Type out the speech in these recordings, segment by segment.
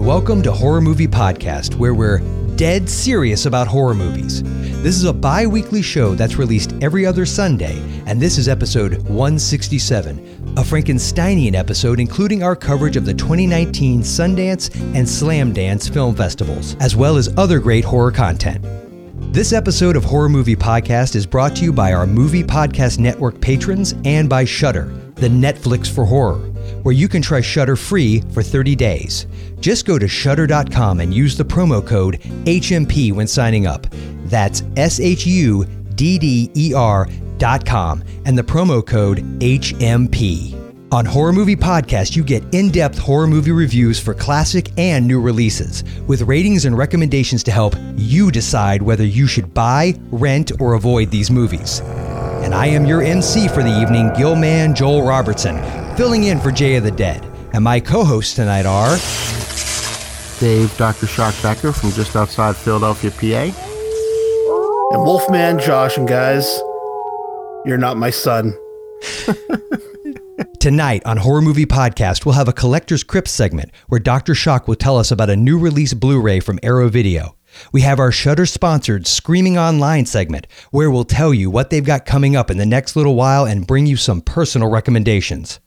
Welcome to Horror Movie Podcast, where we're dead serious about horror movies. This is a bi-weekly show that's released every other Sunday, and this is episode 167, a Frankensteinian episode including our coverage of the 2019 Sundance and Slamdance film festivals, as well as other great horror content. This episode of Horror Movie Podcast is brought to you by our Movie Podcast Network patrons and by Shudder, the Netflix for horror, where you can try Shudder free for 30 days. Just go to Shudder.com and use the promo code HMP when signing up. That's SHUDDER.com and the promo code HMP. On Horror Movie Podcast, you get in-depth horror movie reviews for classic and new releases, with ratings and recommendations to help you decide whether you should buy, rent, or avoid these movies. And I am your MC for the evening, Gilman Joel Robertson, filling in for Jay of the Dead. And my co-hosts tonight are... Dave Dr. Shockbacker from just outside Philadelphia, PA. And Wolfman Josh, and guys, you're not my son. Tonight on Horror Movie Podcast, we'll have a Collector's Crypt segment where Dr. Shock will tell us about a new release Blu-ray from Arrow Video. We have our Shudder-sponsored Screaming Online segment, where we'll tell you what they've got coming up in the next little while and bring you some personal recommendations.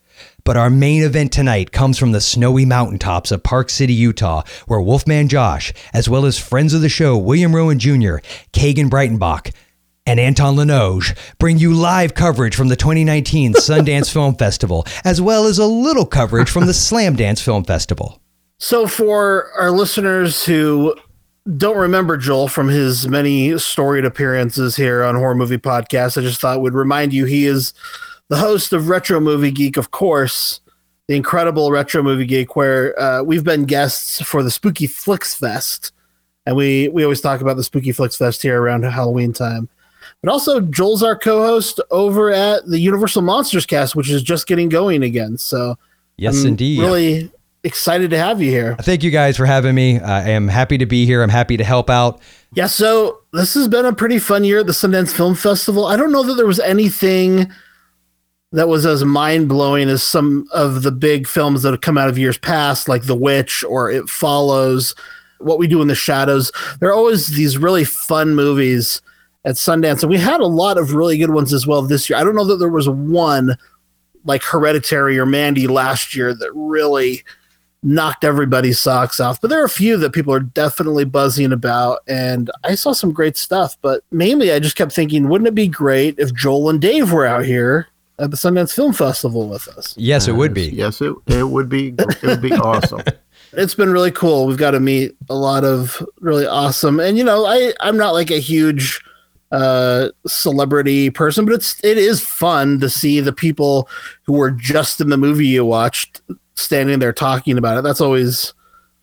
But our main event tonight comes from the snowy mountaintops of Park City, Utah, where Wolfman Josh, as well as friends of the show William Rowan Jr., Kagan Breitenbach, and Anton Lanoge, bring you live coverage from the 2019 Sundance Film Festival, as well as a little coverage from the Slamdance Film Festival. So for our listeners who don't remember Joel from his many storied appearances here on Horror Movie Podcast, I just thought would remind you he is the host of Retro Movie Geek, of course, the incredible Retro Movie Geek, where we've been guests for the Spooky Flicks Fest. And we always talk about the Spooky Flicks Fest here around Halloween time. But also, Joel's our co-host over at the Universal Monsters Cast, which is just getting going again. So yes, I'm indeed. Really excited to have you here. Thank you guys for having me. I am happy to be here. I'm happy to help out. Yeah, so this has been a pretty fun year at the Sundance Film Festival. I don't know that there was anything that was as mind-blowing as some of the big films that have come out of years past, like The Witch or It Follows, What We Do in the Shadows. There are always these really fun movies at Sundance, and we had a lot of really good ones as well this year. I don't know that there was one like Hereditary or Mandy last year that really knocked everybody's socks off, but there are a few that people are definitely buzzing about, and I saw some great stuff, but mainly I just kept thinking, wouldn't it be great if Joel and Dave were out here at the Sundance Film Festival with us? Yes, it would be. Yes, it would be. It would be awesome. It's been really cool. We've got to meet a lot of really awesome, and you know, I'm not like a huge celebrity person, but it is fun to see the people who were just in the movie you watched standing there talking about it. That's always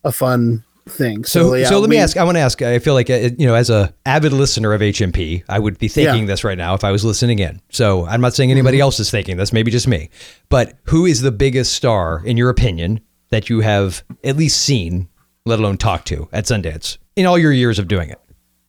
a fun thing. So let me ask. I want to ask. I feel like, you know, as a avid listener of HMP, I would be thinking this right now if I was listening in. So I'm not saying anybody else is thinking this. Maybe just me. But who is the biggest star, in your opinion, that you have at least seen, let alone talked to, at Sundance in all your years of doing it?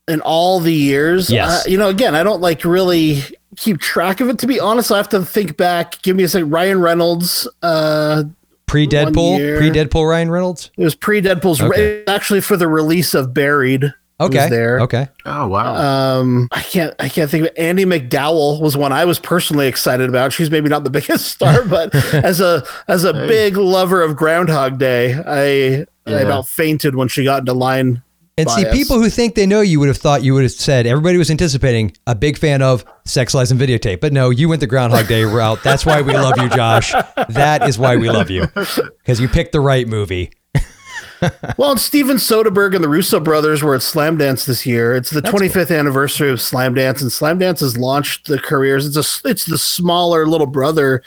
In all the years, yes. You know, again, I don't like really keep track of it. To be honest, I have to think back. Give me a second. Ryan Reynolds. Pre-Deadpool Ryan Reynolds? It was pre-Deadpool's, okay. Actually for the release of Buried. Okay. There. Okay. Oh, wow. I can't think of it. Andy McDowell was one I was personally excited about. She's maybe not the biggest star, but as a big lover of Groundhog Day, I about fainted when she got into line. And bias. See, people who think they know you would have thought you would have said everybody was anticipating a big fan of Sex, Lies, and Videotape. But no, you went the Groundhog Day route. That's why we love you, Josh. That is why we love you, because you picked the right movie. Well, it's Steven Soderbergh and the Russo brothers were at Slamdance this year. It's the 25th anniversary of Slamdance, and Slamdance has launched the careers. It's the smaller little brother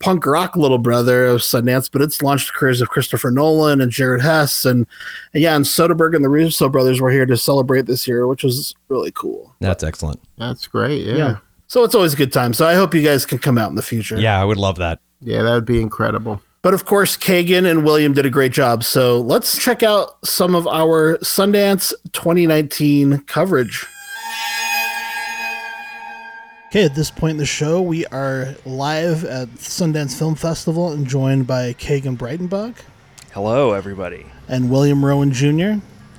punk rock little brother of Sundance, but it's launched the careers of Christopher Nolan and Jared Hess. And Soderbergh and the Russo brothers were here to celebrate this year, which was really cool. That's excellent. That's great. Yeah. So it's always a good time. So I hope you guys can come out in the future. Yeah, I would love that. Yeah, that would be incredible. But of course, Kagan and William did a great job. So let's check out some of our Sundance 2019 coverage. Okay, at this point in the show, we are live at Sundance Film Festival and joined by Kagan Breitenbach. Hello, everybody. And William Rowan Jr.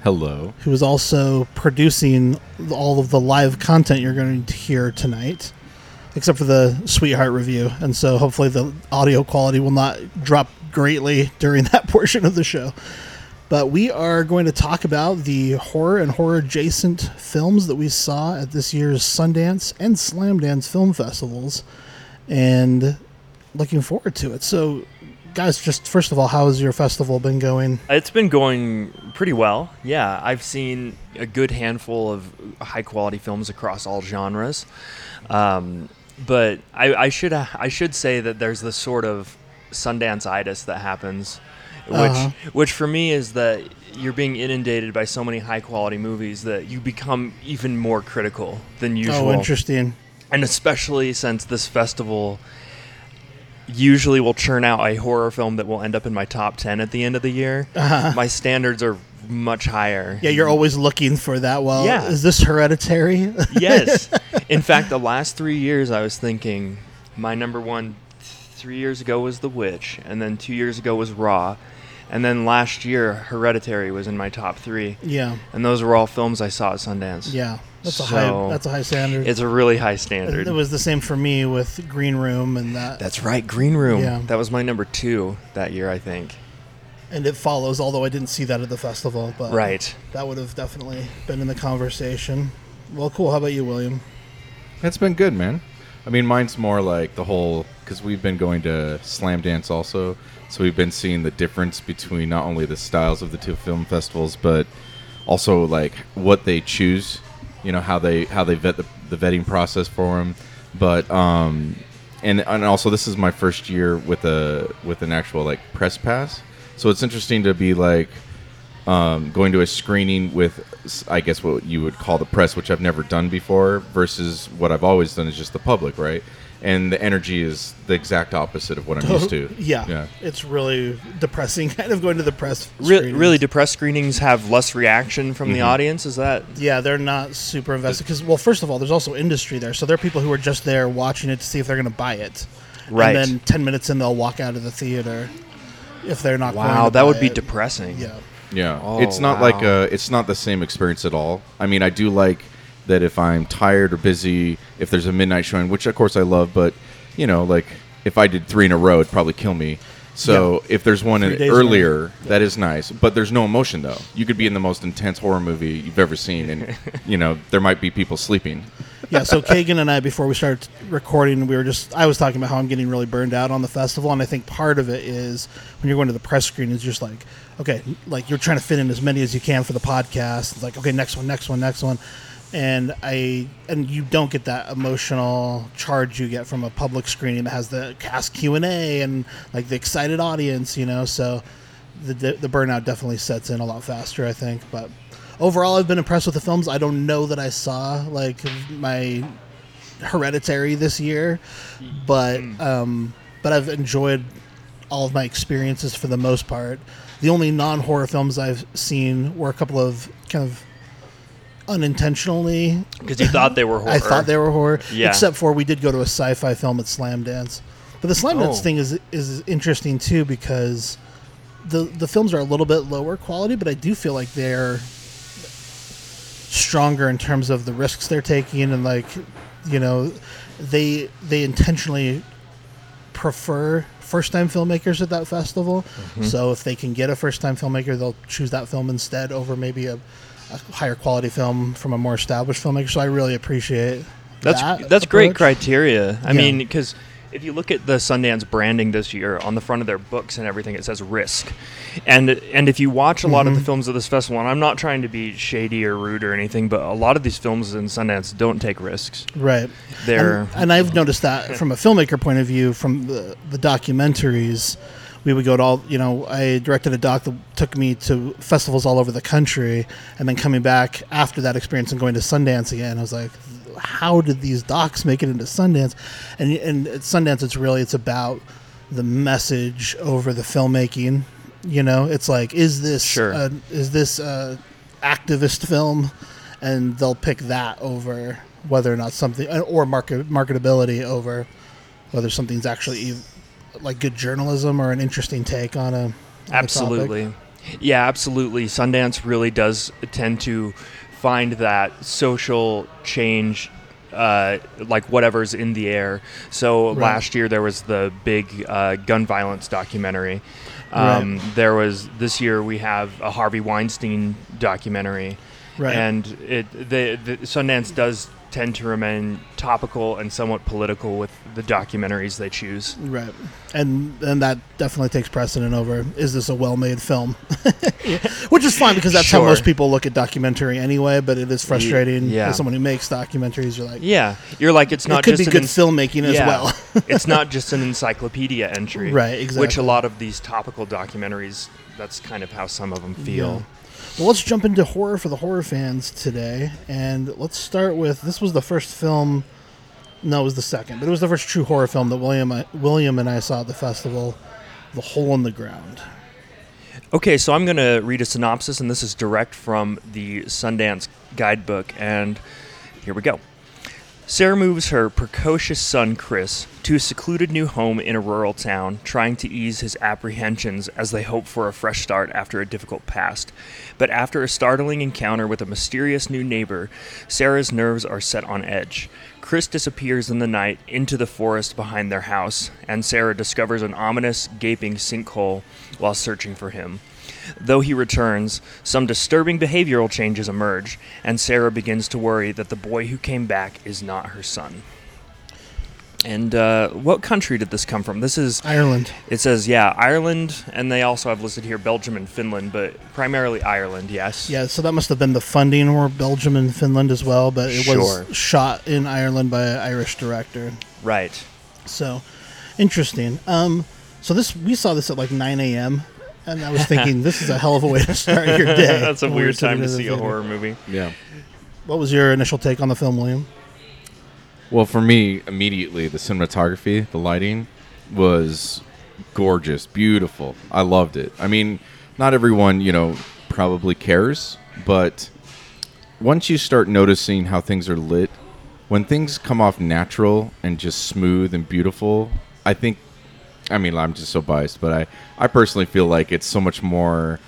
Hello. Who is also producing all of the live content you're going to hear tonight, except for the Sweetheart review. And so hopefully the audio quality will not drop greatly during that portion of the show. But we are going to talk about the horror and horror-adjacent films that we saw at this year's Sundance and Slamdance film festivals, and looking forward to it. So, guys, just first of all, how has your festival been going? It's been going pretty well, yeah. I've seen a good handful of high-quality films across all genres, but I should say that there's this sort of Sundance-itis that happens. Which for me is that you're being inundated by so many high-quality movies that you become even more critical than usual. Oh, interesting. And especially since this festival usually will churn out a horror film that will end up in my top 10 at the end of the year, my standards are much higher. Yeah, you're always looking for that. Well, yeah. Is this Hereditary? Yes. In fact, the last 3 years I was thinking my number one 3 years ago was The Witch, and then 2 years ago was Raw, and then last year Hereditary was in my top three. Yeah, and those were all films I saw at Sundance. Yeah, that's a high standard. It's a really high standard. It was the same for me with Green Room and that. That's right, Green Room. Yeah. That was my number two that year, I think. And It Follows, although I didn't see that at the festival, but right, that would have definitely been in the conversation. Well, cool. How about you, William? It's been good, man. I mean, mine's more like the whole, because we've been going to Slamdance also, so we've been seeing the difference between not only the styles of the two film festivals, but also like what they choose, you know, how they vet the vetting process for them. But and also this is my first year with an actual like press pass, so it's interesting to be like going to a screening with, I guess, what you would call the press, which I've never done before, versus what I've always done is just the public, right? And the energy is the exact opposite of what I'm used to. Yeah. It's really depressing, kind of going to the press screenings. Really depressed screenings have less reaction from the audience, is that? Yeah, they're not super invested. Because, well, first of all, there's also industry there. So there are people who are just there watching it to see if they're going to buy it. Right. And then 10 minutes in, they'll walk out of the theater if they're not going to buy it. Wow, that would be depressing. Yeah. Yeah, it's not like it's not the same experience at all. I mean, I do like that if I'm tired or busy, if there's a midnight showing, which of course I love, but you know, like if I did three in a row, it'd probably kill me. So if there's one earlier, that is nice. But there's no emotion though. You could be in the most intense horror movie you've ever seen, and you know there might be people sleeping. Yeah. So Kagan and I, before we started recording, I was talking about how I'm getting really burned out on the festival, and I think part of it is when you're going to the press screen, it's just like, okay, like you're trying to fit in as many as you can for the podcast. It's like, okay, next one. And you don't get that emotional charge you get from a public screening that has the cast Q&A and like the excited audience, you know. So the burnout definitely sets in a lot faster, I think. But overall, I've been impressed with the films. I don't know that I saw like my Hereditary this year, but I've enjoyed all of my experiences for the most part. The only non-horror films I've seen were a couple of kind of unintentionally, because you thought they were horror. I thought they were horror, yeah. Except for we did go to a sci-fi film at Slamdance. But the Slamdance thing is interesting too, because the films are a little bit lower quality, but I do feel like they're stronger in terms of the risks they're taking, and like, you know, they intentionally prefer first-time filmmakers at that festival. So if they can get a first-time filmmaker, they'll choose that film instead over maybe a higher quality film from a more established filmmaker. So I really appreciate that's approach. Great criteria. I mean, because If you look at the Sundance branding this year, on the front of their books and everything, it says Risk. And if you watch a lot of the films of this festival, and I'm not trying to be shady or rude or anything, but a lot of these films in Sundance don't take risks. Right. They're and I've noticed that from a filmmaker point of view, from the documentaries, we would go to all, you know, I directed a doc that took me to festivals all over the country, and then coming back after that experience and going to Sundance again, I was like, how did these docs make it into Sundance? And at Sundance, it's about the message over the filmmaking. You know, it's like, is this activist film? And they'll pick that over whether or not something, or marketability over whether something's actually like good journalism or an interesting take on a topic. Absolutely. Yeah, absolutely. Sundance really does tend to find that social change, like whatever's in the air. So right. Last year there was the big gun violence documentary. Right. There was this year we have a Harvey Weinstein documentary, right. And the Sundance does tend to remain topical and somewhat political with the documentaries they choose. Right, and that definitely takes precedent over, is this a well-made film? Yeah. Which is fine, because that's how most people look at documentary anyway, but it is frustrating as someone who makes documentaries. You're like, it's not just... It could be good filmmaking as well. It's not just an encyclopedia entry. Right, exactly. Which a lot of these topical documentaries, that's kind of how some of them feel. Yeah. Well, let's jump into horror for the horror fans today, and let's start with, this was the first film... No, it was the second, but it was the first true horror film that William and I saw at the festival, The Hole in the Ground. Okay, so I'm going to read a synopsis, and this is direct from the Sundance guidebook, and here we go. Sarah moves her precocious son, Chris, to a secluded new home in a rural town, trying to ease his apprehensions as they hope for a fresh start after a difficult past. But after a startling encounter with a mysterious new neighbor, Sarah's nerves are set on edge. Chris disappears in the night into the forest behind their house, and Sarah discovers an ominous, gaping sinkhole while searching for him. Though he returns, some disturbing behavioral changes emerge, and Sarah begins to worry that the boy who came back is not her son. And what country did this come from? This is... Ireland. It says, Ireland, and they also have listed here Belgium and Finland, but primarily Ireland, yes. Yeah, so that must have been the funding, or Belgium and Finland as well, but it was shot in Ireland by an Irish director. Right. So, interesting. So this, we saw this at like 9 a.m., and I was thinking, this is a hell of a way to start your day. That's a weird time to see a horror movie. Yeah. What was your initial take on the film, William? Well, for me, immediately, the cinematography, the lighting was gorgeous, beautiful. I loved it. I mean, not everyone, probably cares, but once you start noticing how things are lit, when things come off natural and just smooth and beautiful, I'm just so biased, but I personally feel like it's so much more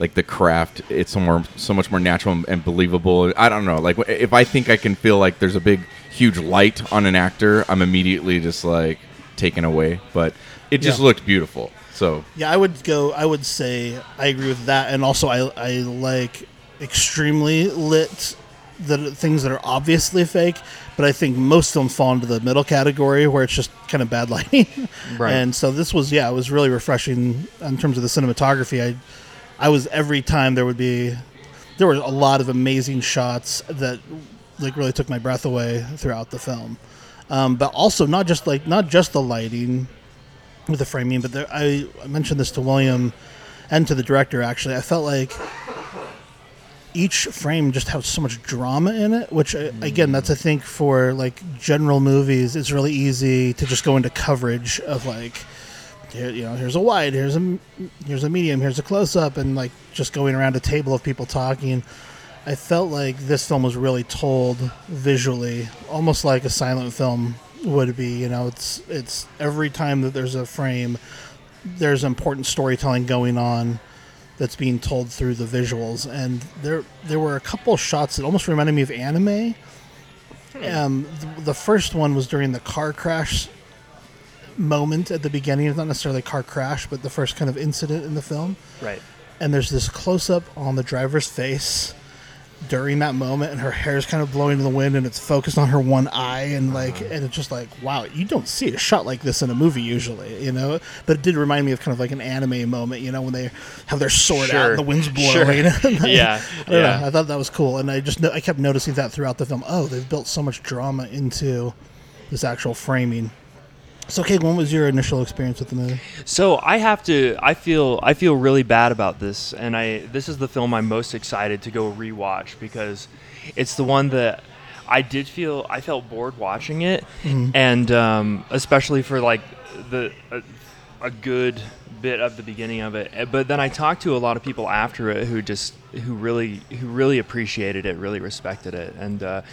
like the craft, it's so much more natural and believable. I don't know. Like, if I think I can feel like there's a big, huge light on an actor, I'm immediately just like taken away. But it just looked beautiful. So yeah, I would say I agree with that. And also, I like extremely lit things that are obviously fake. But I think most of them fall into the middle category where it's just kind of bad lighting. Right. And so this was, it was really refreshing in terms of the cinematography. I was, every time there were a lot of amazing shots that like really took my breath away throughout the film. But also not just the lighting with the framing, but I mentioned this to William and to the director, actually. I felt like each frame just has so much drama in it, which again, that's, I think, for like general movies, it's really easy to just go into coverage of like, here's a wide, here's a medium, here's a close-up, and like just going around a table of people talking. I felt like this film was really told visually, almost like a silent film would be. It's every time that there's a frame, there's important storytelling going on that's being told through the visuals. And there were a couple shots that almost reminded me of anime. The first one was during the car crash moment at the beginning. It's not necessarily a car crash, but the first kind of incident in the film. Right. And there's this close-up on the driver's face, during that moment, and her hair's kind of blowing in the wind, and it's focused on her one eye, and like, and it's just like, wow, you don't see a shot like this in a movie usually, you know. But it did remind me of kind of like an anime moment, you know, when they have their sword out and the wind's blowing. I don't know. I thought that was cool, and I kept noticing that throughout the film. Oh, they've built so much drama into this actual framing. So, Kate, when was your initial experience with the movie? So, I feel really bad about this, and this is the film I'm most excited to go rewatch, because it's the one that I felt bored watching it, and especially for like a good bit of the beginning of it. But then I talked to a lot of people after it who really appreciated it, really respected it. And I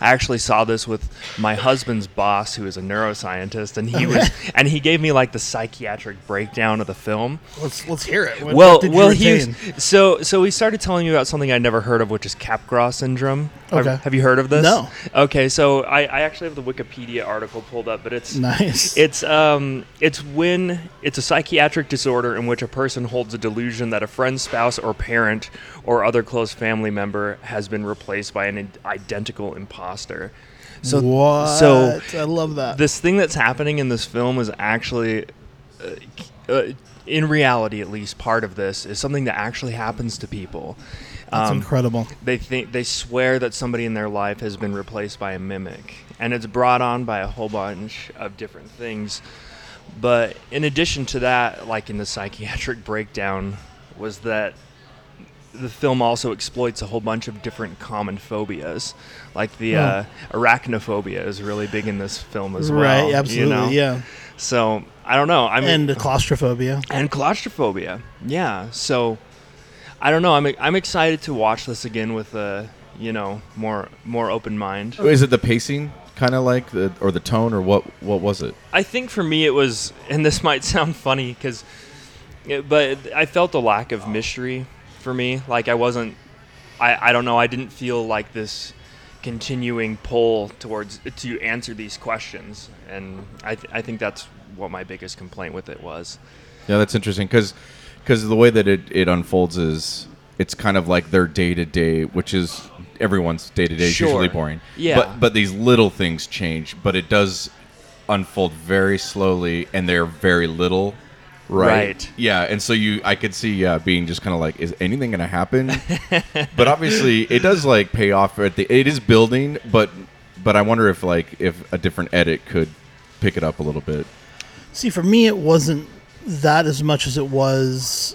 actually saw this with my husband's boss, who is a neuroscientist, and he gave me like the psychiatric breakdown of the film. Let's hear it. So he started telling me about something I'd never heard of, which is Capgras syndrome. Okay. Have you heard of this? No. Okay, so I actually have the Wikipedia article pulled up, but it's nice. It's a psychiatric disorder in which a person holds a delusion that a friend, spouse, or parent or other close family member has been replaced by an identical imposter. So, what? So I love that. This thing that's happening in this film is actually, in reality at least, part of this is something that actually happens to people. That's incredible. They swear that somebody in their life has been replaced by a mimic, and it's brought on by a whole bunch of different things. But in addition to that, like in the psychiatric breakdown, was that the film also exploits a whole bunch of different common phobias. Like arachnophobia is really big in this film as well. Right, absolutely, you know? Yeah. So, I don't know. And claustrophobia. Yeah. So, I don't know. I'm excited to watch this again with a, you know, more open mind. Is it the pacing? Kind of like or the tone, or what was it? I think for me it was, and this might sound funny, but I felt a lack of mystery for me. Like I didn't feel like this continuing pull to answer these questions, and I think that's what my biggest complaint with it was. Yeah, that's interesting, because the way that it unfolds is, it's kind of like their day-to-day, which is everyone's day-to-day is usually boring. Yeah. But these little things change, but it does unfold very slowly, and they're very little, right? Yeah, and so I could see being just kind of like, is anything going to happen? But obviously, it does like pay off. It is building, but I wonder if like if a different edit could pick it up a little bit. See, for me, it wasn't that as much as it was...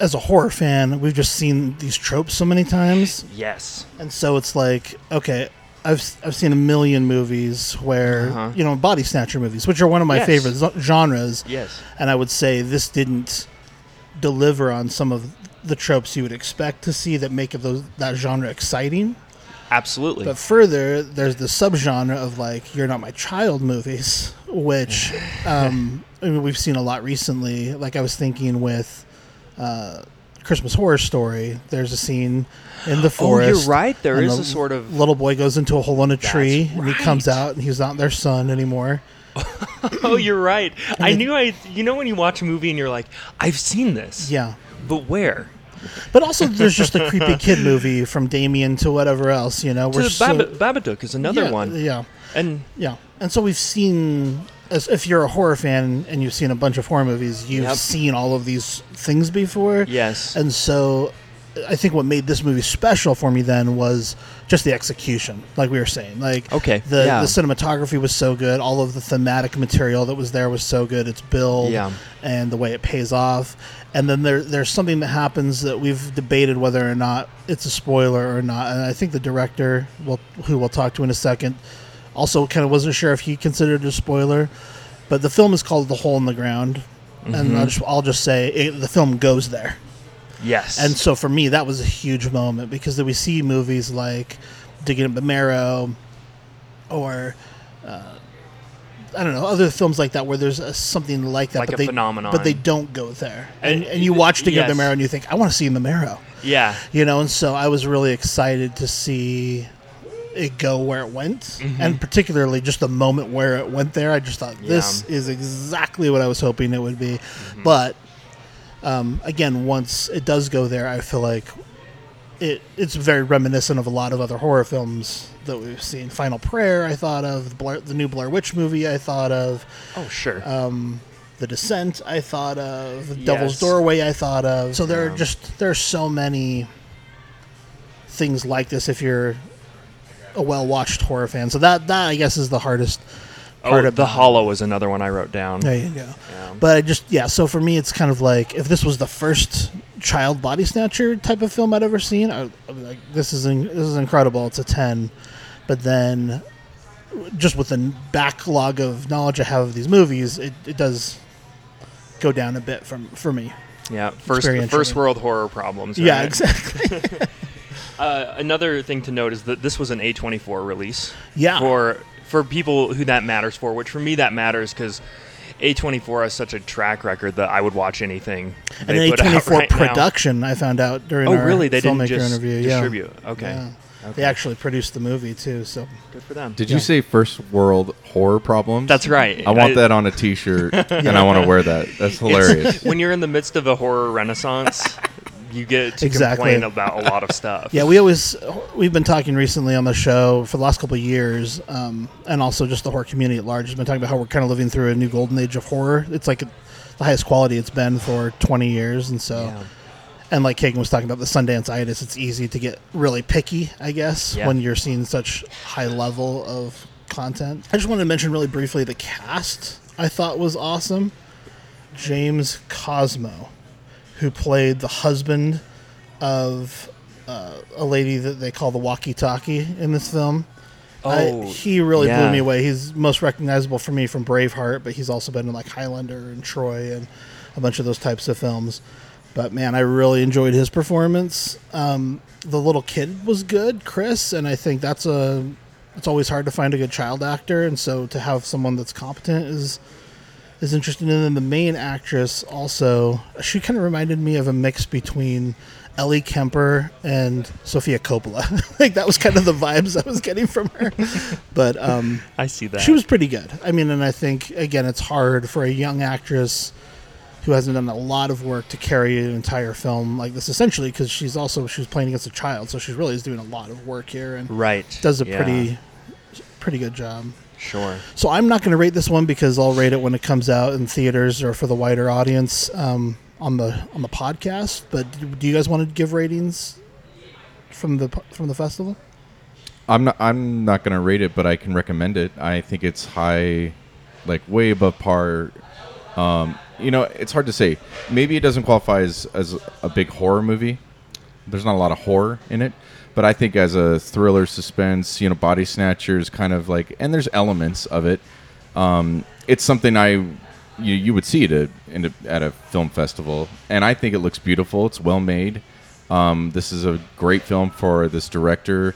As a horror fan, we've just seen these tropes so many times. Yes. And so it's like, okay, I've seen a million movies where, you know, body snatcher movies, which are one of my favorite genres. Yes. And I would say this didn't deliver on some of the tropes you would expect to see that make that genre exciting. Absolutely. But further, there's the subgenre of like You're Not My Child movies, which I mean, we've seen a lot recently. Like I was thinking with... Christmas Horror Story, there's a scene in the forest. Oh, you're right. There is a sort of... Little boy goes into a hole in a tree, right. And he comes out, and he's not their son anymore. Oh, you're right. And you know when you watch a movie and you're like, I've seen this. Yeah. But where? But also there's just the creepy kid movie from Damien to whatever else, you know. Babadook is another one. Yeah. And so we've seen... If you're a horror fan and you've seen a bunch of horror movies, you've seen all of these things before. Yes. And so I think what made this movie special for me then was just the execution, like we were saying. Like the cinematography was so good. All of the thematic material that was there was so good. Its build and the way it pays off. And then there's something that happens that we've debated whether or not it's a spoiler or not. And I think the director, who we'll talk to in a second, also kind of wasn't sure if he considered it a spoiler, but the film is called The Hole in the Ground, and I'll just say the film goes there. Yes. And so for me, that was a huge moment, because then we see movies like Digging Up the Marrow or, I don't know, other films like that where there's something like that. Like but a phenomenon. But they don't go there. And you watch Digging Up the Marrow and you think, I want to see in the marrow. Yeah. You know, and so I was really excited to see... it go where it went, and particularly just the moment where it went there. I just thought this is exactly what I was hoping it would be. But again, once it does go there, I feel like it's very reminiscent of a lot of other horror films that we've seen. Final Prayer, I thought of. The new Blair Witch movie, I thought of. Oh, sure. The Descent, I thought of. The Devil's Doorway, I thought of. So there are just, there's so many things like this if you're a well-watched horror fan. So that I guess is the hardest part. The Hollow is another one I wrote down. There you go. Yeah. But so for me it's kind of like, if this was the first child body snatcher type of film I'd ever seen, I'd be like, this is incredible. It's a 10. But then just with the backlog of knowledge I have of these movies, it does go down a bit for me. Yeah, first world horror problems. Right? Yeah, exactly. Another thing to note is that this was an A24 release. Yeah. For people who that matters for, which for me that matters because A24 has such a track record that I would watch anything. And they an A24 right production, now. I found out during our filmmaker interview. Oh, really? They didn't just distribute? Yeah. Okay. Yeah. Okay. They actually produced the movie, too, so good for them. Did you say first world horror problems? That's right. I want that on a T-shirt, and I want to wear that. That's hilarious. When you're in the midst of a horror renaissance... You get to complain about a lot of stuff. Yeah, we've been talking recently on the show for the last couple of years, and also just the horror community at large has been talking about how we're kind of living through a new golden age of horror. It's like the highest quality it's been for 20 years, and so, and like Kagan was talking about the Sundance-itis, it's easy to get really picky, I guess, when you're seeing such high level of content. I just wanted to mention really briefly the cast I thought was awesome. James Cosmo, who played the husband of a lady that they call the walkie-talkie in this film. Oh, he really blew me away. He's most recognizable for me from Braveheart, but he's also been in like Highlander and Troy and a bunch of those types of films. But man, I really enjoyed his performance. The little kid was good, Chris, and I think it's always hard to find a good child actor, and so to have someone that's competent is interesting. And then the main actress also, she kind of reminded me of a mix between Ellie Kemper and Sofia Coppola. Like that was kind of the vibes I was getting from her. But I see that. She was pretty good. I mean, and I think, again, it's hard for a young actress who hasn't done a lot of work to carry an entire film like this, essentially, because she was playing against a child, so she really is doing a lot of work here and does a pretty good job. Sure. So I'm not going to rate this one because I'll rate it when it comes out in theaters or for the wider audience on the podcast. But do you guys want to give ratings from the festival? I'm not going to rate it, but I can recommend it. I think it's high, like way above par. It's hard to say. Maybe it doesn't qualify as a big horror movie. There's not a lot of horror in it. But I think as a thriller, suspense, body snatchers, kind of like, and there's elements of it. It's something you would see at a film festival, and I think it looks beautiful. It's well made. This is a great film for this director.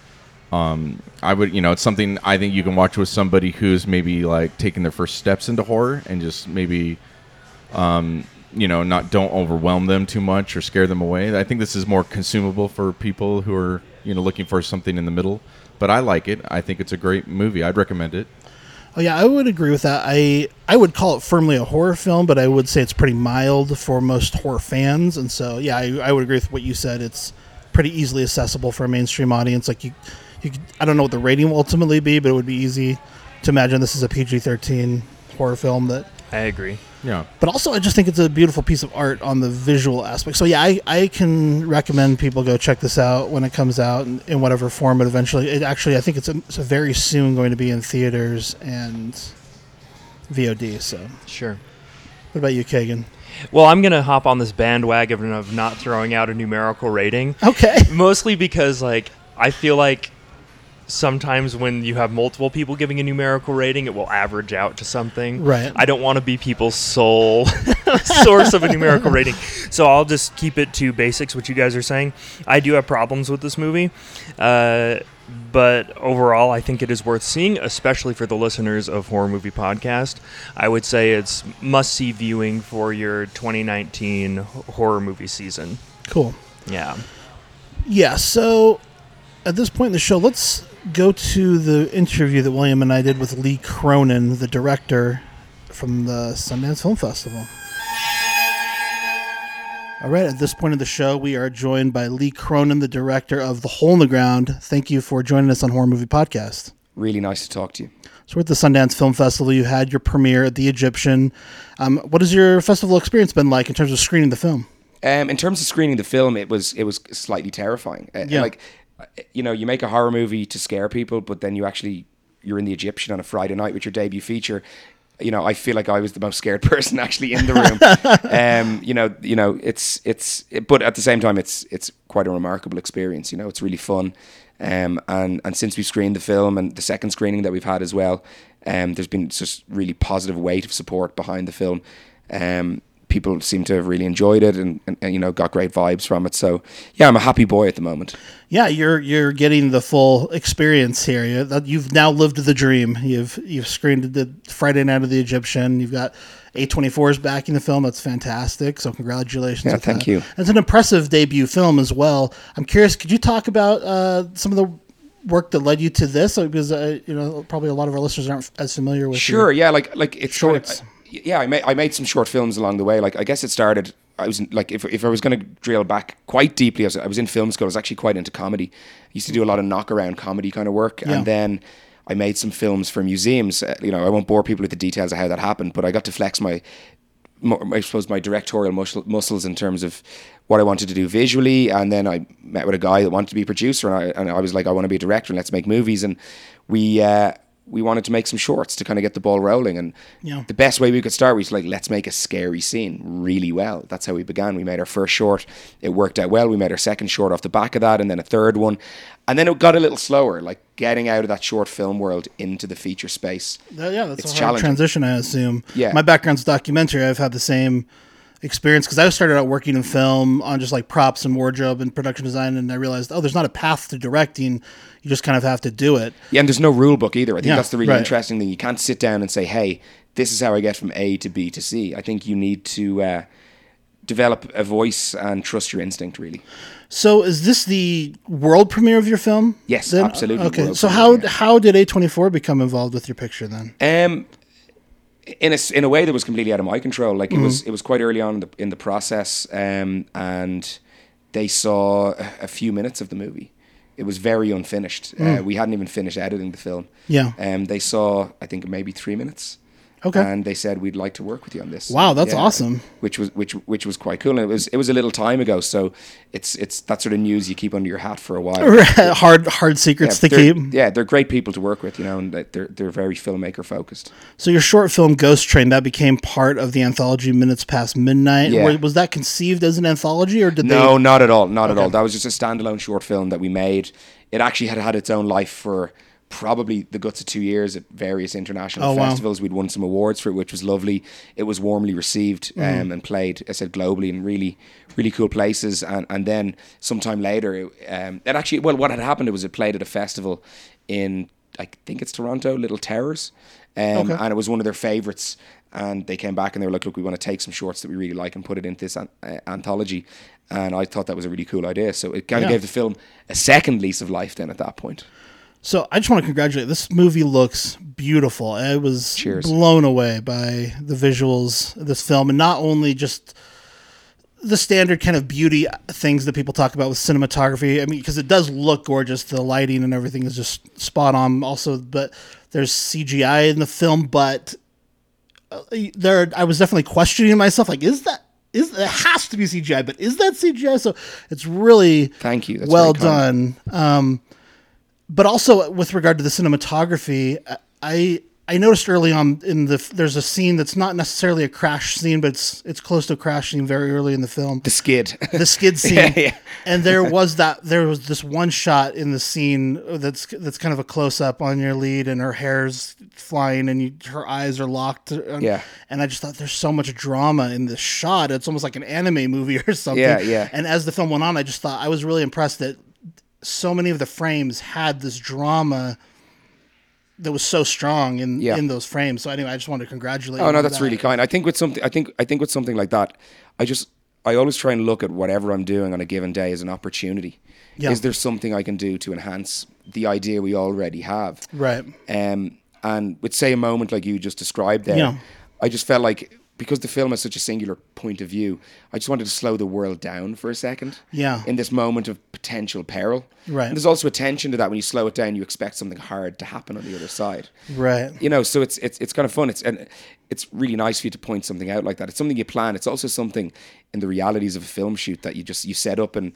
It's something I think you can watch with somebody who's maybe like taking their first steps into horror, and just maybe, don't overwhelm them too much or scare them away. I think this is more consumable for people who are looking for something in the middle, but I like it. I think it's a great movie. I'd recommend it. Oh yeah, I would agree with that. I would call it firmly a horror film, but I would say it's pretty mild for most horror fans. And so yeah, I would agree with what you said. It's pretty easily accessible for a mainstream audience. Like you I don't know what the rating will ultimately be, but it would be easy to imagine this is a PG-13 horror film. That I agree. Yeah. But also, I just think it's a beautiful piece of art on the visual aspect. So, yeah, I can recommend people go check this out when it comes out in whatever form. But eventually, I think it's very soon going to be in theaters and VOD. So sure. What about you, Kagan? Well, I'm going to hop on this bandwagon of not throwing out a numerical rating. Okay. Mostly because, I feel like sometimes when you have multiple people giving a numerical rating, it will average out to something. Right. I don't want to be people's sole source of a numerical rating. So I'll just keep it to basics, which you guys are saying. I do have problems with this movie. But overall, I think it is worth seeing, especially for the listeners of Horror Movie Podcast. I would say it's must-see viewing for your 2019 horror movie season. Cool. Yeah. Yeah, so at this point in the show, let's go to the interview that William and I did with Lee Cronin, the director from the Sundance Film Festival. All right, at this point of the show, we are joined by Lee Cronin, the director of The Hole in the Ground. Thank you for joining us on Horror Movie Podcast. Really nice to talk to you. So we're at the Sundance Film Festival. You had your premiere at the Egyptian. What has your festival experience been like in terms of screening the film? In terms of screening the film, it was slightly terrifying. Like, you know, you make a horror movie to scare people, but then you're in the Egyptian on a Friday night with your debut feature. You know, I feel like I was the most scared person actually in the room. But at the same time, it's quite a remarkable experience. You know, it's really fun. And since we've screened the film and the second screening that we've had as well, there's been just really positive weight of support behind the film. People seem to have really enjoyed it and you know, got great vibes from it. So yeah, I'm a happy boy at the moment. Yeah, you're getting the full experience here. You've now lived the dream. You've screened the Friday night of the Egyptian. You've got A24's backing the film. That's fantastic. So congratulations. Yeah, thank you. It's an impressive debut film as well. I'm curious, could you talk about some of the work that led you to this? Because you know, probably a lot of our listeners aren't as familiar with. Sure. Yeah. Like it's shorts. Yeah, I made some short films along the way. Like, I guess it started. I was like, if I was going to drill back quite deeply, I was in film school. I was actually quite into comedy. I used to do a lot of knockaround comedy kind of work, and then I made some films for museums. You know, I won't bore people with the details of how that happened, but I got to flex my directorial muscles in terms of what I wanted to do visually. And then I met with a guy that wanted to be a producer, and I was like, I want to be a director, and let's make movies. And we wanted to make some shorts to kind of get the ball rolling. And the best way we could start was like, let's make a scary scene really well. That's how we began. We made our first short. It worked out well. We made our second short off the back of that, and then a third one. And then it got a little slower, like getting out of that short film world into the feature space. That's a hard transition, I assume. Yeah. My background's documentary. I've had the same experience because I started out working in film on just like props and wardrobe and production design, and I realized, there's not a path to directing. You just kind of have to do it. Yeah, and there's no rule book either. I think that's the really interesting thing. You can't sit down and say, hey, this is how I get from A to B to C. I think you need to develop a voice and trust your instinct, really. So is this the world premiere of your film? Yes, then? Absolutely. Okay, so how did A24 become involved with your picture then? In a way that was completely out of my control. Like, it was quite early on in the process, and they saw a few minutes of the movie. It was very unfinished. We hadn't even finished editing the film. Yeah. They saw, I think, maybe 3 minutes. Okay. And they said, we'd like to work with you on this. Wow, that's awesome. Which was quite cool. And it was a little time ago, so it's that sort of news you keep under your hat for a while. hard secrets to keep. Yeah, they're great people to work with, you know, and they're very filmmaker focused. So your short film Ghost Train, that became part of the anthology Minutes Past Midnight. Yeah. Was that conceived as an anthology, or did No, not at all. Not at all. That was just a standalone short film that we made. It actually had its own life for probably the guts of 2 years at various international festivals. Wow. We'd won some awards for it, which was lovely. It was warmly received and played, I said, globally in really, really cool places. And then sometime later, what had happened was it played at a festival in, I think it's Toronto, Little Terrors. And it was one of their favorites. And they came back and they were like, look, we want to take some shorts that we really like and put it into this anthology. And I thought that was a really cool idea. So it kind of gave the film a second lease of life then at that point. So I just want to congratulate. This movie looks beautiful. I was blown away by the visuals of this film, and not only just the standard kind of beauty things that people talk about with cinematography. I mean, because it does look gorgeous. The lighting and everything is just spot on. Also, but there's CGI in the film, but I was definitely questioning myself. Like, it has to be CGI, but is that CGI? So it's really thank you. That's well done. But also with regard to the cinematography, I noticed early on there's a scene that's not necessarily a crash scene, but it's close to a crash scene very early in the film. The skid scene. Yeah. And there was this one shot in the scene that's kind of a close up on your lead, and her hair's flying, and her eyes are locked. And I just thought, there's so much drama in this shot. It's almost like an anime movie or something. Yeah. And as the film went on, I just thought I was really impressed that so many of the frames had this drama that was so strong in those frames. So anyway, I just wanted to congratulate you. Oh no, that's really kind. I think with something like that, I always try and look at whatever I'm doing on a given day as an opportunity. Yeah. Is there something I can do to enhance the idea we already have? Right. And with say a moment like you just described there, I just felt like because the film has such a singular point of view, I just wanted to slow the world down for a second. Yeah. In this moment of potential peril. Right. And there's also a tension to that. When you slow it down, you expect something hard to happen on the other side. Right. You know, so it's kind of fun. It's really nice for you to point something out like that. It's something you plan. It's also something in the realities of a film shoot that you set up and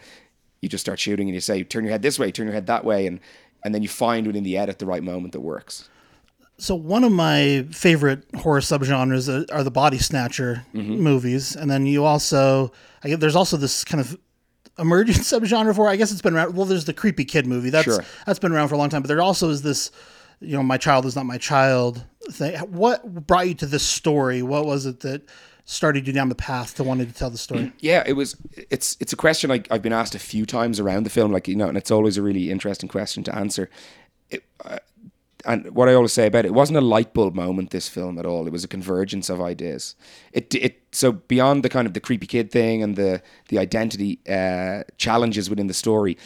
you just start shooting and you say, turn your head this way, turn your head that way. And then you find within the edit the right moment that works. So one of my favorite horror subgenres are the body snatcher movies. And then you also, there's also this kind of emergent subgenre for, I guess it's been around. Well, there's the creepy kid movie. That's been around for a long time. But there also is this, you know, my child is not my child thing. What brought you to this story? What was it that started you down the path to wanting to tell the story? Yeah, it's a question I've been asked a few times around the film, like, you know, and it's always a really interesting question to answer. And what I always say about it, it wasn't a light bulb moment, this film, at all. It was a convergence of ideas. So beyond the kind of the creepy kid thing and the identity challenges within the story,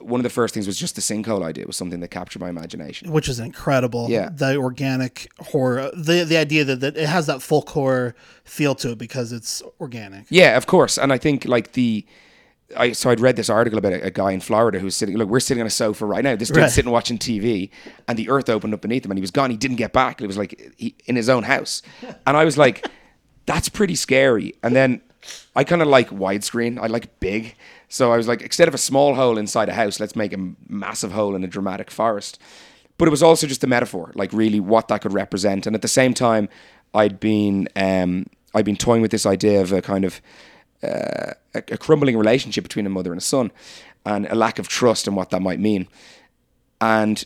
one of the first things was just the sinkhole idea. It was something that captured my imagination. Which is incredible. Yeah. The organic horror, the idea that it has that folk horror feel to it because it's organic. Yeah, of course. And I think like I'd read this article about a guy in Florida who was sitting, look, we're sitting on a sofa right now. This dude's sitting watching TV and the earth opened up beneath him and he was gone. He didn't get back. It was like in his own house. And I was like, that's pretty scary. And then I kind of like widescreen. I like big. So I was like, instead of a small hole inside a house, let's make a massive hole in a dramatic forest. But it was also just a metaphor, like really what that could represent. And at the same time, I'd been toying with this idea of a kind of, a crumbling relationship between a mother and a son and a lack of trust and what that might mean. And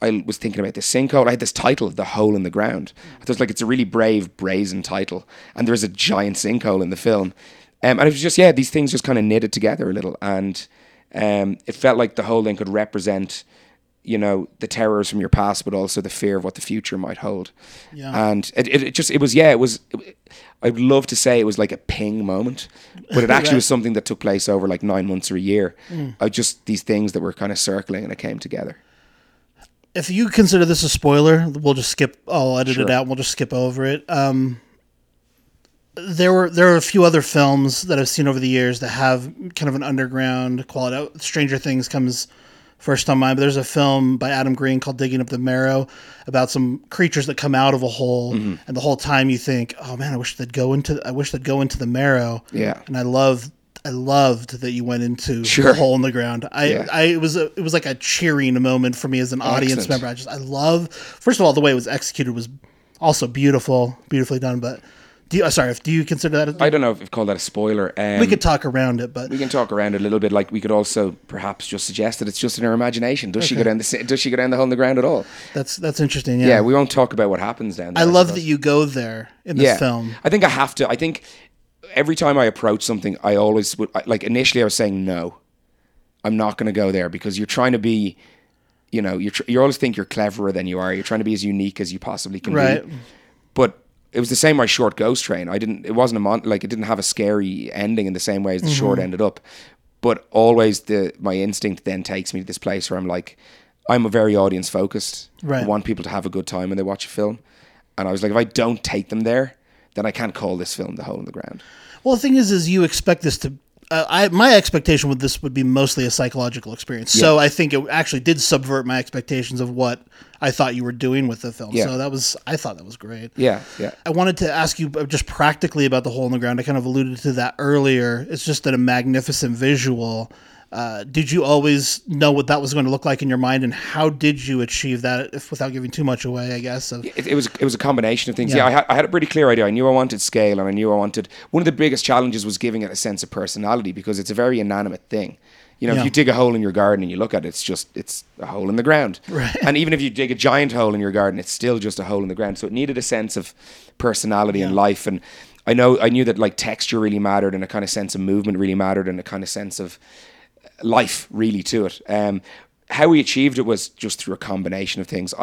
I was thinking about this sinkhole. I had this title, The Hole in the Ground. I thought, like, it's a really brave, brazen title. And there is a giant sinkhole in the film. And it was just, these things just kind of knitted together a little. And it felt like the whole thing could represent, you know, the terrors from your past, but also the fear of what the future might hold. Yeah. And it was, I'd love to say it was like a ping moment, but it actually was something that took place over like 9 months or a year. Just these things that were kind of circling and it came together. If you consider this a spoiler, we'll just skip, I'll edit it out and we'll just skip over it. There are a few other films that I've seen over the years that have kind of an underground quality. Stranger Things comes first on mine, but there's a film by Adam Green called Digging Up the Marrow about some creatures that come out of a hole, and the whole time you think, oh man, I wish they'd go into the marrow. Yeah. And I loved that you went into the hole in the ground. It was like a cheering moment for me as an audience member. I love, first of all, the way it was executed was also beautifully done, but do you consider that? I don't know if we've called that a spoiler. We could talk around it, but we can talk around it a little bit. Like we could also perhaps just suggest that it's just in her imagination. Does she go down the hole in the ground at all? That's interesting. Yeah, we won't talk about what happens down there. I love that you go there in this film. I think I have to. I think every time I approach something, I always would. Like initially, I was saying no, I'm not going to go there because you're trying to be, you know, you always think you're cleverer than you are. You're trying to be as unique as you possibly can be. But it was the same way Short Ghost Train. It didn't have a scary ending in the same way as the short ended up. But always my instinct then takes me to this place where I'm like, I'm a very audience focused. Right. I want people to have a good time when they watch a film. And I was like, if I don't take them there, then I can't call this film The Hole in the Ground. Well, the thing is you expect this to, my expectation with this would be mostly a psychological experience. Yeah. So I think it actually did subvert my expectations of what I thought you were doing with the film. Yeah. So I thought that was great. Yeah. I wanted to ask you just practically about The Hole in the Ground. I kind of alluded to that earlier. It's just a magnificent visual. Did you always know what that was going to look like in your mind, and how did you achieve that, without giving too much away, I guess? It was a combination of things. Yeah, I had a pretty clear idea. I knew I wanted scale, and I knew I wanted... One of the biggest challenges was giving it a sense of personality, because it's a very inanimate thing. You know, if you dig a hole in your garden and you look at it, it's a hole in the ground. Right. And even if you dig a giant hole in your garden, it's still just a hole in the ground. So it needed a sense of personality and life. And I knew that like texture really mattered, and a kind of sense of movement really mattered, and a kind of sense of... life really to it. How we achieved it was just through a combination of things.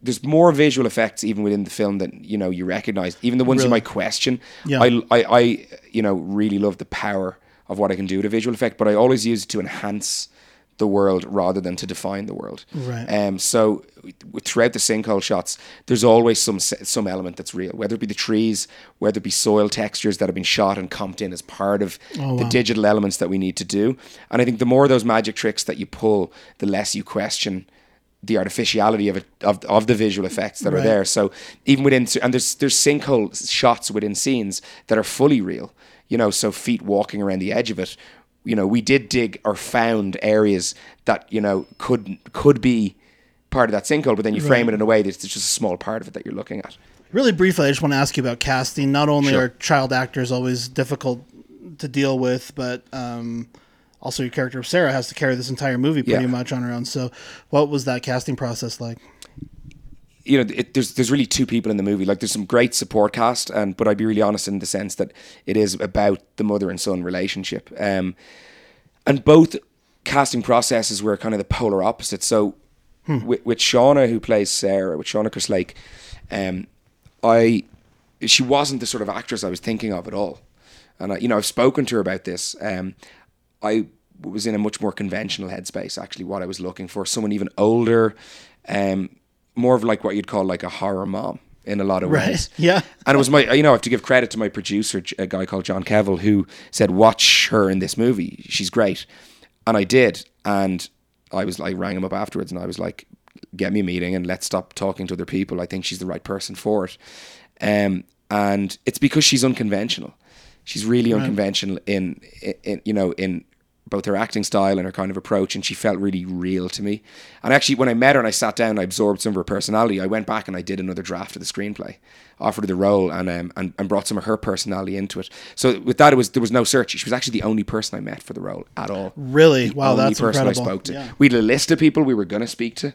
There's more visual effects even within the film than you know you recognize, even the ones you might question. Yeah. I you know really love the power of what I can do with a visual effect, but I always use it to enhance the world rather than to define the world. Right. So throughout the sinkhole shots, there's always some element that's real, whether it be the trees, whether it be soil textures that have been shot and comped in as part of the digital elements that we need to do. And I think the more of those magic tricks that you pull, the less you question the artificiality of it, of the visual effects that are there. So even within, and there's sinkhole shots within scenes that are fully real, you know, so feet walking around the edge of it. You know, we did dig or found areas that, you know, could be part of that sinkhole, but then you frame it in a way that it's just a small part of it that you're looking at. Really briefly, I just want to ask you about casting. Not only are child actors always difficult to deal with, but also your character of Sarah has to carry this entire movie pretty much on her own. So what was that casting process like? You know, there's really two people in the movie. Like, there's some great support cast, but I'd be really honest in the sense that it is about the mother and son relationship. And both casting processes were kind of the polar opposite. So with Shauna, who plays Sarah, with Shauna Kerslake, she wasn't the sort of actress I was thinking of at all. And, I've spoken to her about this. I was in a much more conventional headspace, actually, what I was looking for. Someone even older, more of like what you'd call like a horror mom in a lot of ways. Yeah. And it was I have to give credit to my producer, a guy called John Kevill, who said, watch her in this movie. She's great. And I did. And I rang him up afterwards and I was like, get me a meeting and let's stop talking to other people. I think she's the right person for it. And it's because she's unconventional. She's really unconventional in both her acting style and her kind of approach, and she felt really real to me. And actually, when I met her and I sat down, I absorbed some of her personality. I went back and I did another draft of the screenplay, offered her the role, and brought some of her personality into it. So with that, there was no search. She was actually the only person I met for the role at all. Really? Wow, that's incredible. The only person I spoke to. Yeah. We had a list of people we were going to speak to,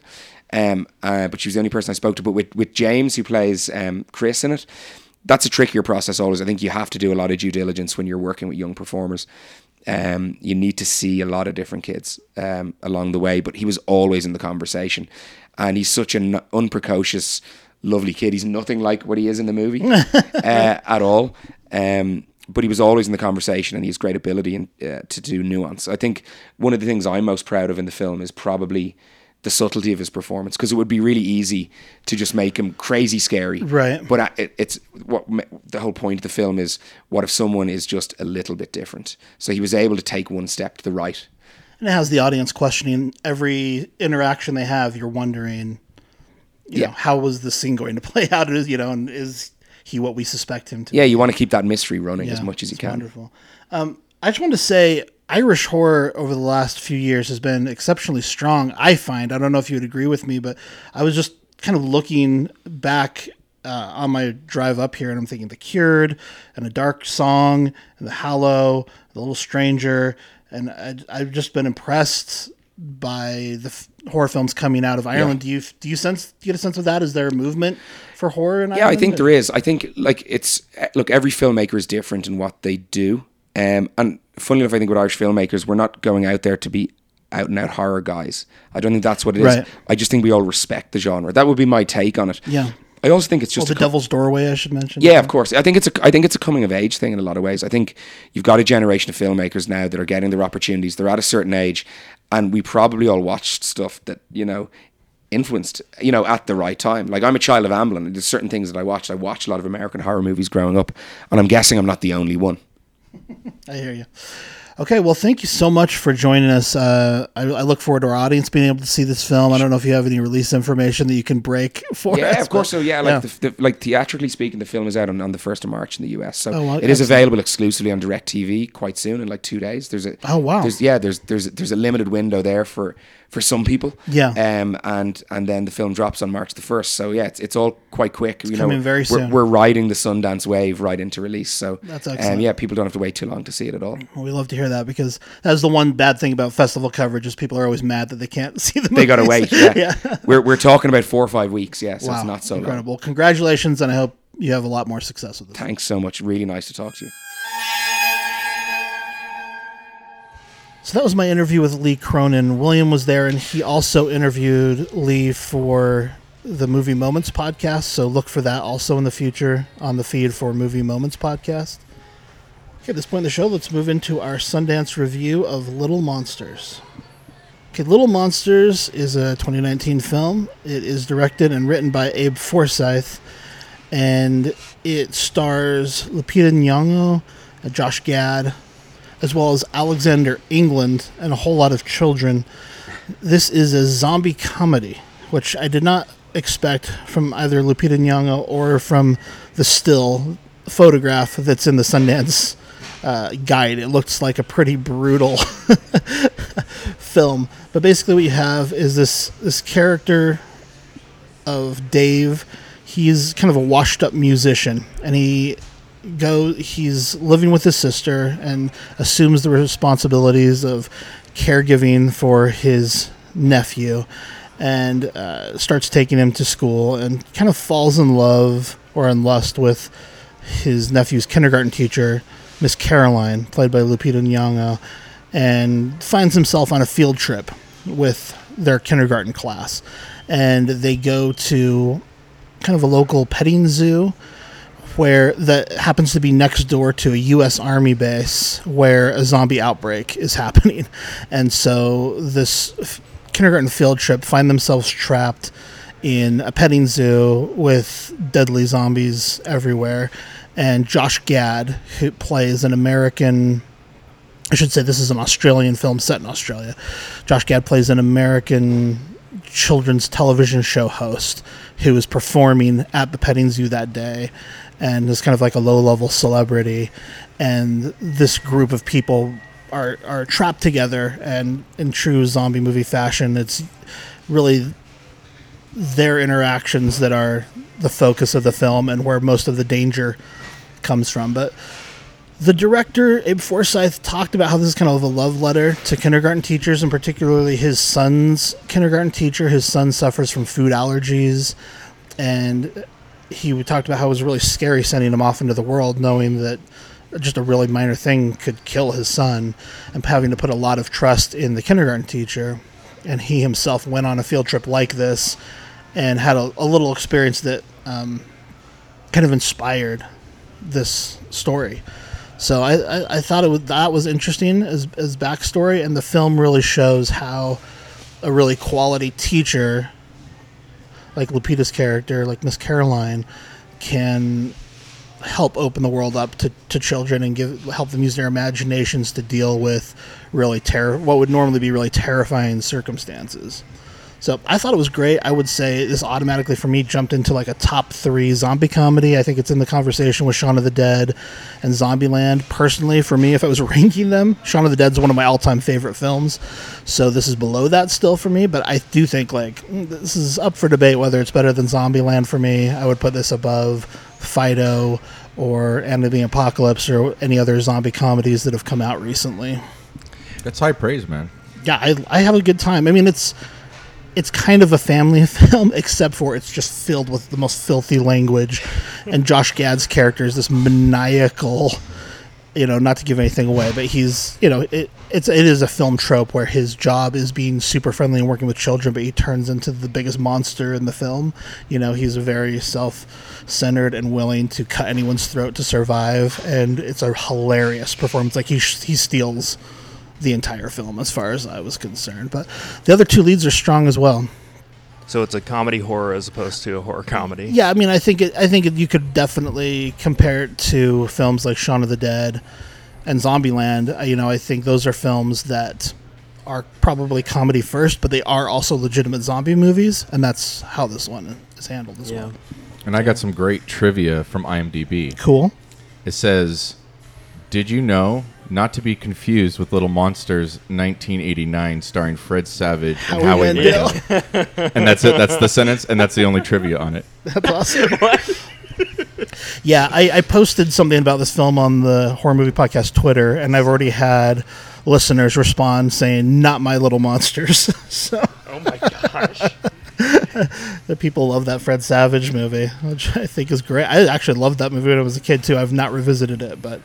but she was the only person I spoke to. But with James, who plays Chris in it, that's a trickier process always. I think you have to do a lot of due diligence when you're working with young performers. You need to see a lot of different kids along the way, but he was always in the conversation, and he's such an unprecocious, lovely kid. He's nothing like what he is in the movie at all, but he was always in the conversation, and he has great ability to do nuance. I think one of the things I'm most proud of in the film is probably the subtlety of his performance, because it would be really easy to just make him crazy scary. Right. But it's what the whole point of the film is, what if someone is just a little bit different? So he was able to take one step to the right. And it has the audience questioning every interaction they have. You're wondering, you know, how was this scene going to play out? You know, and is he what we suspect him to be? Yeah, you want to keep that mystery running as much as you can. Wonderful. I just want to say, Irish horror over the last few years has been exceptionally strong, I find. I don't know if you would agree with me, but I was just kind of looking back on my drive up here, and I'm thinking The Cured, and A Dark Song, and The Hallow, The Little Stranger, and I've just been impressed by the horror films coming out of Ireland. Yeah. Do you get a sense of that? Is there a movement for horror in Ireland? Yeah, I think there is. I think every filmmaker is different in what they do. And funnily enough, I think with Irish filmmakers, we're not going out there to be out and out horror guys. I don't think that's what it is. I just think we all respect the genre. That would be my take on it. Yeah. I also think it's just The Devil's Doorway, I should mention. Yeah, of course. I think it's a coming of age thing in a lot of ways. I think you've got a generation of filmmakers now that are getting their opportunities. They're at a certain age, and we probably all watched stuff that, you know, influenced, you know, at the right time. Like, I'm a child of Amblin, and there's certain things that I watched a lot of American horror movies growing up, and I'm guessing I'm not the only one. I hear you. Okay, well, thank you so much for joining us. I look forward to our audience being able to see this film. I don't know if you have any release information that you can break for us. Yeah, of course. So, theatrically speaking, the film is out on the 1st of March in the US. So it is available exclusively on DirecTV quite soon, in like 2 days. There's a there's a limited window there for some people. Yeah. And then the film drops on March the 1st. So yeah, it's all quite quick. It's coming very soon. We're riding the Sundance wave right into release. So that's excellent. People don't have to wait too long to see it at all. Well, we love to hear that, because that's the one bad thing about festival coverage is people are always mad that they can't see the movies. They got to wait. Yeah. We're talking about 4 or 5 weeks. Yeah. So it's not so incredible. Long. Congratulations. And I hope you have a lot more success with this. Thanks so much. Really nice to talk to you. So that was my interview with Lee Cronin. William was there, and he also interviewed Lee for the Movie Moments podcast. So look for that also in the future on the feed for Movie Moments podcast. Okay, at this point in the show, let's move into our Sundance review of Little Monsters. Okay, Little Monsters is a 2019 film. It is directed and written by Abe Forsythe, and it stars Lupita Nyong'o, Josh Gad, as well as Alexander England, and a whole lot of children. This is a zombie comedy, which I did not expect from either Lupita Nyong'o or from the still photograph that's in the Sundance guide. It looks like a pretty brutal film. But basically what you have is this character of Dave. He's kind of a washed up musician, and he's living with his sister and assumes the responsibilities of caregiving for his nephew, and starts taking him to school and kind of falls in love or in lust with his nephew's kindergarten teacher, Miss Caroline, played by Lupita Nyong'o, and finds himself on a field trip with their kindergarten class. And they go to kind of a local petting zoo where that happens to be next door to a U.S. Army base where a zombie outbreak is happening. And so this kindergarten field trip find themselves trapped in a petting zoo with deadly zombies everywhere. And Josh Gad, who plays an American... I should say this is an Australian film set in Australia. Josh Gad plays an American children's television show host who is performing at the petting zoo that day and is kind of like a low-level celebrity. And this group of people are trapped together, and in true zombie movie fashion, it's really their interactions that are the focus of the film and where most of the danger comes from. But the director, Abe Forsythe, talked about how this is kind of a love letter to kindergarten teachers, and particularly his son's kindergarten teacher. His son suffers from food allergies, and he talked about how it was really scary sending him off into the world, knowing that just a really minor thing could kill his son, and having to put a lot of trust in the kindergarten teacher. And he himself went on a field trip like this and had a little experience that kind of inspired this story. So I thought that was interesting as backstory, and the film really shows how a really quality teacher, like Lupita's character, like Miss Caroline, can help open the world up to children and help them use their imaginations to deal with really what would normally be really terrifying circumstances. So I thought it was great. I would say this automatically for me jumped into like a top 3 zombie comedy. I think it's in the conversation with Shaun of the Dead and Zombieland. Personally, for me, if I was ranking them, Shaun of the Dead is one of my all-time favorite films. So this is below that still for me. But I do think like this is up for debate whether it's better than Zombieland for me. I would put this above Fido or End of the Apocalypse or any other zombie comedies that have come out recently. That's high praise, man. Yeah, I have a good time. I mean, it's kind of a family film, except for it's just filled with the most filthy language. And Josh Gad's character is this maniacal, not to give anything away, but he's, it is a film trope where his job is being super friendly and working with children, but he turns into the biggest monster in the film. He's very self-centered and willing to cut anyone's throat to survive. And it's a hilarious performance. Like he steals the entire film as far as I was concerned, but the other 2 leads are strong as well. So it's a comedy horror as opposed to a horror comedy. Yeah, I mean, I think you could definitely compare it to films like Shaun of the Dead and Zombieland. I think those are films that are probably comedy first, but they are also legitimate zombie movies, and that's how this one is handled as well. And I got some great trivia from IMDb. Cool. It says, did you know, not to be confused with Little Monsters 1989 starring Fred Savage and Howie Mandel. And that's it. That's the sentence, and that's the only trivia on it. That's awesome. What? Yeah, I posted something about this film on the Horror Movie Podcast Twitter, and I've already had listeners respond saying, not my Little Monsters. So. Oh, my gosh. The people love that Fred Savage movie, which I think is great. I actually loved that movie when I was a kid, too. I've not revisited it, but...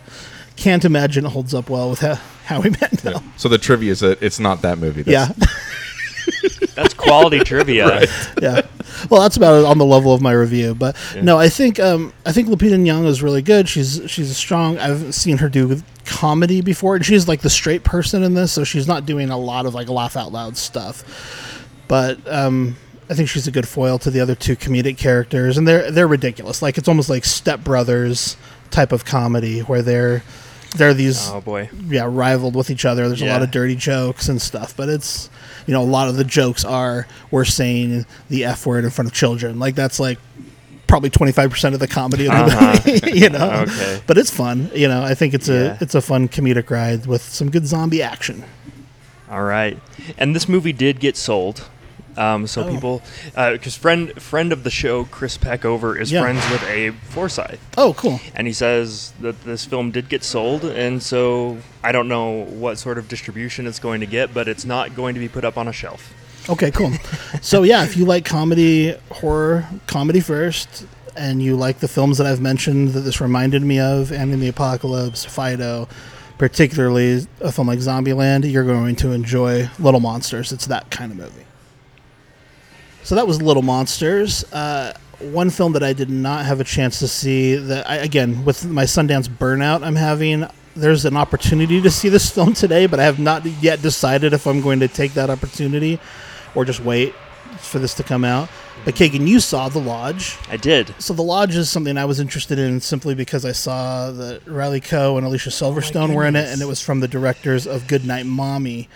can't imagine it holds up well with Howie Mandel. Yeah. So the trivia is that it's not that movie. That's quality trivia. Right. Yeah. Well, that's about it on the level of my review. But no, I think Lupita Nyong'o is really good. She's strong. I've seen her do comedy before, and she's like the straight person in this, so she's not doing a lot of like laugh out loud stuff. But I think she's a good foil to the other two comedic characters, and they're ridiculous. Like it's almost like Step Brothers type of comedy where they're these rivaled with each other. There's a lot of dirty jokes and stuff, but it's, you know, a lot of the jokes are we're saying the F word in front of children. Like that's like probably 25% of the comedy of the movie, you know. Okay. But it's fun, you know. I think it's a fun comedic ride with some good zombie action. All right, and this movie did get sold. People, because friend of the show, Chris Peckover, is friends with Abe Forsythe. Oh, cool. And he says that this film did get sold, and so I don't know what sort of distribution it's going to get, but it's not going to be put up on a shelf. Okay, cool. So, yeah, if you like comedy, horror, comedy first, and you like the films that I've mentioned that this reminded me of, and in the Apocalypse, Fido, particularly a film like Zombieland, you're going to enjoy Little Monsters. It's that kind of movie. So that was Little Monsters. One film that I did not have a chance to see that, again, with my Sundance burnout I'm having, there's an opportunity to see this film today, but I have not yet decided if I'm going to take that opportunity or just wait for this to come out. But Kagan, you saw The Lodge. I did. So The Lodge is something I was interested in simply because I saw that Riley Coe and Alicia Silverstone were in it, and it was from the directors of Goodnight Mommy.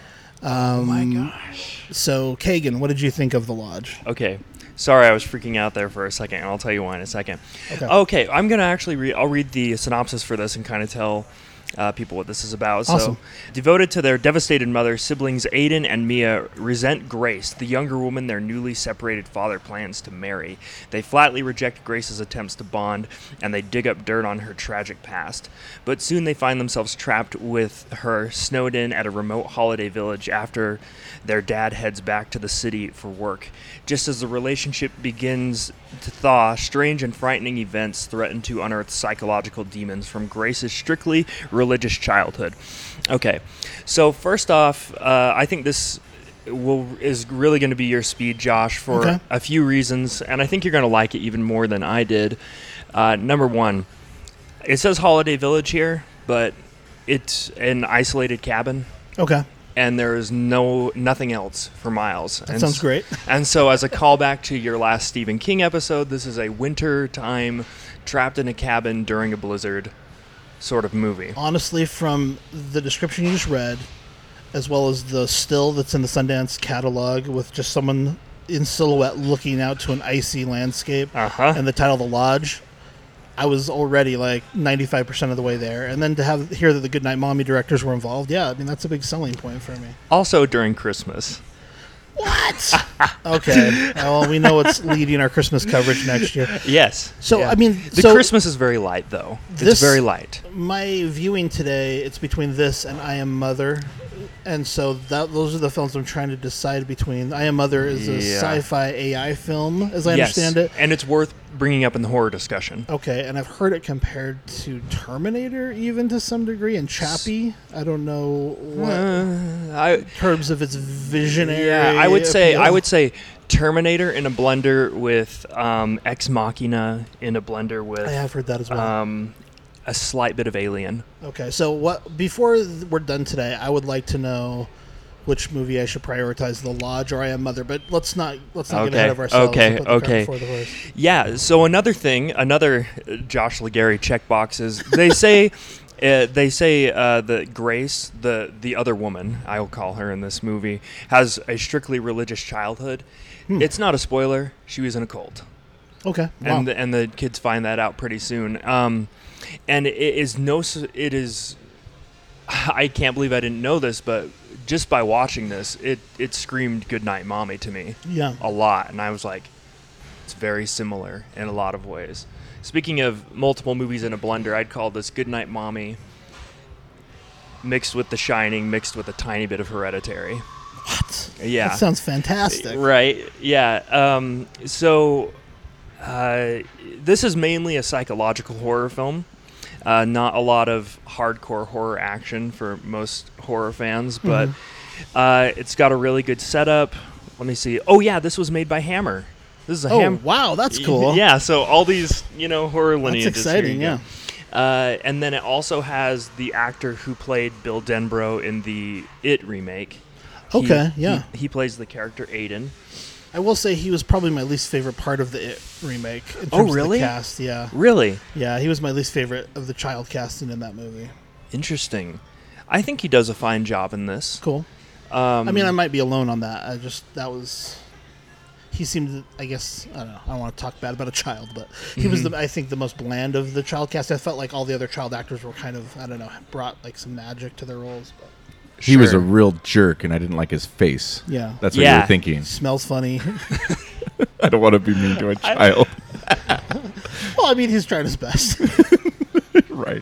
Oh my gosh. So, Kagan, what did you think of The Lodge? Okay. Sorry, I was freaking out there for a second, and I'll tell you why in a second. Okay, I'm going to actually read the synopsis for this and kind of tell people what this is about. Awesome. So, devoted to their devastated mother, siblings Aiden and Mia resent Grace, the younger woman their newly separated father plans to marry. They flatly reject Grace's attempts to bond, and they dig up dirt on her tragic past. But soon they find themselves trapped with her, snowed in at a remote holiday village after their dad heads back to the city for work. Just as the relationship begins to thaw, strange and frightening events threaten to unearth psychological demons from Grace's strictly religious childhood. Okay, so first off, I think this is really going to be your speed, Josh, for a few reasons, and I think you're going to like it even more than I did. Number one, it says Holiday Village here, but it's an isolated cabin. Okay. And there is nothing else for miles. That sounds great. And so as a callback to your last Stephen King episode, this is a winter time trapped in a cabin during a blizzard sort of movie. Honestly, from the description you just read, as well as the still that's in the Sundance catalog with just someone in silhouette looking out to an icy landscape, and the title The Lodge, I was already like 95% of the way there. And then to hear that the Goodnight Mommy directors were involved, I mean, that's a big selling point for me. Also during Christmas. What? Okay. Well, we know it's leading our Christmas coverage next year. Yes. So, I mean... The Christmas is very light, though. It's very light. My viewing today, it's between this and I Am Mother. And so those are the films I'm trying to decide between. I Am Mother is a sci-fi AI film, as I understand it. And it's worth bringing up in the horror discussion. Okay, and I've heard it compared to Terminator, even to some degree, and Chappie. I don't know what in terms of its visionary. Yeah, I would say Terminator in a blender with Ex Machina in a blender with. I have heard that as well. A slight bit of Alien. Okay, so before we're done today, I would like to know which movie I should prioritize, The Lodge or I Am Mother, but let's not get ahead of ourselves. Okay. Put the cart before the horse. Yeah, so another Josh Legare checkbox is they say that Grace, the other woman, I will call her in this movie, has a strictly religious childhood. It's not a spoiler. She was in a cult. Okay. Wow. And the kids find that out pretty soon. And I can't believe I didn't know this, but just by watching this, it screamed Goodnight Mommy to me a lot. And I was like, it's very similar in a lot of ways. Speaking of multiple movies in a blender, I'd call this Goodnight Mommy mixed with The Shining, mixed with a tiny bit of Hereditary. What? Yeah. That sounds fantastic. Right. Yeah. This is mainly a psychological horror film. Not a lot of hardcore horror action for most horror fans, but it's got a really good setup. Let me see. Oh, yeah, this was made by Hammer. This is a wow, that's cool. Yeah, so all these, you know, horror lineages. That's exciting, yeah. And then it also has the actor who played Bill Denbrough in the It remake. Okay, yeah. He plays the character Aiden. I will say he was probably my least favorite part of the It remake. In terms of the cast, yeah. Really? Yeah, he was my least favorite of the child casting in that movie. Interesting. I think he does a fine job in this. Cool. I mean, I might be alone on that. He seemed, I guess, I don't know. I don't want to talk bad about a child, but he was, I think, the most bland of the child cast. I felt like all the other child actors were kind of, I don't know, brought like some magic to their roles. But. He was a real jerk, and I didn't like his face. Yeah, that's what you were thinking. Smells funny. I don't want to be mean to a child. Well, I mean, he's trying his best. Right.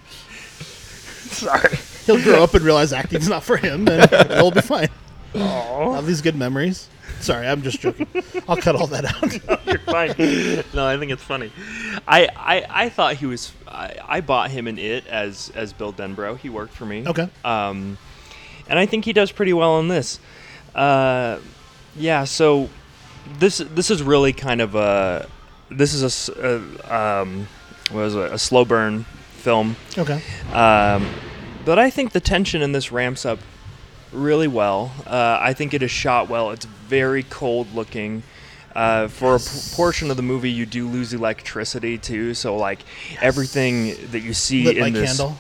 Sorry. He'll grow up and realize acting's not for him, and it'll be fine. Aww. All these good memories. Sorry, I'm just joking. I'll cut all that out. No, you're fine. No, I think it's funny. I thought he was... I bought him in It as Bill Denbrough. He worked for me. Okay. And I think he does pretty well in this. Yeah, so this is really kind of a... This is a slow burn film. Okay. But I think the tension in this ramps up really well. I think it is shot well. It's very cold looking. For a portion of the movie, you do lose electricity too. So like everything that you see lit in this, candle?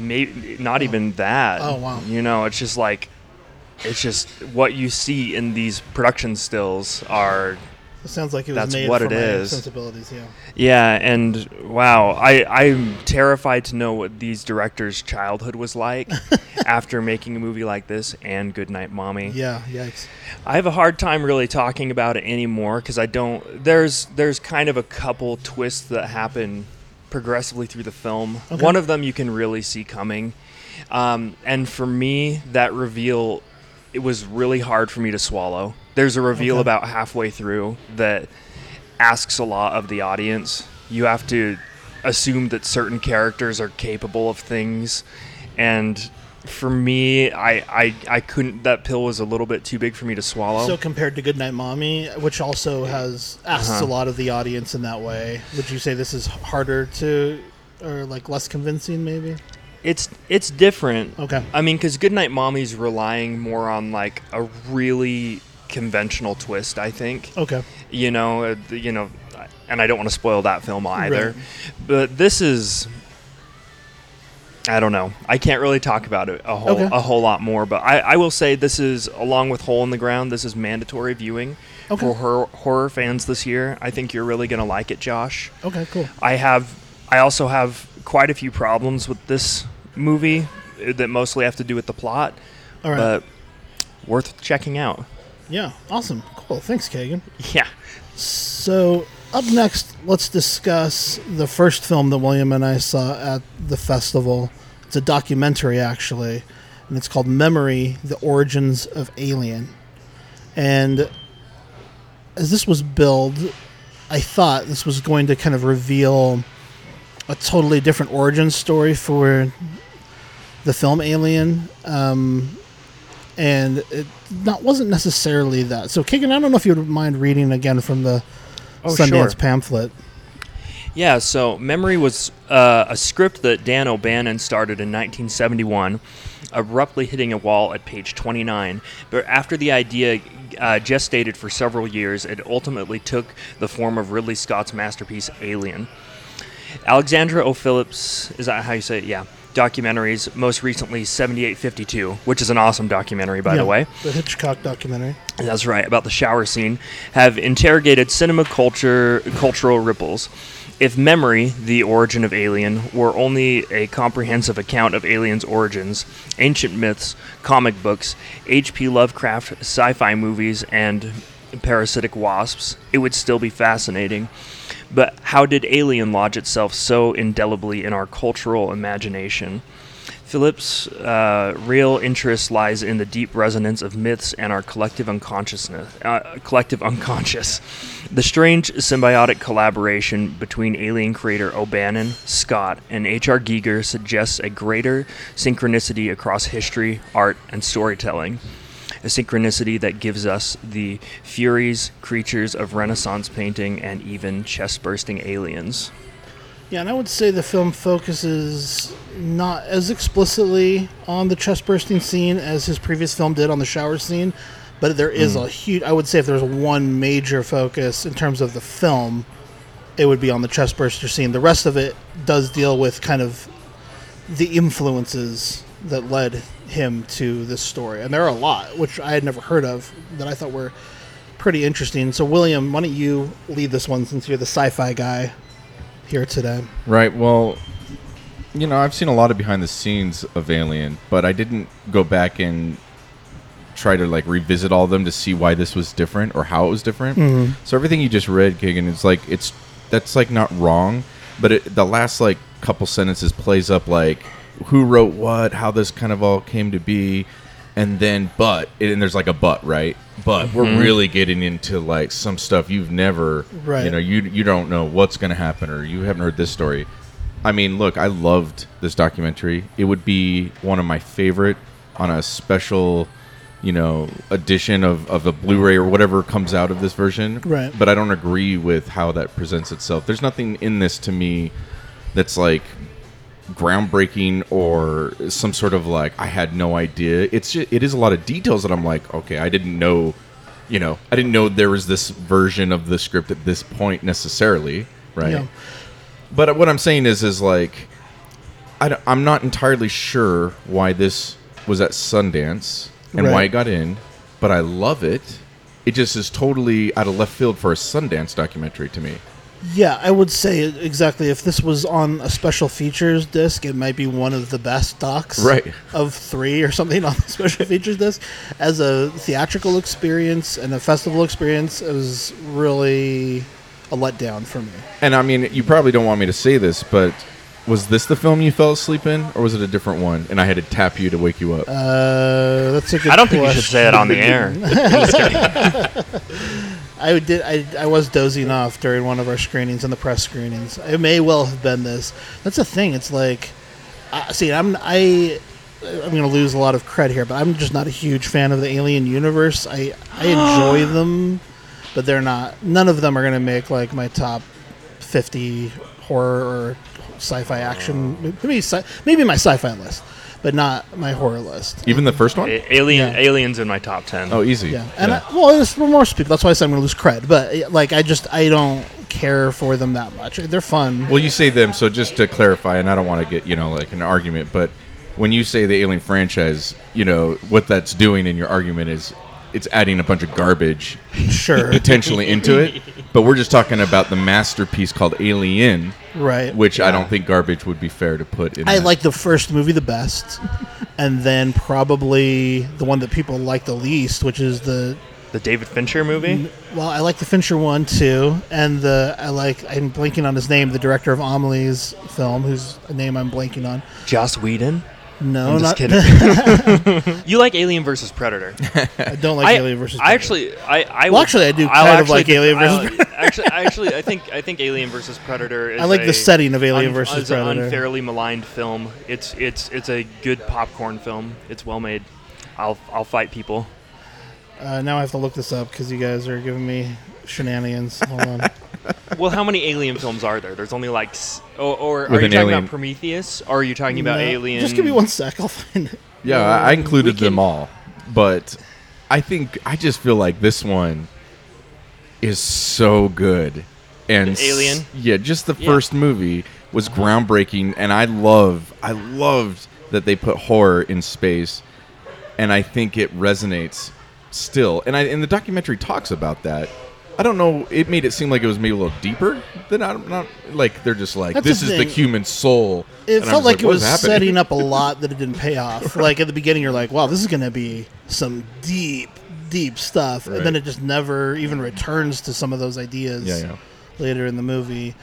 Maybe not even that. Oh wow! You know, it's just what you see in these production stills are. It sounds like it was made for my sensibilities, yeah. Yeah, and wow, I'm terrified to know what these directors' childhood was like after making a movie like this and Goodnight Mommy. Yeah, yikes. I have a hard time really talking about it anymore because I don't... There's kind of a couple twists that happen progressively through the film. Okay. One of them you can really see coming. And for me, that reveal... It was really hard for me to swallow. There's a reveal about halfway through that asks a lot of the audience. You have to assume that certain characters are capable of things. And for me, I couldn't... That pill was a little bit too big for me to swallow. So compared to Goodnight Mommy, which also asks a lot of the audience in that way, would you say this is harder to... Or like less convincing, maybe? It's different. Okay. I mean, because Goodnight Mommy's relying more on like a really conventional twist, I think. Okay. You know, and I don't want to spoil that film either. Right. But this is, I don't know. I can't really talk about it a whole lot more. But I will say this is, along with Hole in the Ground, this is mandatory viewing for horror fans this year. I think you're really gonna like it, Josh. Okay, cool. I also have quite a few problems with this movie that mostly have to do with the plot. All right. But worth checking out. Yeah, awesome. Cool. Thanks, Kagan. Yeah. So up next, let's discuss the first film that William and I saw at the festival. It's a documentary, actually, and it's called Memory: The Origins of Alien. And as this was billed, I thought this was going to kind of reveal a totally different origin story for the film Alien, and it wasn't necessarily that. So, Kagan, I don't know if you would mind reading again from the Sundance pamphlet. Yeah, so Memory was a script that Dan O'Bannon started in 1971, abruptly hitting a wall at page 29. But after the idea gestated for several years, it ultimately took the form of Ridley Scott's masterpiece, Alien. Alexandra O. Phillips, is that how you say it? Yeah. Documentaries, most recently 7852, which is an awesome documentary, by the way. The Hitchcock documentary. That's right, about the shower scene, have interrogated cinema cultural ripples. If Memory, the Origin of Alien, were only a comprehensive account of aliens' origins, ancient myths, comic books, H.P. Lovecraft, sci-fi movies, and parasitic wasps, it would still be fascinating. But how did Alien lodge itself so indelibly in our cultural imagination? Phillips' real interest lies in the deep resonance of myths and our collective unconscious. The strange symbiotic collaboration between Alien creator O'Bannon, Scott, and H.R. Giger suggests a greater synchronicity across history, art, and storytelling. a synchronicity that gives us the Furies, creatures of Renaissance painting, and even chest-bursting aliens. Yeah, and I would say the film focuses not as explicitly on the chest-bursting scene as his previous film did on the shower scene, but there is a huge... I would say if there's one major focus in terms of the film, it would be on the chest-burster scene. The rest of it does deal with kind of the influences that led him to this story. And there are a lot, which I had never heard of, that I thought were pretty interesting. So, William, why don't you lead this one since you're the sci-fi guy here today? Right. Well, you know, I've seen a lot of behind the scenes of Alien, but I didn't go back and try to like revisit all of them to see why this was different or how it was different. Mm-hmm. So everything you just read, Kagan, it's like that's like not wrong, but the last like couple sentences plays up like who wrote what, how this kind of all came to be, and then and there's like a but, right? But we're really getting into like some stuff you've never, you know, you don't know what's going to happen or you haven't heard this story. I mean, look, I loved this documentary. It would be one of my favorite on a special, you know, edition of a Blu-ray or whatever comes out of this version. Right. But I don't agree with how that presents itself. There's nothing in this to me that's like groundbreaking or some sort of like I had no idea. It's just, it is a lot of details that I'm like, okay, I didn't know, you know, I didn't know there was this version of the script at this point necessarily, right? Yeah. But what I'm saying is like I'm not entirely sure why this was at Sundance and why it got in, but I love it. It just is totally out of left field for a Sundance documentary to me. Yeah, I would say exactly. If this was on a special features disc, it might be one of the best docs of three or something on the special features disc. As a theatrical experience and a festival experience, it was really a letdown for me. And I mean, you probably don't want me to say this, but was this the film you fell asleep in, or was it a different one? And I had to tap you to wake you up. That's a good question. I don't think you should say that on the air. I did. I was dozing off during one of our screenings and the press screenings. It may well have been this. That's the thing. It's like, I'm going to lose a lot of cred here, but I'm just not a huge fan of the Alien universe. I enjoy them, but they're not. None of them are going to make like my top 50 horror or sci-fi action. Maybe my sci-fi list, but not my horror list. Even the first one? Alien's in my top 10. Oh, easy. Yeah. And it's remorse people. That's why I said I'm going to lose cred. But, like, I don't care for them that much. They're fun. Well, you say them, so just to clarify, and I don't want to get, you know, like an argument, but when you say the Alien franchise, you know, what that's doing in your argument is it's adding a bunch of garbage potentially into it. But we're just talking about the masterpiece called Alien, right? Which I don't think garbage would be fair to put in. I like the first movie the best, and then probably the one that people like the least, which is the David Fincher movie. Well, I like the Fincher one too, and I'm blanking on his name, the director of Amelie's film, whose name I'm blanking on. Joss Whedon. No, I'm just kidding. You like Alien versus Predator. I don't like Alien versus Predator. I do kind of like Alien versus Predator. I think Alien versus Predator is the setting of Alien versus Predator. It's an unfairly maligned film. It's a good popcorn film. It's well made. I'll fight people. Now I have to look this up because you guys are giving me shenanigans. Hold on. Well, how many Alien films are there? There's only like... Or are you talking about Prometheus? Or are you talking about Alien? Just give me one sec. I'll find it. Yeah, I included them all. But I think... I just feel like this one is so good. And Alien? Just the first movie was groundbreaking. And I loved that they put horror in space. And I think it resonates still. And the documentary talks about that. I don't know. It made it seem like it was maybe a little deeper than I'm not. Like they're just like this is the human soul. It felt like it was setting up a lot that it didn't pay off. Right. Like at the beginning, you're like, "Wow, this is going to be some deep, deep stuff," and then it just never even returns to some of those ideas later in the movie.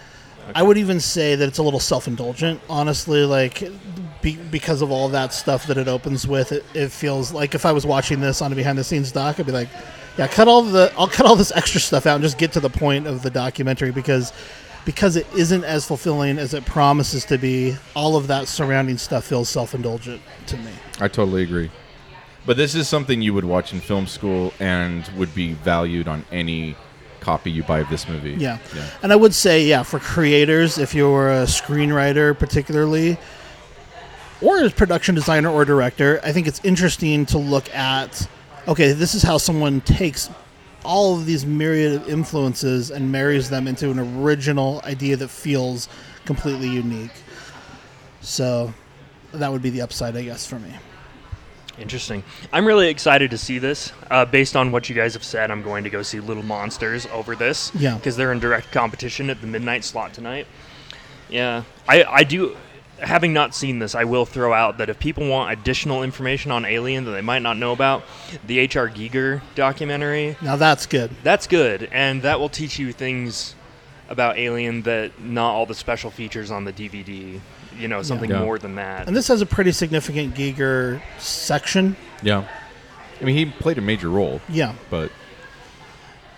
Okay. I would even say that it's a little self-indulgent, honestly. Like because of all that stuff that it opens with, it feels like if I was watching this on a behind-the-scenes doc, I'd be like. Yeah, I'll cut all this extra stuff out and just get to the point of the documentary because it isn't as fulfilling as it promises to be. All of that surrounding stuff feels self-indulgent to me. I totally agree. But this is something you would watch in film school and would be valued on any copy you buy of this movie. Yeah. Yeah. And I would say, yeah, for creators, if you're a screenwriter particularly, or a production designer or director, I think it's interesting to look at, okay, this is how someone takes all of these myriad of influences and marries them into an original idea that feels completely unique. So that would be the upside, I guess, for me. Interesting. I'm really excited to see this. Based on what you guys have said, I'm going to go see Little Monsters over this. Yeah. Because they're in direct competition at the midnight slot tonight. Yeah. I do, having not seen this, I will throw out that if people want additional information on Alien that they might not know about, the H.R. Giger documentary. Now that's good. That's good. And that will teach you things about Alien that not all the special features on the DVD. You know, something more than that. And this has a pretty significant Giger section. Yeah. I mean, he played a major role. Yeah. But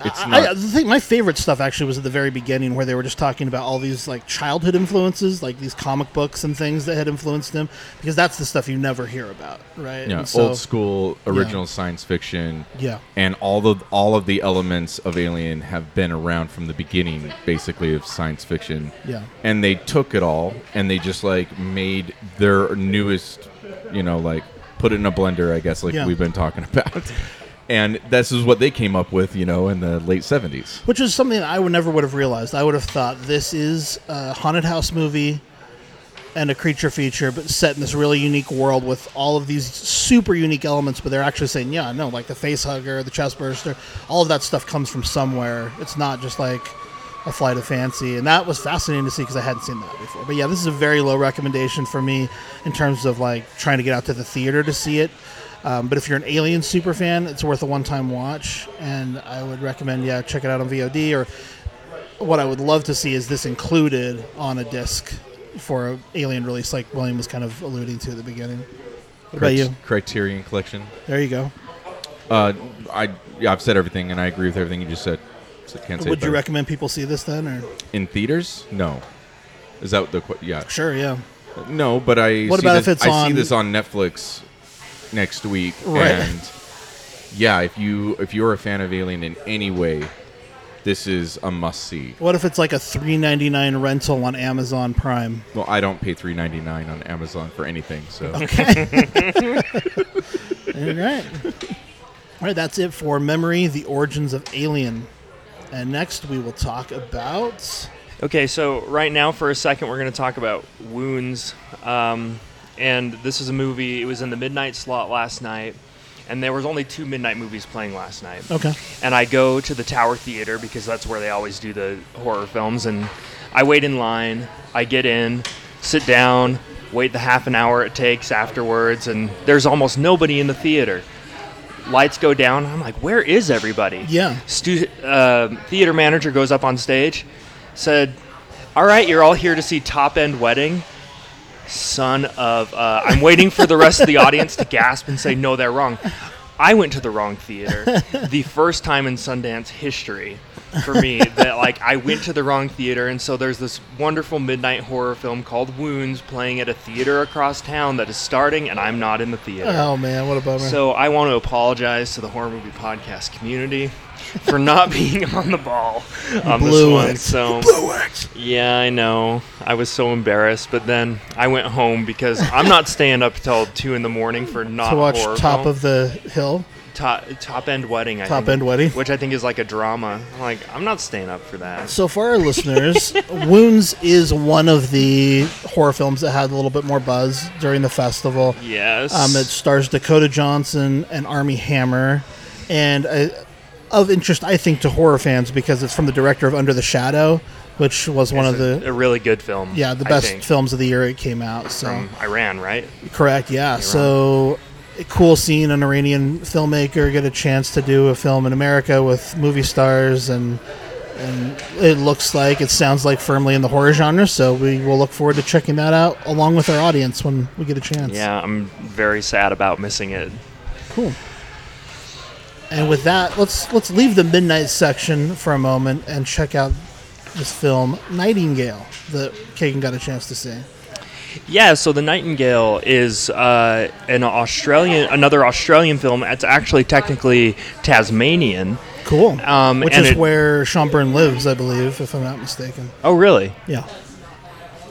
it's not... The thing, my favorite stuff actually was at the very beginning where they were just talking about all these, like, childhood influences, like these comic books and things that had influenced him, because that's the stuff you never hear about, right? Yeah, so, old school, original science fiction. Yeah. And all of the elements of Alien have been around from the beginning, basically, of science fiction. Yeah. And they took it all, and they just, like, made their newest, you know, like, put it in a blender, I guess, like we've been talking about. And this is what they came up with, you know, in the late 70s. Which is something that I never would have realized. I would have thought this is a haunted house movie and a creature feature, but set in this really unique world with all of these super unique elements, but they're actually saying, yeah, no, like the facehugger, the chestburster, all of that stuff comes from somewhere. It's not just like a flight of fancy. And that was fascinating to see because I hadn't seen that before. But yeah, this is a very low recommendation for me in terms of like trying to get out to the theater to see it. But if you're an Alien super fan, it's worth a one-time watch, and I would recommend, check it out on VOD, or what I would love to see is this included on a disc for an Alien release, like William was kind of alluding to at the beginning. What about you? Criterion Collection. There you go. I've said everything, and I agree with everything you just said. So can't say would you recommend people see this then? Or in theaters? No. Is that the question? Yeah. Sure, yeah. No, but I see this on Netflix next week, right. And if you're a fan of Alien in any way, this is a must-see. What if it's like a $3.99 rental on Amazon Prime? Well, I don't pay $3.99 on Amazon for anything, so okay. All right, that's it for Memory: The Origins of Alien, and next we will talk about. Okay, so right now for a second we're going to talk about Wounds. And this is a movie, it was in the midnight slot last night, and there was only 2 midnight movies playing last night. Okay. And I go to the Tower Theater because that's where they always do the horror films, and I wait in line, I get in, sit down, wait the half an hour it takes afterwards, and there's almost nobody in the theater. Lights go down, I'm like, where is everybody? Yeah. Theater manager goes up on stage, said, all right, you're all here to see Top End Wedding. I'm waiting for the rest of the audience to gasp and say, no, they're wrong. I went to the wrong theater. The first time in Sundance history for me that like I went to the wrong theater. And so there's this wonderful midnight horror film called Wounds playing at a theater across town that is starting, and I'm not in the theater. Oh man, what a bummer. So I want to apologize to the horror movie podcast community for not being on the ball on this one. So yeah, I know. I was so embarrassed, but then I went home because I'm not staying up till 2 a.m. for not to watch horror Top film. Of the Hill, Top End Wedding. Which I think is like a drama. I'm not staying up for that. So for our listeners, Wounds is one of the horror films that had a little bit more buzz during the festival. Yes, it stars Dakota Johnson and Armie Hammer, and of interest, I think, to horror fans because it's from the director of Under the Shadow, which was a really good film. Yeah, the best films of the year it came out. So. From Iran, right? Correct, yeah. Iran. So a cool seeing an Iranian filmmaker get a chance to do a film in America with movie stars, and it looks like, it sounds like firmly in the horror genre, so we will look forward to checking that out along with our audience when we get a chance. Yeah, I'm very sad about missing it. Cool. And with that, let's leave the midnight section for a moment and check out this film, Nightingale, that Kagan got a chance to see. Yeah, so The Nightingale is another Australian film. It's actually technically Tasmanian. Cool. Which is where Sean Byrne lives, I believe, if I'm not mistaken. Oh, really? Yeah.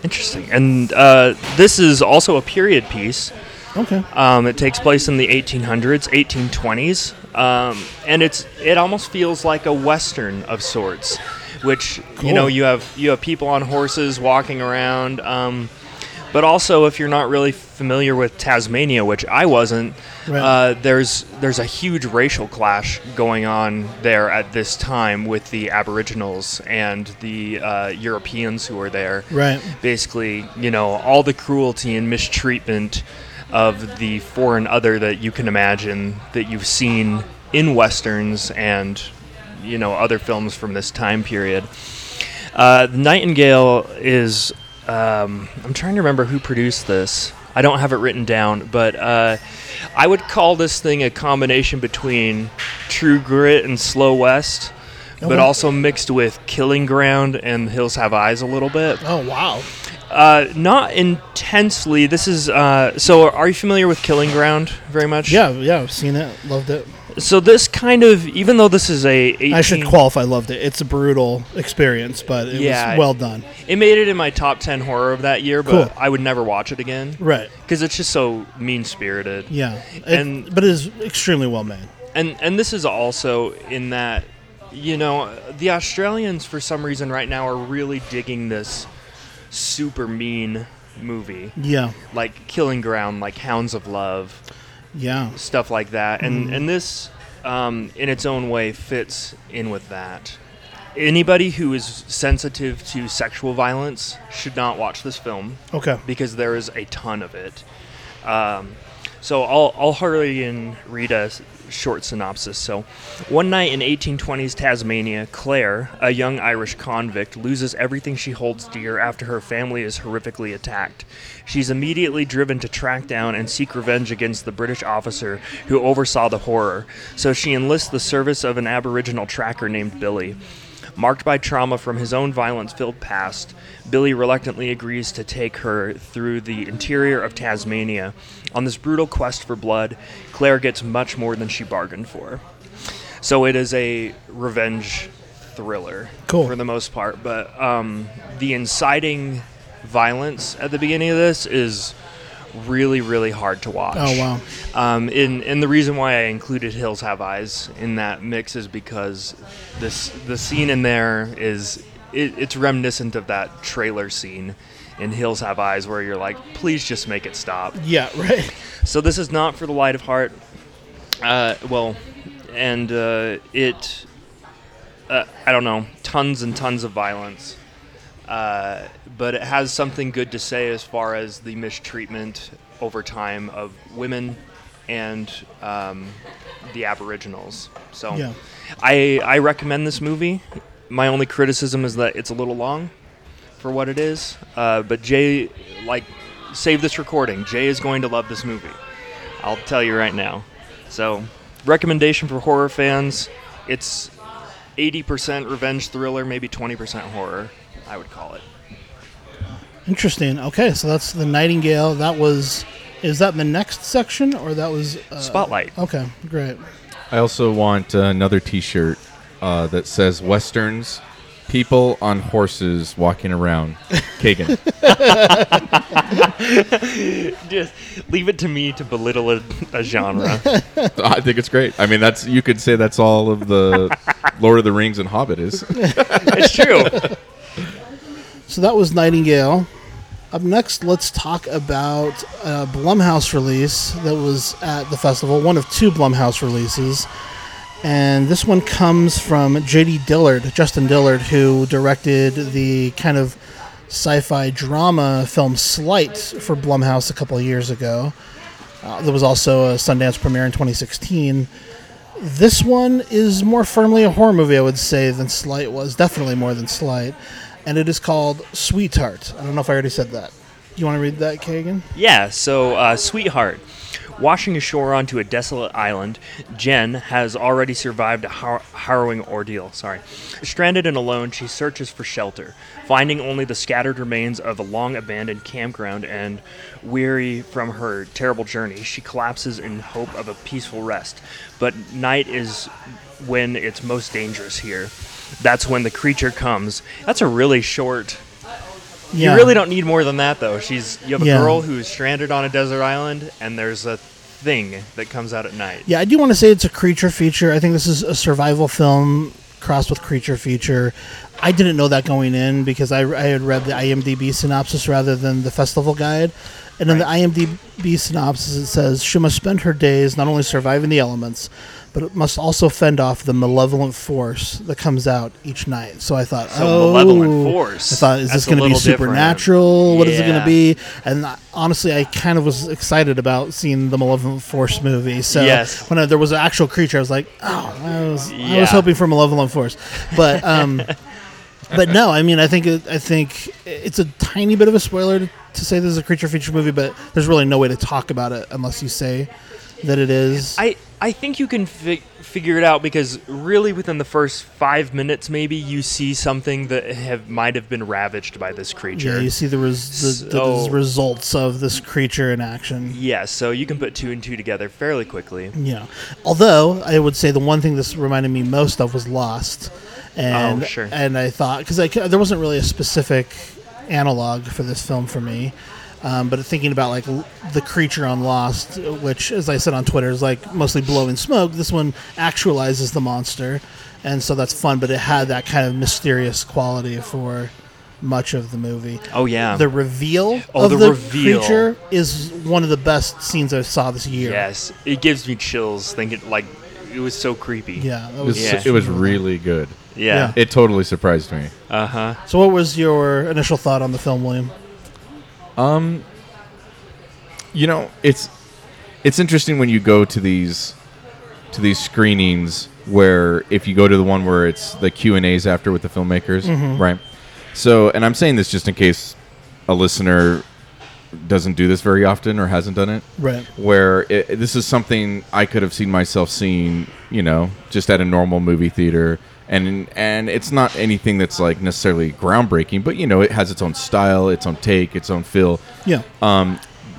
Interesting. And this is also a period piece. Okay. It takes place in the 1800s, 1820s, and it almost feels like a Western of sorts, which, cool. You know, you have people on horses walking around, but also if you're not really familiar with Tasmania, which I wasn't, right. There's a huge racial clash going on there at this time with the Aboriginals and the Europeans who are there. Right. Basically, you know, all the cruelty and mistreatment of the foreign other that you can imagine that you've seen in Westerns and, you know, other films from this time period. The Nightingale is, I'm trying to remember who produced this. I don't have it written down, but I would call this thing a combination between True Grit and Slow West, but also mixed with Killing Ground and The Hills Have Eyes a little bit. Oh, wow. Not intensely. This is so. Are you familiar with Killing Ground very much? Yeah, I've seen it, loved it. So this kind of, even though this is I should qualify. Loved it. It's a brutal experience, but it was well done. It made it in my top 10 horror of that year, but cool. I would never watch it again. Right, because it's just so mean spirited. Yeah, but it is extremely well made. And this is also in that, you know, the Australians for some reason right now are really digging this super mean movie, yeah, like Killing Ground, like Hounds of Love, yeah, stuff like that, and this in its own way fits in with that. Anybody who is sensitive to sexual violence should not watch this film, okay, because there is a ton of it. So I'll hurry and read a short synopsis. So, one night in 1820s Tasmania, Claire, a young Irish convict, loses everything she holds dear after her family is horrifically attacked. She's immediately driven to track down and seek revenge against the British officer who oversaw the horror, so she enlists the service of an Aboriginal tracker named Billy. Marked by trauma from his own violence-filled past, Billy reluctantly agrees to take her through the interior of Tasmania. On this brutal quest for blood, Claire gets much more than she bargained for. So it is a revenge thriller, cool, for the most part. But the inciting violence at the beginning of this is really, really hard to watch. Oh, wow. And the reason why I included Hills Have Eyes in that mix is because the scene in there is... It's reminiscent of that trailer scene in Hills Have Eyes where you're like, please just make it stop. Yeah, right. So this is not for the light of heart. I don't know, tons and tons of violence. But it has something good to say as far as the mistreatment over time of women and the Aboriginals. So yeah. I recommend this movie. My only criticism is that it's a little long for what it is. But Jay, save this recording. Jay is going to love this movie. I'll tell you right now. So, recommendation for horror fans. It's 80% revenge thriller, maybe 20% horror, I would call it. Interesting. Okay, so that's The Nightingale. That was... Is that the next section, or that was... Spotlight. Okay, great. I also want another T-shirt. That says Westerns, people on horses walking around. Kagan. Just leave it to me to belittle a genre. I think it's great. I mean, you could say that's all of the Lord of the Rings and Hobbit is. It's true. So that was Nightingale. Up next, let's talk about a Blumhouse release that was at the festival. One of two Blumhouse releases. And this one comes from J.D. Dillard, Justin Dillard, who directed the kind of sci-fi drama film Slight for Blumhouse a couple of years ago. There was also a Sundance premiere in 2016. This one is more firmly a horror movie, I would say, than Slight was. Definitely more than Slight. And it is called Sweetheart. I don't know if I already said that. You want to read that, Kagan? Yeah, so Sweetheart. Washing ashore onto a desolate island, Jen has already survived a harrowing ordeal. Stranded and alone, she searches for shelter, finding only the scattered remains of a long-abandoned campground, and, weary from her terrible journey, she collapses in hope of a peaceful rest. But night is when it's most dangerous here. That's when the creature comes. That's a really short... Yeah. You really don't need more than that, though. You have a girl who's stranded on a desert island, and there's a thing that comes out at night. Yeah, I do want to say it's a creature feature. I think this is a survival film crossed with creature feature. I didn't know that going in because I had read the IMDb synopsis rather than the festival guide. And in the IMDb synopsis, it says, she must spend her days not only surviving the elements, but it must also fend off the malevolent force that comes out each night. So I thought, malevolent force. I thought, is this going to be supernatural? Yeah. What is it going to be? And honestly, I kind of was excited about seeing the malevolent force movie. So when there was an actual creature, I was like, I was hoping for malevolent force. But but no, I mean, I think it's a tiny bit of a spoiler to say this is a creature feature movie, but there's really no way to talk about it unless you say that it is. I think you can figure it out because really within the first 5 minutes maybe you see something that might have been ravaged by this creature. Yeah, you see the results of this creature in action. Yeah, so you can put two and two together fairly quickly. Yeah. Although I would say the one thing this reminded me most of was Lost. And, and I thought, because there wasn't really a specific analog for this film for me. But thinking about like the creature on Lost, which, as I said on Twitter, is like mostly blowing smoke, this one actualizes the monster, and so that's fun. But it had that kind of mysterious quality for much of the movie. Oh yeah, the reveal of the creature is one of the best scenes I saw this year. Yes, it gives me chills thinking like it was so creepy. Yeah, it was really good. Yeah, it totally surprised me. Uh huh. So, what was your initial thought on the film, William? You know, it's interesting when you go to these screenings where if you go to the one where it's the Q&As after with the filmmakers, mm-hmm. right? So, and I'm saying this just in case a listener doesn't do this very often or hasn't done it, right? Where this is something I could have seen myself seeing, you know, just at a normal movie theater. And it's not anything that's like necessarily groundbreaking, but you know it has its own style, its own take, its own feel. Yeah.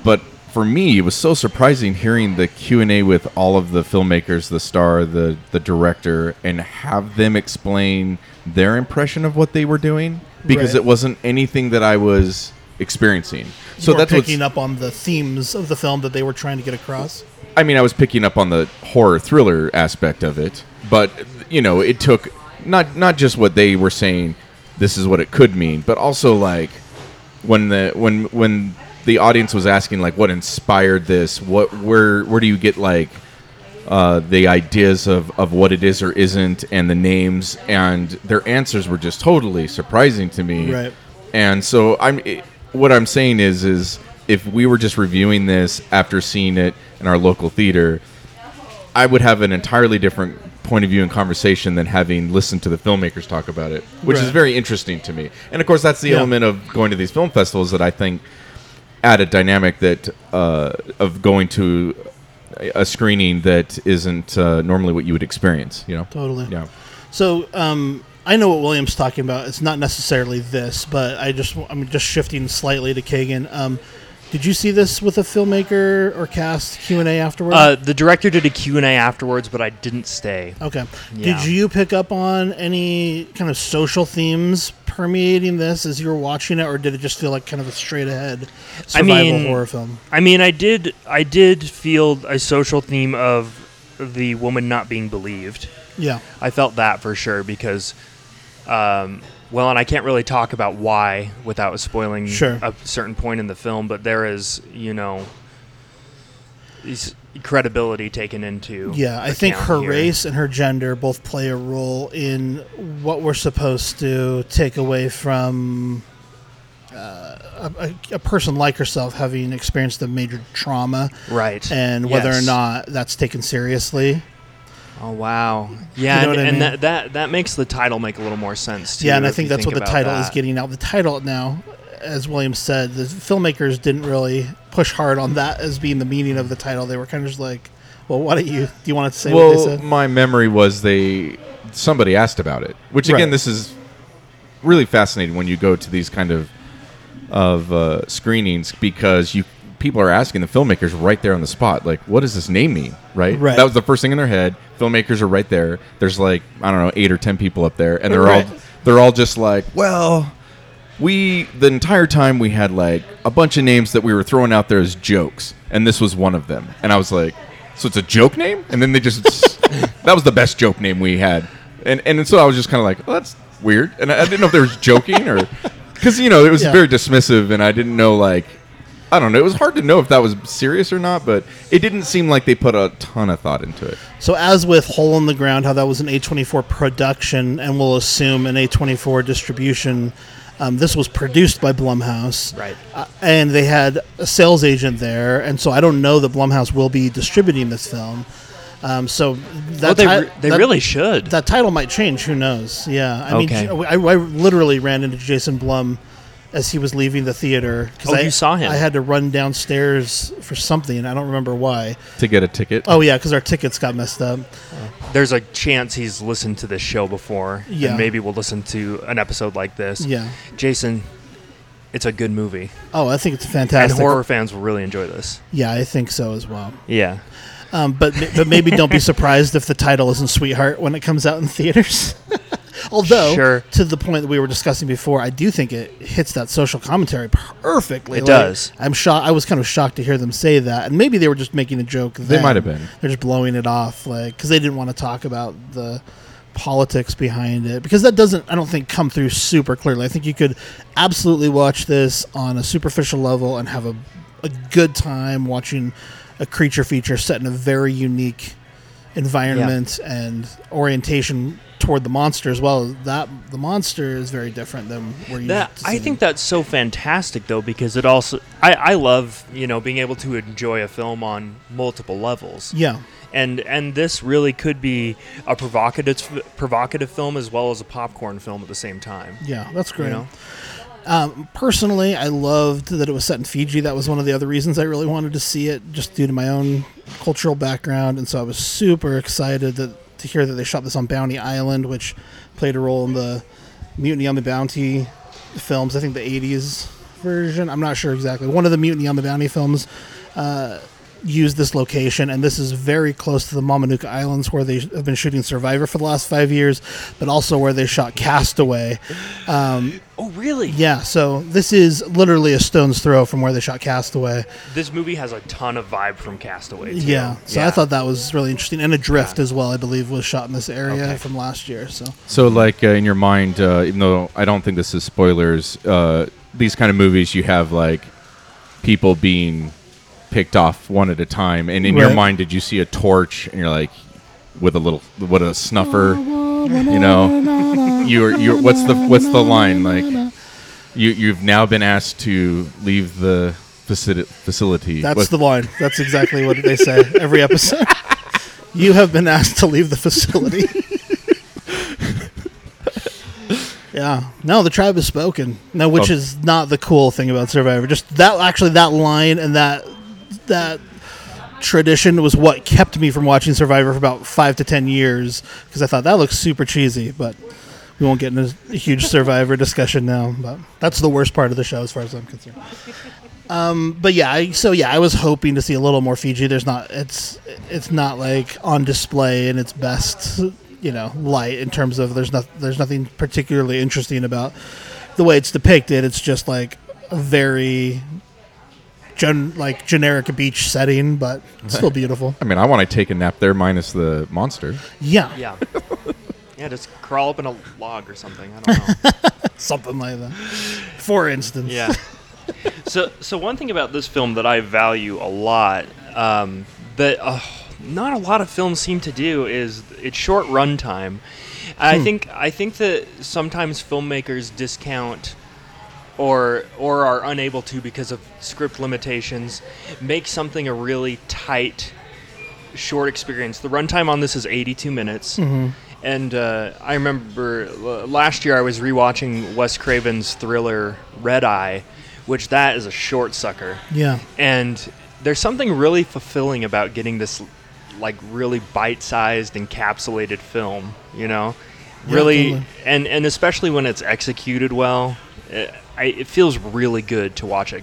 But for me, it was so surprising hearing the Q&A with all of the filmmakers, the star, the director, and have them explain their impression of what they were doing because it wasn't anything that I was experiencing. So that's picking up on the themes of the film that they were trying to get across. I mean, I was picking up on the horror thriller aspect of it, but you know, it took. Not just what they were saying, this is what it could mean, but also like when the audience was asking like what inspired this, where do you get like the ideas of what it is or isn't, and the names, and their answers were just totally surprising to me. Right. And so what I'm saying is if we were just reviewing this after seeing it in our local theater, I would have an entirely different point of view and conversation than having listened to the filmmakers talk about it, which is very interesting to me. And of course, that's the element of going to these film festivals that I think add a dynamic that of going to a screening that isn't normally what you would experience. You know, totally. Yeah. So I know what William's talking about. It's not necessarily this, but I'm just shifting slightly to Kagan. Did you see this with a filmmaker or cast Q&A afterwards? The director did a Q&A afterwards, but I didn't stay. Okay. Yeah. Did you pick up on any kind of social themes permeating this as you were watching it, or did it just feel like kind of a straight-ahead survival horror film? I mean, I did feel a social theme of the woman not being believed. Yeah. I felt that for sure because... well, and I can't really talk about why without spoiling a certain point in the film, but there is, you know, credibility taken into. Yeah, I think her race and her gender both play a role in what we're supposed to take away from a person like herself having experienced a major trauma. Right. And whether or not that's taken seriously. Oh, wow. Yeah, you know and that makes the title make a little more sense, too. Yeah, and I think that's what the title is getting out. The title now, as William said, the filmmakers didn't really push hard on that as being the meaning of the title. They were kind of just like, well, why don't you, do you want to say what they said? Well, my memory was somebody asked about it, which again, This is really fascinating when you go to these kind of screenings, because people are asking the filmmakers right there on the spot, like, what does this name mean, right? That was the first thing in their head. Filmmakers are right there. There's like, I don't know, 8 or 10 people up there, and they're all just like, well, the entire time we had like a bunch of names that we were throwing out there as jokes, and this was one of them. And I was like, so it's a joke name? And then they just, that was the best joke name we had. And so I was just kind of like, well, that's weird. And I didn't know if they were joking or, because, you know, it was very dismissive, and I didn't know, like, I don't know. It was hard to know if that was serious or not, but it didn't seem like they put a ton of thought into it. So as with Hole in the Ground, how that was an A24 production, and we'll assume an A24 distribution, this was produced by Blumhouse. Right. And they had a sales agent there, and so I don't know that Blumhouse will be distributing this film. So that they really should. That title might change. Who knows? Yeah. I mean, I literally ran into Jason Blum as he was leaving the theater. You saw him. I had to run downstairs for something. I don't remember why. To get a ticket? Oh, yeah, because our tickets got messed up. There's a chance he's listened to this show before. Yeah. And maybe we'll listen to an episode like this. Yeah. Jason, it's a good movie. Oh, I think it's fantastic. And horror fans will really enjoy this. Yeah, I think so as well. Yeah. But maybe don't be surprised if the title isn't Sweetheart when it comes out in theaters. Although, to the point that we were discussing before, I do think it hits that social commentary perfectly. It does. I was kind of shocked to hear them say that, and maybe they were just making a joke then. They might have been. They're just blowing it off, like, because they didn't want to talk about the politics behind it, because that doesn't, I don't think, come through super clearly. I think you could absolutely watch this on a superficial level and have a good time watching a creature feature set in a very unique environment and orientation toward the monster as well. That the monster is very different than where you. I think that's so fantastic though, because it also I love, you know, being able to enjoy a film on multiple levels. Yeah, and this really could be a provocative film as well as a popcorn film at the same time. Yeah, that's great. You know? Personally, I loved that it was set in Fiji. That was one of the other reasons I really wanted to see it, just due to my own cultural background. And so I was super excited to hear that they shot this on Bounty Island, which played a role in the Mutiny on the Bounty films. I think the 80s version. I'm not sure exactly. One of the Mutiny on the Bounty films used this location, and this is very close to the Mamanuca Islands, where they have been shooting Survivor for the last 5 years, but also where they shot Castaway. Oh, really? Yeah, so this is literally a stone's throw from where they shot Castaway. This movie has a ton of vibe from Castaway, too. Yeah, so I thought that was really interesting. And Adrift as well, I believe, was shot in this area from last year. So like, in your mind, even though I don't think this is spoilers, these kind of movies, you have like people being picked off one at a time, and in your mind, did you see a torch, and you're like, with a little, what, a snuffer, you know, you're what's the line, like, you've now been asked to leave the facility. That's the line. That's exactly what they say every episode. You have been asked to leave the facility. Yeah. No, the tribe has spoken. No, which is not the cool thing about Survivor. Just that, actually, that line and that tradition was what kept me from watching Survivor for about 5 to 10 years, because I thought that looks super cheesy, but we won't get into a huge Survivor discussion now. But that's the worst part of the show as far as I'm concerned. But yeah, I was hoping to see a little more Fiji. There's not, it's not like on display in its best, you know, light, in terms of there's nothing particularly interesting about the way it's depicted. It's just like a very generic beach setting, but it's still beautiful. I mean, I want to take a nap there, minus the monster. Yeah. Yeah. Yeah, just crawl up in a log or something. I don't know. Something like that. For instance. Yeah. So one thing about this film that I value a lot, that not a lot of films seem to do, is it's short run time. I think that sometimes filmmakers discount or are unable to, because of script limitations, make something a really tight, short experience. The runtime on this is 82 minutes, And I remember last year I was rewatching Wes Craven's thriller Red Eye, which that is a short sucker. Yeah. And there's something really fulfilling about getting this like really bite-sized encapsulated film, you know, really. Yeah, and especially when it's executed well, it feels really good to watch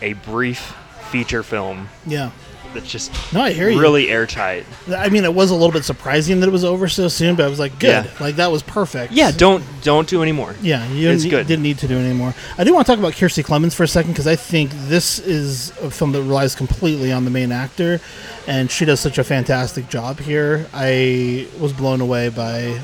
a brief feature film. Yeah. That's just really airtight. I mean, it was a little bit surprising that it was over so soon, but I was like, good. Yeah. Like, that was perfect. Yeah, don't do any more. Yeah, you didn't need to do any more. I do want to talk about Kiersey Clemons for a second, because I think this is a film that relies completely on the main actor, and she does such a fantastic job here. I was blown away by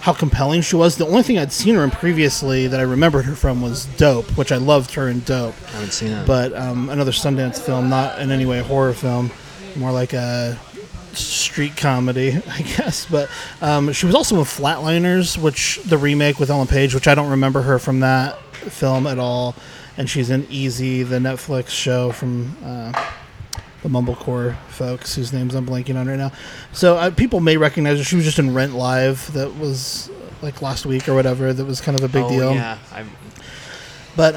how compelling she was. The only thing I'd seen her in previously that I remembered her from was Dope, which I loved her in Dope. I haven't seen that. But another Sundance film, not in any way a horror film, more like a street comedy, I guess. But she was also in Flatliners, which the remake with Ellen Page, which I don't remember her from that film at all. And she's in Easy, the Netflix show from the Mumblecore folks, whose names I'm blanking on right now. So people may recognize her. She was just in Rent Live, that was like last week or whatever. That was kind of a big deal. Yeah. But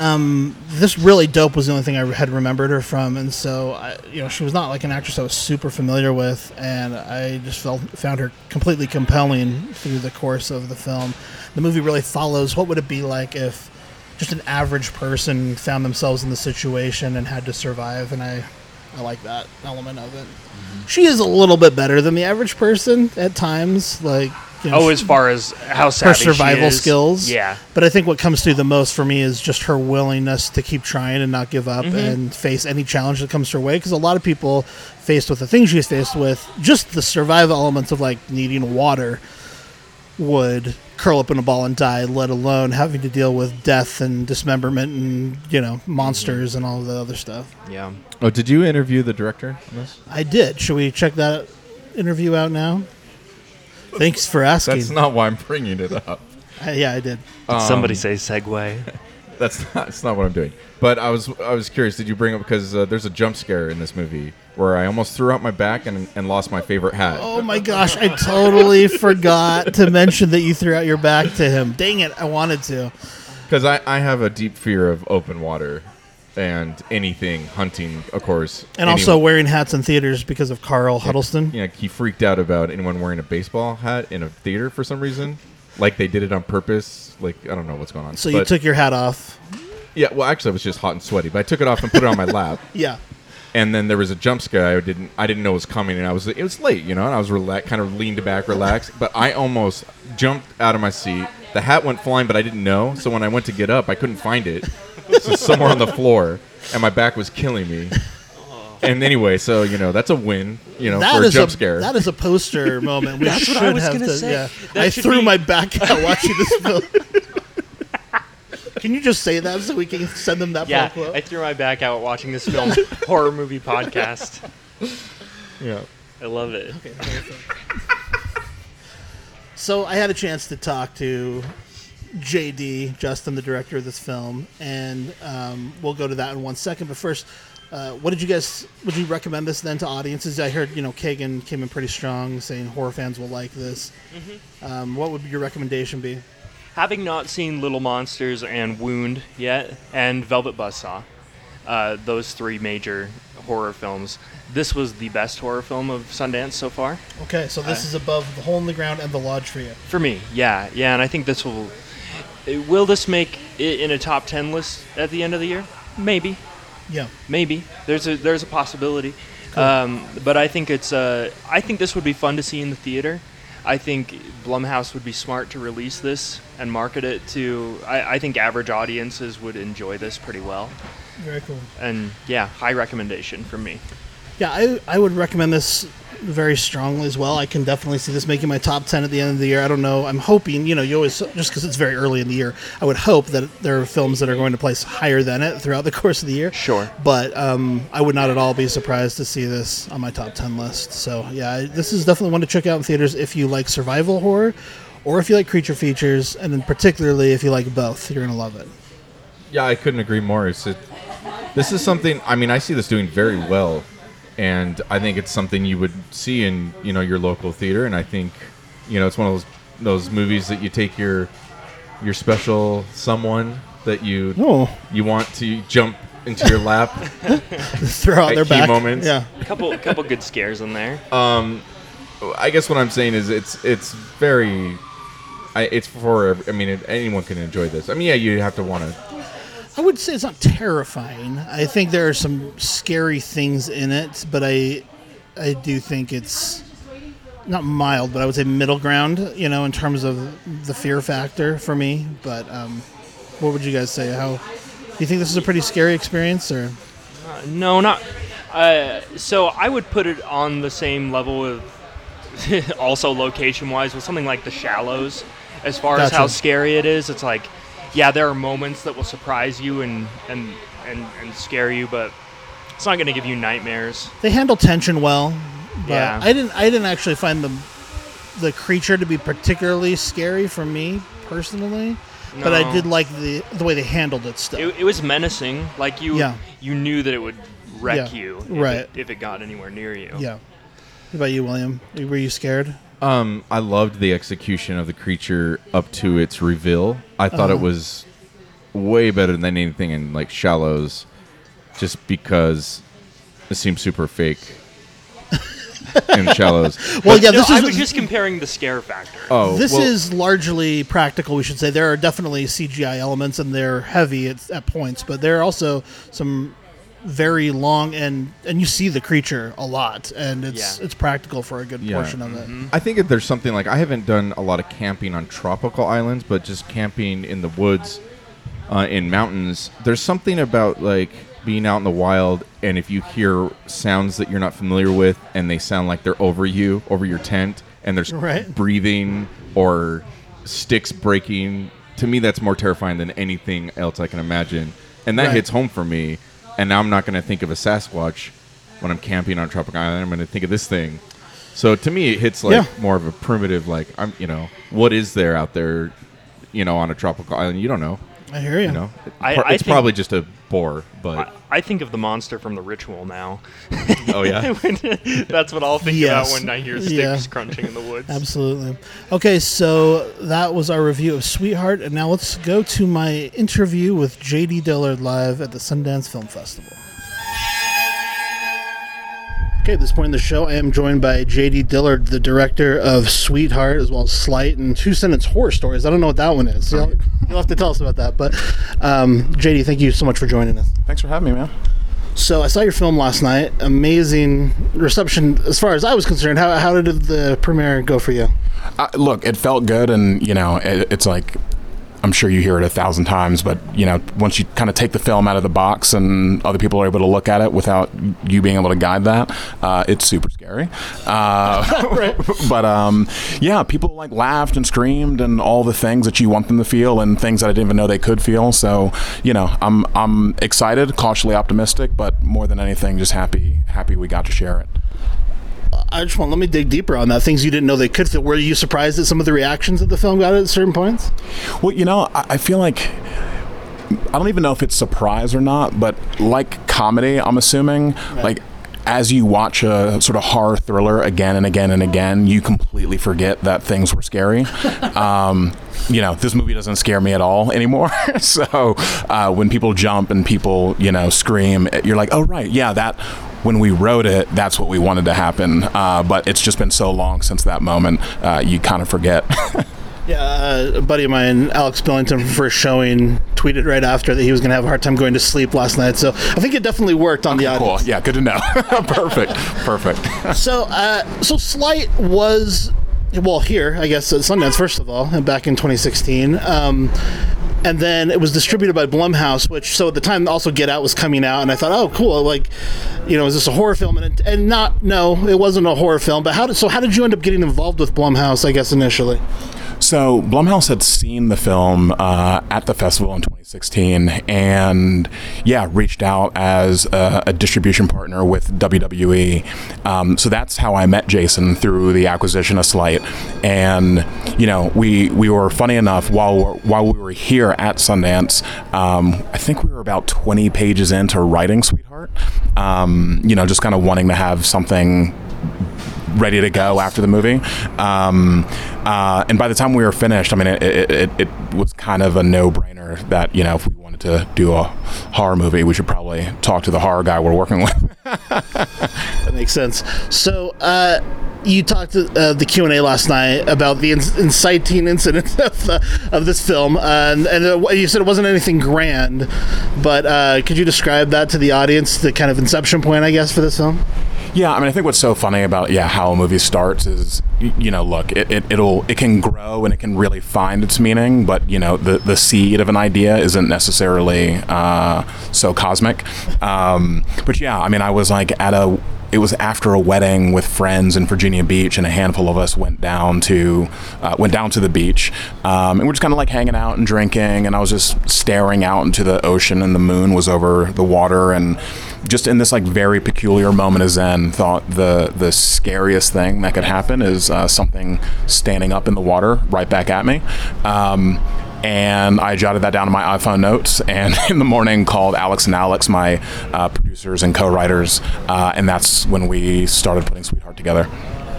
this really Dope was the only thing I had remembered her from, and so she was not like an actress I was super familiar with, and I just found her completely compelling through the course of the film. The movie really follows what would it be like if just an average person found themselves in the situation and had to survive, and I like that element of it. Mm-hmm. She is a little bit better than the average person at times, like, you know, as far as how savvy her survival skills. Yeah. But I think what comes through the most for me is just her willingness to keep trying and not give up, mm-hmm. and face any challenge that comes her way. Because a lot of people faced with the things she's faced with, just the survival elements of like needing water, would curl up in a ball and die, let alone having to deal with death and dismemberment and, you know, monsters, mm-hmm. and all the other stuff. Yeah. Oh, did you interview the director on this? I did. Should we check that interview out now? Thanks for asking. That's not why I'm bringing it up. I did. Did somebody say segue? That's not what I'm doing. But I was curious. Did you bring up, because there's a jump scare in this movie where I almost threw out my back and lost my favorite hat. Oh my gosh! I totally forgot to mention that you threw out your back to him. Dang it! I wanted to. Because I have a deep fear of open water and anything hunting, of course. And anyone. Also wearing hats in theaters because of Carl Huddleston. Yeah, he freaked out about anyone wearing a baseball hat in a theater for some reason. Like they did it on purpose. Like, I don't know what's going on. So you took your hat off. Yeah, well, actually, I was just hot and sweaty, but I took it off and put it on my lap. Yeah. And then there was a jump scare I didn't know was coming, and it was late, you know, and I was kind of leaned back, relaxed, but I almost jumped out of my seat. The hat went flying, but I didn't know. So when I went to get up, I couldn't find it. It was somewhere on the floor, and my back was killing me. And anyway, so, you know, that's a win, you know, that for a jump scare. That is a poster moment. We that's should what I was have to say. Yeah. I threw my back out watching this film. Can you just say that so we can send them that? Yeah, I threw my back out watching this film. Horror movie podcast. Yeah. I love it. Okay, so I had a chance to talk to J.D., Justin, the director of this film, and we'll go to that in one second. But first, what did you guys? Would you recommend this then to audiences? I heard, you know, Kagan came in pretty strong, saying horror fans will like this. Mm-hmm. What would your recommendation be? Having not seen Little Monsters and Wound yet, and Velvet Buzzsaw, those three major horror films, this was the best horror film of Sundance so far. Okay, so this is above The Hole in the Ground and The Lodge for you. For me, yeah, and I think this will. Will this make it in a top 10 list at the end of the year? Maybe. Yeah, maybe there's a possibility, cool. But I think it's I think this would be fun to see in the theater. I think Blumhouse would be smart to release this and market it to. I think average audiences would enjoy this pretty well. Very cool. And yeah, high recommendation from me. Yeah, I would recommend this very strongly as well. I can definitely see this making my top 10 at the end of the year. I don't know. I'm hoping, you know, you always, just because it's very early in the year, I would hope that there are films that are going to place higher than it throughout the course of the year. Sure. But I would not at all be surprised to see this on my top 10 list. So, yeah, this is definitely one to check out in theaters if you like survival horror or if you like creature features, and then particularly if you like both, you're going to love it. Yeah, I couldn't agree more. This is something, I mean, I see this doing very well. And I think it's something you would see in, you know, your local theater. And I think you know, it's one of those movies that you take your special someone that you want to jump into your lap. Just throw out their back. Moments. Yeah. Couple good scares in there. I guess what I'm saying is it's very... it's for... I mean, anyone can enjoy this. I mean, yeah, you have to want to... I would say it's not terrifying. I think there are some scary things in it, but I do think it's not mild, but I would say middle ground, you know, in terms of the fear factor for me. But what would you guys say? Do you think this is a pretty scary experience, or no? Not so. I would put it on the same level with, also location-wise, with something like The Shallows. As far as how scary it is, it's like, yeah, there are moments that will surprise you and scare you, but it's not going to give you nightmares. They handle tension well. But yeah, I didn't actually find the creature to be particularly scary for me personally. No. But I did like the way they handled it still. It was menacing. Like you knew that it would wreck you if it got anywhere near you. Yeah. What about you, William? Were you scared? I loved the execution of the creature up to its reveal. I thought it was way better than anything in like Shallows, just because it seemed super fake. In Shallows. Well, yeah, I was just comparing the scare factor. Oh, this is largely practical, we should say. There are definitely CGI elements, and they're heavy at points, but there are also some very long and you see the creature a lot, and it's practical for a good portion of it. I think if there's something like, I haven't done a lot of camping on tropical islands, but just camping in the woods, in mountains, there's something about like being out in the wild, and if you hear sounds that you're not familiar with and they sound like they're over you, over your tent, and there's breathing or sticks breaking, to me that's more terrifying than anything else I can imagine. And that hits home for me. And now I'm not going to think of a Sasquatch when I'm camping on a tropical island. I'm going to think of this thing. So to me it hits like more of a primitive, like, I'm, you know, what is there out there, you know, on a tropical island? You don't know. I hear you. You know, it's probably just a bore, but I think of the monster from The Ritual now. Oh yeah, that's what I'll think about when I hear sticks crunching in the woods. Absolutely. Okay, so that was our review of Sweetheart, and now let's go to my interview with J.D. Dillard live at the Sundance Film Festival. Okay, at this point in the show, I am joined by J.D. Dillard, the director of Sweetheart, as well as Slight and Two Sentence Horror Stories. I don't know what that one is. So you'll have to tell us about that. But J.D., thank you so much for joining us. Thanks for having me, man. So I saw your film last night. Amazing reception as far as I was concerned. How did the premiere go for you? Look, it felt good, and, you know, it's like... I'm sure you hear it 1,000 times, but, you know, once you kind of take the film out of the box and other people are able to look at it without you being able to guide that, it's super scary. But, yeah, people, like, laughed and screamed and all the things that you want them to feel and things that I didn't even know they could feel. So, you know, I'm excited, cautiously optimistic, but more than anything, just happy we got to share it. I just want, let me dig deeper on that. Things you didn't know they could feel. Were you surprised at some of the reactions that the film got at certain points? Well, you know, I feel like, I don't even know if it's surprise or not, but like comedy, I'm assuming, like, as you watch a sort of horror thriller again and again and again, you completely forget that things were scary. You know, this movie doesn't scare me at all anymore. So when people jump and people, you know, scream, you're like, oh, right, yeah, that... When we wrote it, that's what we wanted to happen. But it's just been so long since that moment, you kind of forget. Yeah, a buddy of mine, Alex Billington, from First Showing, tweeted right after that he was going to have a hard time going to sleep last night. So I think it definitely worked on the audience. Cool. Yeah, good to know. Perfect. So Slight was, well, here, I guess, at Sundance, first of all, back in 2016. And then it was distributed by Blumhouse, which, so at the time, also Get Out was coming out, and I thought, oh, cool, like, you know, is this a horror film? No, it wasn't a horror film, but how did you end up getting involved with Blumhouse, I guess, initially? So Blumhouse had seen the film at the festival in 2016 and, yeah, reached out as a distribution partner with WWE. So that's how I met Jason, through the acquisition of Slight. And, you know, we were, funny enough, while we were here at Sundance, I think we were about 20 pages into writing Sweetheart, you know, just kind of wanting to have something ready to go after the movie. And by the time we were finished, I mean, it was kind of a no-brainer that, you know, if we wanted to do a horror movie, we should probably talk to the horror guy we're working with. That makes sense. So, you talked to the Q&A last night about the inciting incident of this film, and you said it wasn't anything grand, but could you describe that to the audience, the kind of inception point, I guess, for this film? Yeah, I mean, I think what's so funny about how a movie starts is, you know, look, it can grow and it can really find its meaning, but, you know, the seed of an idea isn't necessarily so cosmic. But yeah, I mean, I was like it was after a wedding with friends in Virginia Beach, and a handful of us went down to the beach, and we're just kind of like hanging out and drinking, and I was just staring out into the ocean, and the moon was over the water, and just in this like very peculiar moment of Zen, thought the scariest thing that could happen is something standing up in the water right back at me. And I jotted that down in my iPhone notes, and in the morning called Alex and Alex, my producers and co-writers, and that's when we started putting Sweetheart together.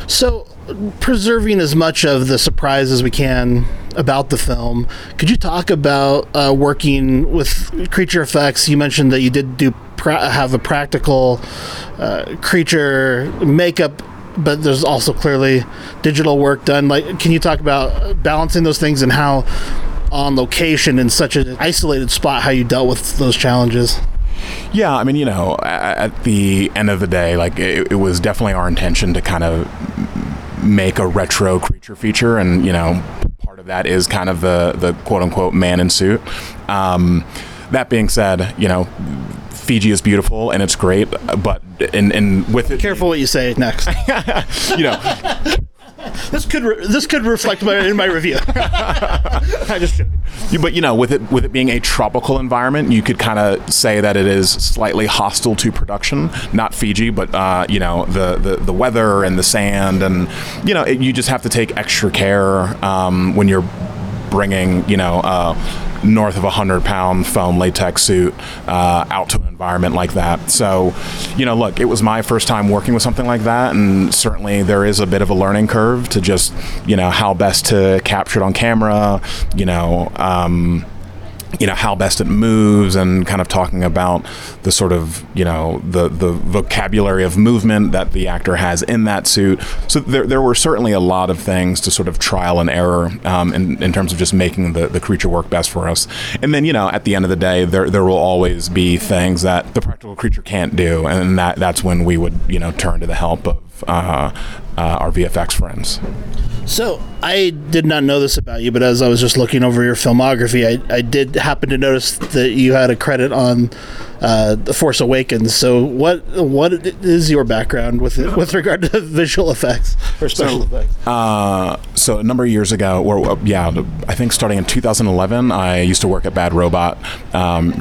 So, preserving as much of the surprise as we can about the film, could you talk about working with creature effects? You mentioned that you did have a practical creature makeup, but there's also clearly digital work done. Like, can you talk about balancing those things and how, on location in such an isolated spot, how you dealt with those challenges? Yeah, I mean, you know, at the end of the day, like, it was definitely our intention to kind of make a retro creature feature, and, you know, part of that is kind of the quote-unquote man in suit. That being said, you know, Fiji is beautiful and it's great, but and with it, careful what you say next. You know, this could reflect in my review. I just shouldn't. But, you know, with it being a tropical environment, you could kind of say that it is slightly hostile to production. Not Fiji, but you know, the weather and the sand, and, you know, you just have to take extra care when you're bringing, you know, north of 100-pound foam latex suit out to an environment like that. So, you know, look, it was my first time working with something like that, and certainly there is a bit of a learning curve to just, you know, how best to capture it on camera, you know, how best it moves, and kind of talking about the sort of, you know, the vocabulary of movement that the actor has in that suit. So there were certainly a lot of things to sort of trial and error in terms of just making the creature work best for us. And then, you know, at the end of the day, there will always be things that the practical creature can't do, and that's when we would, you know, turn to the help of our VFX friends. So, I did not know this about you, but as I was just looking over your filmography, I did happen to notice that you had a credit on The Force Awakens. So, what is your background with regard to visual effects or special effects? So, a number of years ago, I think starting in 2011, I used to work at Bad Robot,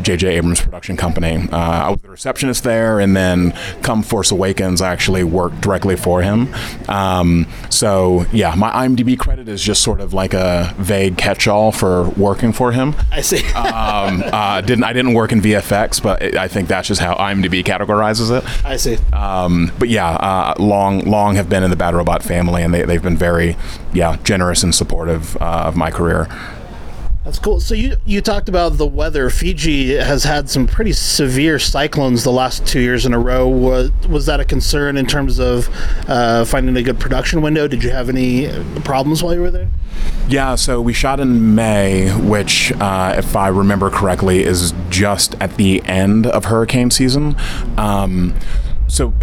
J.J. Abrams' production company. I was the receptionist there, and then come Force Awakens, I actually worked directly for him. So, yeah, my IMDb credit is just sort of like a vague catch-all for working for him. I see. I didn't work in VFX, but I think that's just how IMDb categorizes it. I see. But yeah, long have been in the Bad Robot family, and they've been very, generous and supportive of my career. That's cool. So you talked about the weather. Fiji has had some pretty severe cyclones the last 2 years in a row. Was that a concern in terms of finding a good production window? Did you have any problems while you were there? Yeah, so we shot in May, which, if I remember correctly, is just at the end of hurricane season. So,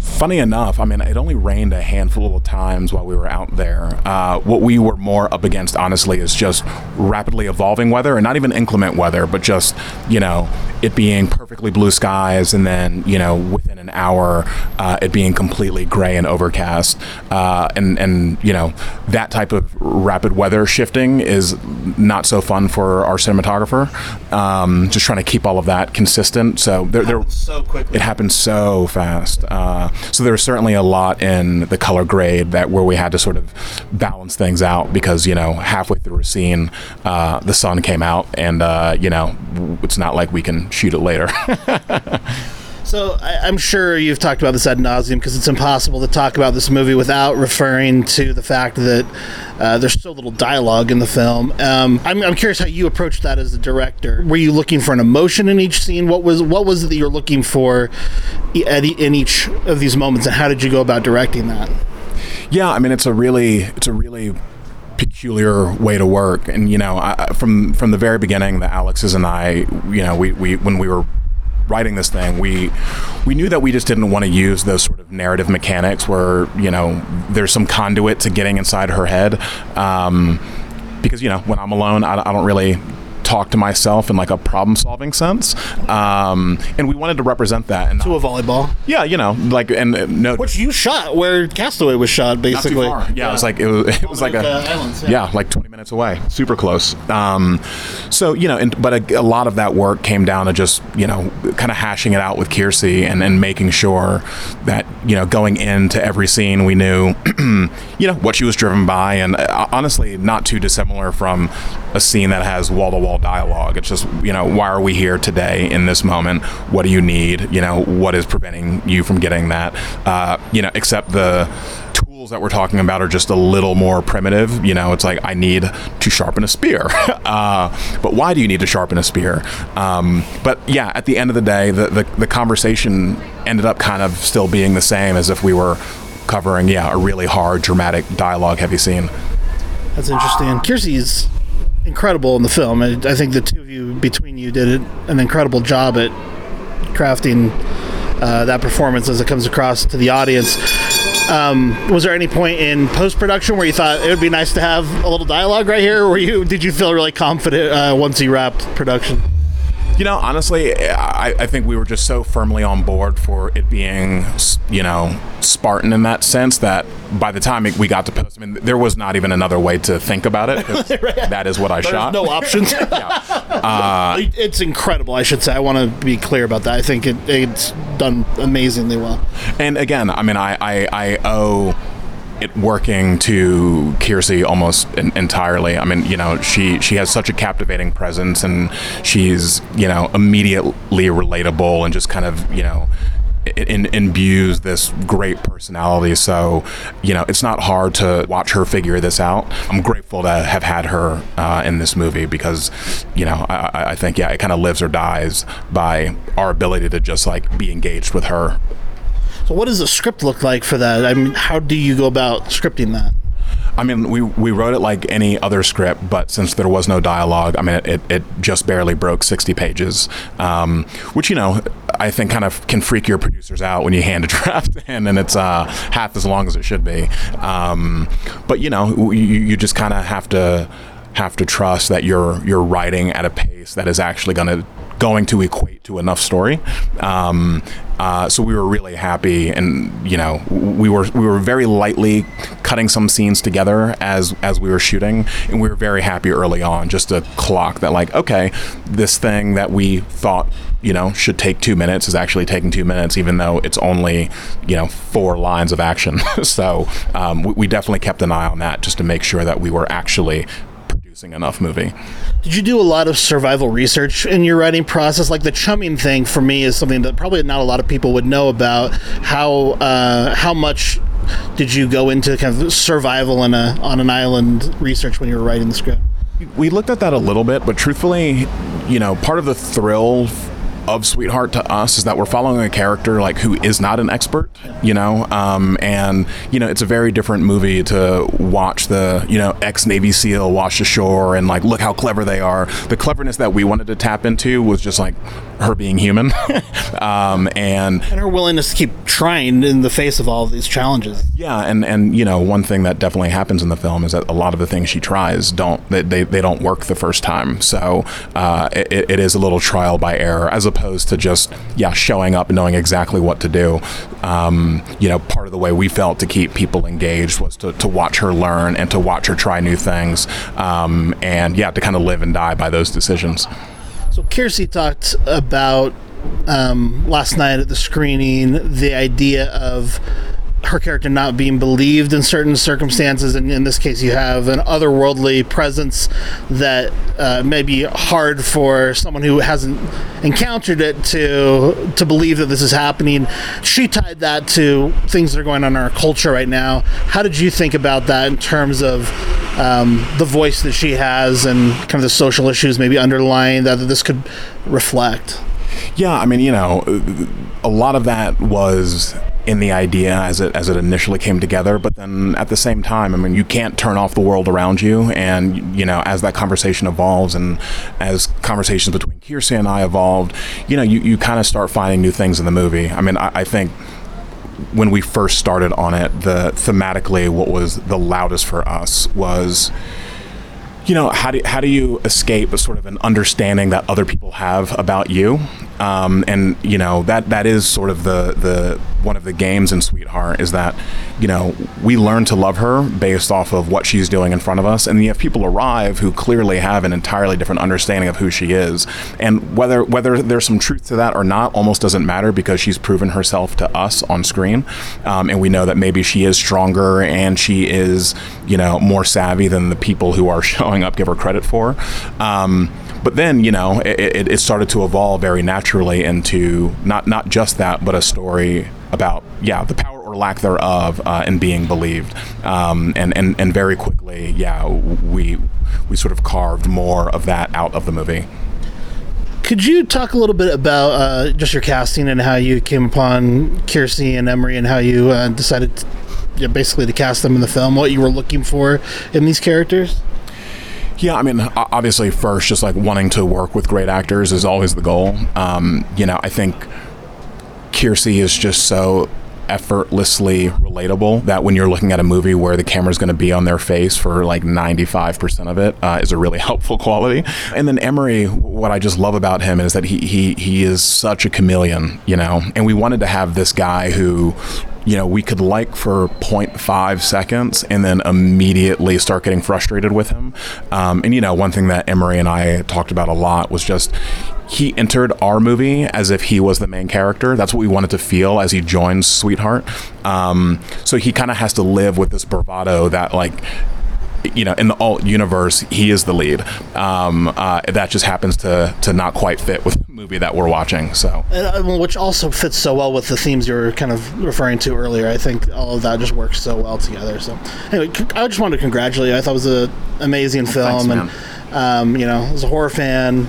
funny enough, I mean, it only rained a handful of times while we were out there. What we were more up against, honestly, is just rapidly evolving weather, and not even inclement weather, but just, you know, it being perfectly blue skies, and then, you know, within an hour, it being completely gray and overcast. And you know, that type of rapid weather shifting is not so fun for our cinematographer. Just trying to keep all of that consistent. So it happens so fast. So there was certainly a lot in the color grade where we had to sort of balance things out, because, you know, halfway through a scene, the sun came out, and, you know, it's not like we can shoot it later. So I'm sure you've talked about this ad nauseum because it's impossible to talk about this movie without referring to the fact that there's so little dialogue in the film. I'm curious how you approached that as a director. Were you looking for an emotion in each scene? What was it that you were looking for in each of these moments, and how did you go about directing that? Yeah, I mean, it's a really peculiar way to work, and from the very beginning, the Alexes and I, we when we were writing this thing, we knew that we just didn't want to use those sort of narrative mechanics where there's some conduit to getting inside her head, because when I'm alone, I don't really talk to myself in like a problem-solving sense, and we wanted to represent that. And to a volleyball, yeah, no, which you shot where Castaway was shot, basically. Not too far. Yeah, it was like 20 minutes away, super close. But a lot of that work came down to just kind of hashing it out with Kiersey and making sure that going into every scene we knew what she was driven by, and honestly, not too dissimilar from a scene that has wall-to-wall dialogue. It's just, why are we here today in this moment? What do you need? What is preventing you from getting that? Except the tools that we're talking about are just a little more primitive. It's like, I need to sharpen a spear. But why do you need to sharpen a spear? But yeah, at the end of the day, the conversation ended up kind of still being the same as if we were covering, a really hard, dramatic, dialogue-heavy scene. That's interesting. Kiersey's incredible in the film. I think the two of you, between you, did an incredible job at crafting that performance as it comes across to the audience. Was there any point in post-production where you thought it would be nice to have a little dialogue right here? Did you feel really confident once you wrapped production? Honestly, I think we were just so firmly on board for it being, Spartan in that sense, that by the time we got to post, there was not even another way to think about it. That is what I shot. No options. Yeah. It's incredible, I should say. I want to be clear about that. I think it's done amazingly well. And again, I owe it working to Kiersey almost entirely. She has such a captivating presence, and she's, immediately relatable and just kind of, imbues this great personality. So, it's not hard to watch her figure this out. I'm grateful to have had her in this movie because, I think, it kind of lives or dies by our ability to just be engaged with her. So what does the script look like for that? How do you go about scripting that? We wrote it like any other script, but since there was no dialogue, it just barely broke 60 pages, which, I think kind of can freak your producers out when you hand a draft in and it's half as long as it should be. But, you just kind of have to trust that you're writing at a pace that is actually going to equate to enough story. So we were really happy, and we were very lightly cutting some scenes together as we were shooting, and we were very happy early on just to clock that okay, this thing that we thought should take 2 minutes is actually taking 2 minutes, even though it's only 4 lines of action. So we definitely kept an eye on that just to make sure that we were actually enough movie. Did you do a lot of survival research in your writing process? Like the chumming thing for me is something that probably not a lot of people would know about. How much did you go into kind of survival on an island research when you were writing the script? We looked at that a little bit, but truthfully, part of the thrill of Sweetheart to us is that we're following a character who is not an expert, it's a very different movie to watch the ex-Navy SEAL wash ashore and look how clever they are. The cleverness that we wanted to tap into was just her being human, and her willingness to keep trying in the face of all of these challenges. Yeah, and one thing that definitely happens in the film is that a lot of the things she tries don't work the first time. So it is a little trial by error as opposed to just showing up and knowing exactly what to do. Part of the way we felt to keep people engaged was to watch her learn and to watch her try new things, to kind of live and die by those decisions. So Kiersey talked about last night at the screening the idea of her character not being believed in certain circumstances, and in this case you have an otherworldly presence that may be hard for someone who hasn't encountered it to believe that this is happening. She tied that to things that are going on in our culture right now. How did you think about that in terms of the voice that she has and kind of the social issues maybe underlying that this could reflect? Yeah, I mean, you know, a lot of that was in the idea as it initially came together, but then at the same time, I mean, you can't turn off the world around you, and, you know, as that conversation evolves and as conversations between Kiersey and I evolved, you know, you kind of start finding new things in the movie. I mean, I think when we first started on it, thematically what was the loudest for us was, you know, how do you escape a sort of an understanding that other people have about you? And, you know, that is sort of the one of the games in Sweetheart, is that, you know, we learn to love her based off of what she's doing in front of us. And you have people arrive who clearly have an entirely different understanding of who she is. And whether there's some truth to that or not almost doesn't matter, because she's proven herself to us on screen. And we know that maybe she is stronger and she is, you know, more savvy than the people who are showing up give her credit for. But then, you know, it started to evolve very naturally into not just that, but a story about, yeah, the power or lack thereof in being believed. And very quickly, yeah, we sort of carved more of that out of the movie. Could you talk a little bit about just your casting and how you came upon Kiersey and Emery, and how you decided to cast them in the film, what you were looking for in these characters? Yeah, I mean, obviously, first, just like wanting to work with great actors is always the goal. You know, I think Kiersey is just so effortlessly relatable that when you're looking at a movie where the camera's going to be on their face for like 95% of it is a really helpful quality. And then Emery, what I just love about him is that he is such a chameleon, you know, and we wanted to have this guy who, you know, we could like for 0.5 seconds and then immediately start getting frustrated with him. And, you know, one thing that Emery and I talked about a lot was just, he entered our movie as if he was the main character. That's what we wanted to feel as he joins Sweetheart. So he kind of has to live with this bravado that, like, you know, in the alt universe, he is the lead. That just happens to not quite fit with the movie that we're watching. So, which also fits so well with the themes you were kind of referring to earlier. I think all of that just works so well together. So, anyway, I just wanted to congratulate you. I thought it was an amazing film. Thanks, and you know, as a horror fan,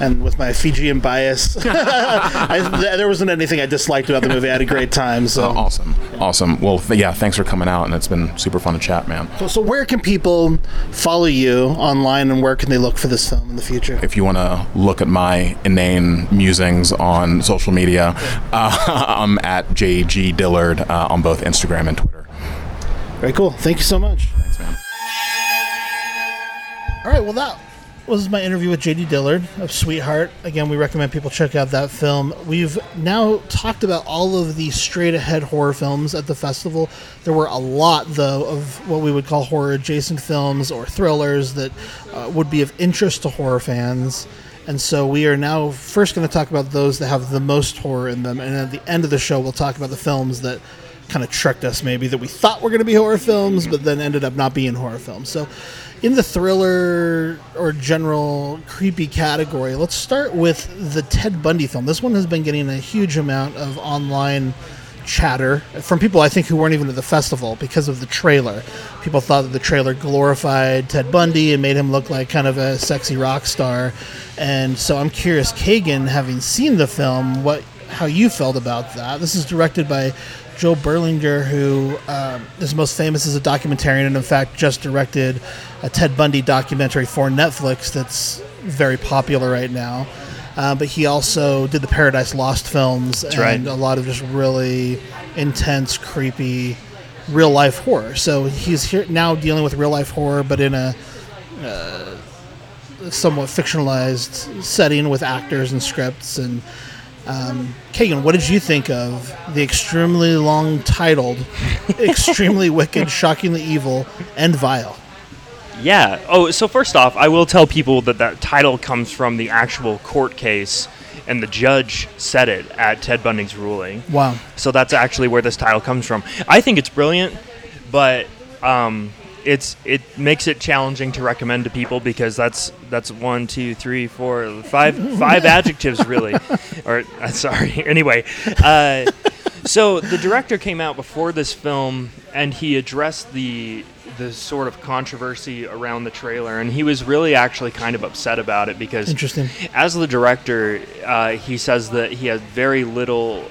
and with my Fijian bias, there wasn't anything I disliked about the movie. I had a great time. So awesome. Well, thanks for coming out, and it's been super fun to chat, man. So where can people follow you online, and where can they look for this film in the future? If you want to look at my inane musings on social media, I'm at J.G. Dillard on both Instagram and Twitter. Very cool. Thank you so much. Thanks, man. All right, well, this is my interview with J.D. Dillard of Sweetheart. Again, we recommend people check out that film. We've now talked about all of the straight-ahead horror films at the festival. There were a lot, though, of what we would call horror-adjacent films or thrillers that would be of interest to horror fans. And so we are now first going to talk about those that have the most horror in them. And at the end of the show, we'll talk about the films that kind of tricked us, maybe, that we thought were going to be horror films, but then ended up not being horror films. So, in the thriller or general creepy category, let's start with the Ted Bundy film. This one has been getting a huge amount of online chatter from people, I think, who weren't even at the festival because of the trailer. People thought that the trailer glorified Ted Bundy and made him look like kind of a sexy rock star. And so I'm curious, Kagan, having seen the film, how you felt about that. This is directed by Joe Berlinger, who is most famous as a documentarian, and in fact just directed a Ted Bundy documentary for Netflix that's very popular right now. But he also did the Paradise Lost films, that's and right. A lot of just really intense, creepy, real-life horror. So he's here now dealing with real-life horror, but in a somewhat fictionalized setting with actors and scripts. And Kagan, what did you think of the extremely long titled, extremely wicked, shockingly evil, and vile? Yeah. So first off, I will tell people that title comes from the actual court case and the judge said it at Ted Bundy's ruling. Wow. So that's actually where this title comes from. I think it's brilliant, but it makes it challenging to recommend to people because that's 5 adjectives really. Or sorry. Anyway, so the director came out before this film and he addressed the sort of controversy around the trailer, and he was really actually kind of upset about it because as the director, he says that he had very little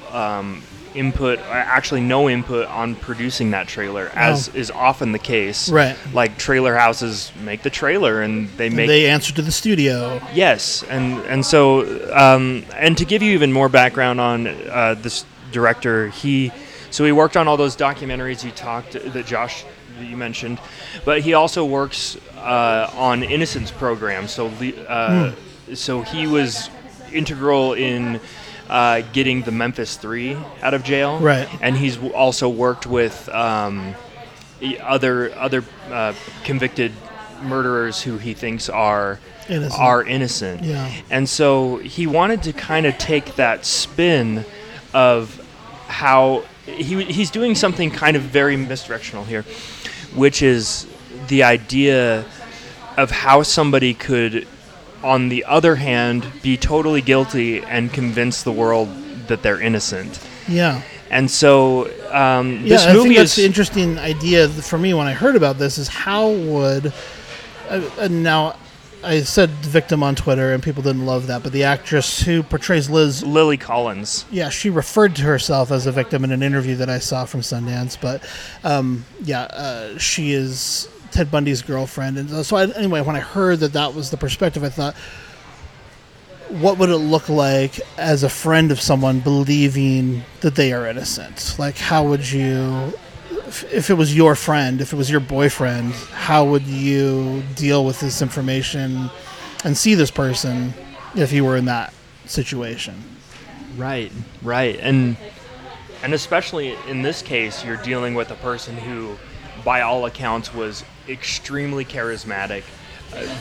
input, actually no input on producing that trailer, as is often the case. Right. Like trailer houses make the trailer and they answer to the studio. Yes. And so, and to give you even more background on this director, he worked on all those documentaries that you mentioned, but he also works on Innocence program. So he was integral in getting the Memphis 3 out of jail, right? And he's also worked with other convicted murderers who he thinks are innocent. Yeah. And so he wanted to kind of take that spin of how he's doing something kind of very misdirectional here, which is the idea of how somebody could, on the other hand, be totally guilty and convince the world that they're innocent. Yeah. And so this movie I think that's the interesting idea for me when I heard about this is how would... now, I said victim on Twitter, and people didn't love that, but the actress who portrays Liz... Lily Collins. Yeah, she referred to herself as a victim in an interview that I saw from Sundance, but she is Ted Bundy's girlfriend. And so anyway, when I heard that was the perspective, I thought, what would it look like as a friend of someone believing that they are innocent? Like, how would you... If it was your friend, if it was your boyfriend, how would you deal with this information and see this person if you were in that situation? Right. And especially in this case, you're dealing with a person who, by all accounts, was extremely charismatic,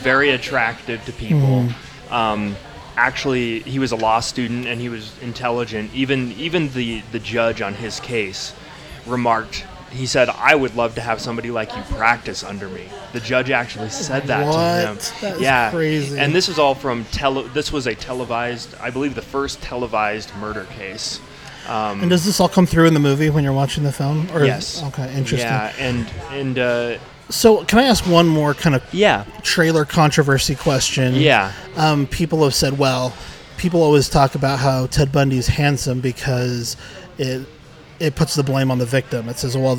very attractive to people. Mm-hmm. Actually, he was a law student and he was intelligent. Even the judge on his case remarked... He said, "I would love to have somebody like you practice under me." The judge actually said that to him. That is crazy. And this is all from this was a televised, I believe, the first televised murder case. And does this all come through in the movie when you're watching the film? Or yes. Okay, interesting. Yeah, and so can I ask one more kind of trailer controversy question? Yeah. People have said, well, people always talk about how Ted Bundy's handsome because it puts the blame on the victim. It says, well,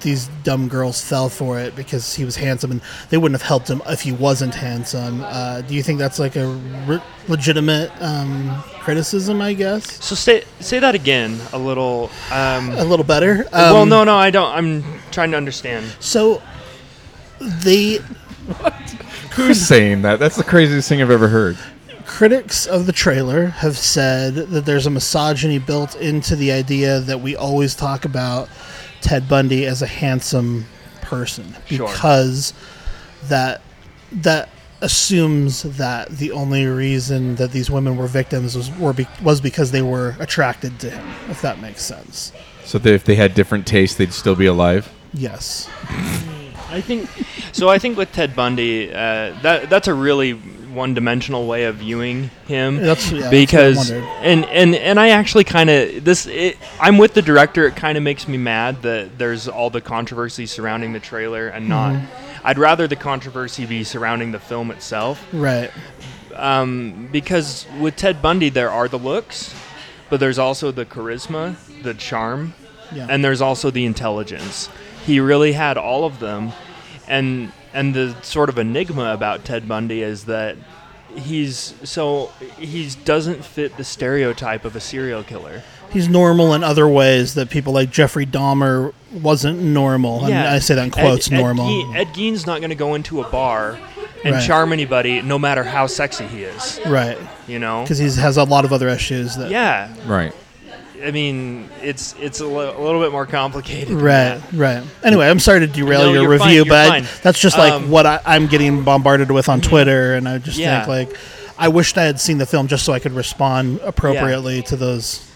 these dumb girls fell for it because he was handsome, and they wouldn't have helped him if he wasn't handsome. Do you think that's like a legitimate criticism, I guess? So say that again a little better. Well, no, I don't. I'm trying to understand. So they... What? Who's saying that? That's the craziest thing I've ever heard. Critics of the trailer have said that there's a misogyny built into the idea that we always talk about Ted Bundy as a handsome person because that assumes that the only reason that these women were victims was because they were attracted to him, if that makes sense. So that if they had different tastes, they'd still be alive? Yes. I think with Ted Bundy, that's a really one-dimensional way of viewing him, because and I actually kind of I'm with the director. It kind of makes me mad that there's all the controversy surrounding the trailer and not. I'd rather the controversy be surrounding the film itself, right? Because with Ted Bundy, there are the looks, but there's also the charisma, the charm, and there's also the intelligence. He really had all of them, And the sort of enigma about Ted Bundy is that he doesn't fit the stereotype of a serial killer. He's normal in other ways that people like Jeffrey Dahmer wasn't normal. Yeah. And I say that in quotes, normal. Ed Gein's not going to go into a bar and charm anybody no matter how sexy he is. Right. You know? Because he has a lot of other issues. Yeah. Right. I mean, it's a little bit more complicated. Right. Anyway, I'm sorry to derail your review, but that's just like what I'm getting bombarded with on Twitter, and I just think like I wished I had seen the film just so I could respond appropriately to those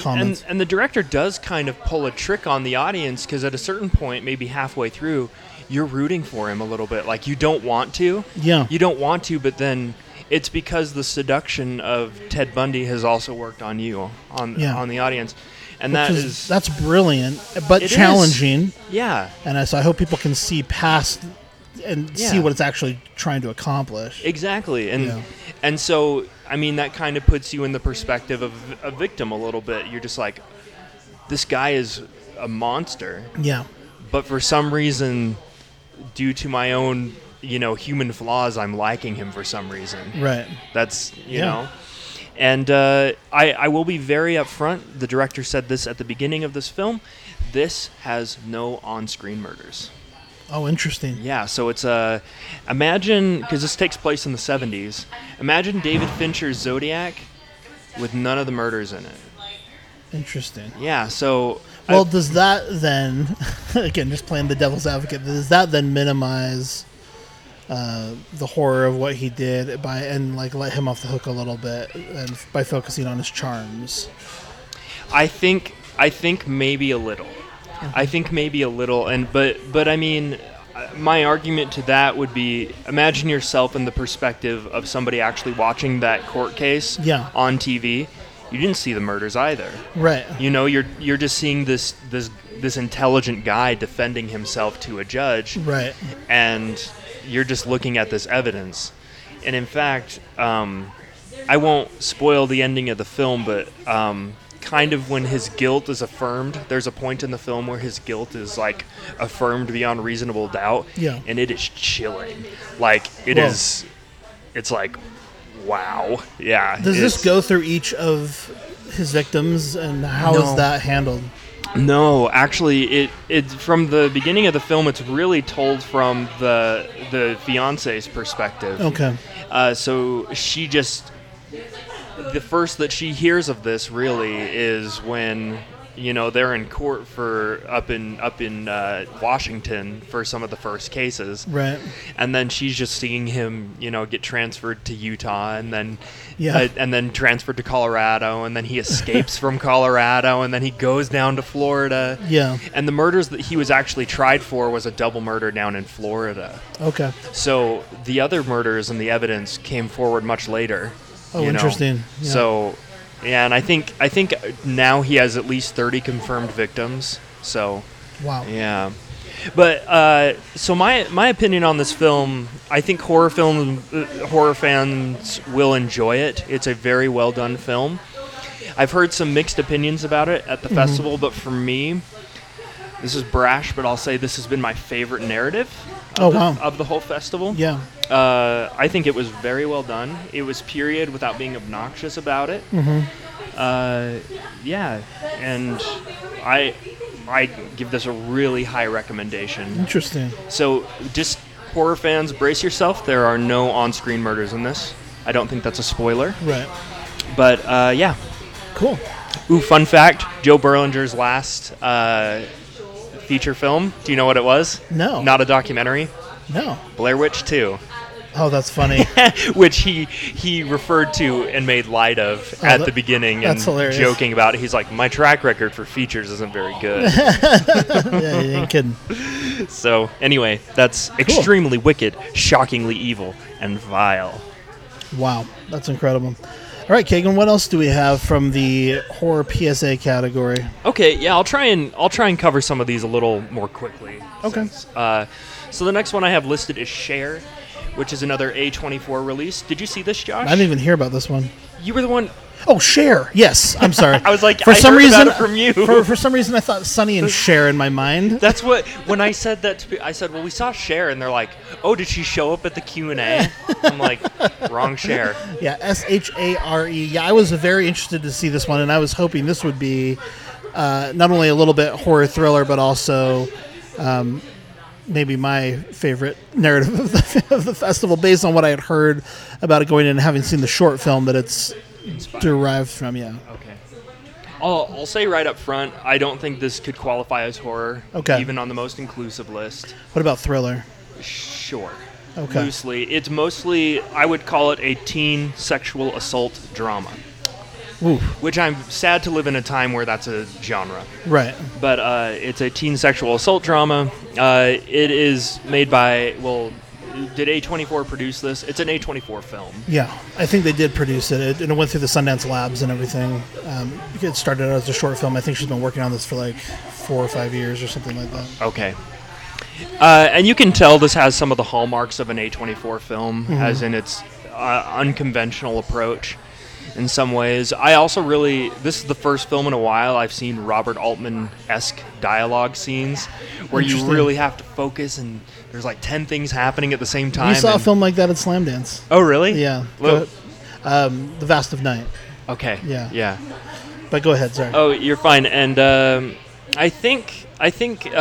comments. And the director does kind of pull a trick on the audience, because at a certain point, maybe halfway through, you're rooting for him a little bit. Like, you don't want to. Yeah. You don't want to, but then it's because the seduction of Ted Bundy has also worked on you, on the audience. And that's brilliant, but challenging. Is. Yeah. And so I hope people can see past and see what it's actually trying to accomplish. Exactly. And so, I mean, that kind of puts you in the perspective of a victim a little bit. You're just like, this guy is a monster. Yeah. But for some reason, due to my own, human flaws, I'm liking him for some reason. Right. That's, you know. And I will be very upfront. The director said this at the beginning of this film. This has no on-screen murders. Oh, interesting. Yeah, so it's imagine, because this takes place in the 70s, imagine David Fincher's Zodiac with none of the murders in it. Interesting. Yeah, so... Well, does that then, again, just playing the devil's advocate, does that then minimize the horror of what he did and let him off the hook a little bit and by focusing on his charms? I think maybe a little. Uh-huh. I think maybe a little, but I mean, my argument to that would be, imagine yourself in the perspective of somebody actually watching that court case on TV. You didn't see the murders either. Right. You're just seeing this intelligent guy defending himself to a judge. Right. And you're just looking at this evidence. And in fact, I won't spoil the ending of the film, but kind of when his guilt is affirmed, there's a point in the film where his guilt is like affirmed beyond reasonable doubt. Yeah. And it is chilling. Like it's like, wow. Yeah. Does this go through each of his victims, and how is that handled? No, actually, it from the beginning of the film, it's really told from the fiance's perspective. Okay. So she just, the first that she hears of this really is when they're in court for up in Washington for some of the first cases. Right. And then she's just seeing him, get transferred to Utah and then transferred to Colorado, and then he escapes from Colorado, and then he goes down to Florida. Yeah. And the murders that he was actually tried for was a double murder down in Florida. Okay. So the other murders and the evidence came forward much later. Oh, interesting. Yeah. So yeah, and I think now he has at least 30 confirmed victims. So, wow. Yeah, but so my opinion on this film, I think horror fans will enjoy it. It's a very well done film. I've heard some mixed opinions about it at the festival, but for me, this is brash, but I'll say this has been my favorite narrative of the whole festival. Yeah. I think it was very well done. It was period without being obnoxious about it. Mm-hmm. And I give this a really high recommendation. Interesting. So just horror fans, brace yourself. There are no on-screen murders in this. I don't think that's a spoiler. Right. But yeah. Cool. Ooh, fun fact: Joe Berlinger's last feature film. Do you know what it was? No. Not a documentary. No. Blair Witch 2. Oh, that's funny. Which he referred to and made light of at the beginning. That's hilarious. Joking about it. He's like, my track record for features isn't very good. Yeah, you ain't kidding. So, anyway, that's extremely wicked, shockingly evil, and vile. Wow, that's incredible. All right, Kagan, what else do we have from the horror PSA category? Okay, yeah, I'll try and cover some of these a little more quickly. Okay. So the next one I have listed is Cher, which is another A24 release. Did you see this, Josh? I didn't even hear about this one. You were the one. Oh, Cher. Yes, I'm sorry. I was like, I heard about it from you. For some reason, I thought Sonny and Cher in my mind. That's what, when I said that to people, I said, well, we saw Cher, and they're like, oh, did she show up at the Q&A? I'm like, wrong Cher. Yeah, S-H-A-R-E. Yeah, I was very interested to see this one, and I was hoping this would be not only a little bit horror thriller, but also maybe my favorite narrative of the festival, based on what I had heard about it going in and having seen the short film that it's inspired. Derived from, yeah. Okay. I'll say right up front, I don't think this could qualify as horror, even on the most inclusive list. What about thriller? Sure. loosely. It's mostly, I would call it a teen sexual assault drama. Oof. Which I'm sad to live in a time where that's a genre. Right. But it's a teen sexual assault drama. It is made by, well, did A24 produce this? It's an A24 film. Yeah, I think they did produce it. And it went through the Sundance Labs and everything. It started out as a short film. I think she's been working on this for like 4 or 5 years or something like that. Okay. And you can tell this has some of the hallmarks of an A24 film, mm-hmm. as in its unconventional approach. In some ways, I also really, this is the first film in a while I've seen Robert Altman-esque dialogue scenes where you really have to focus and there's like 10 things happening at the same time. We saw a film like that at Slamdance. Oh, really? Yeah. The Vast of Night. Okay. Yeah. Yeah. But go ahead, sorry. Oh, you're fine. And I think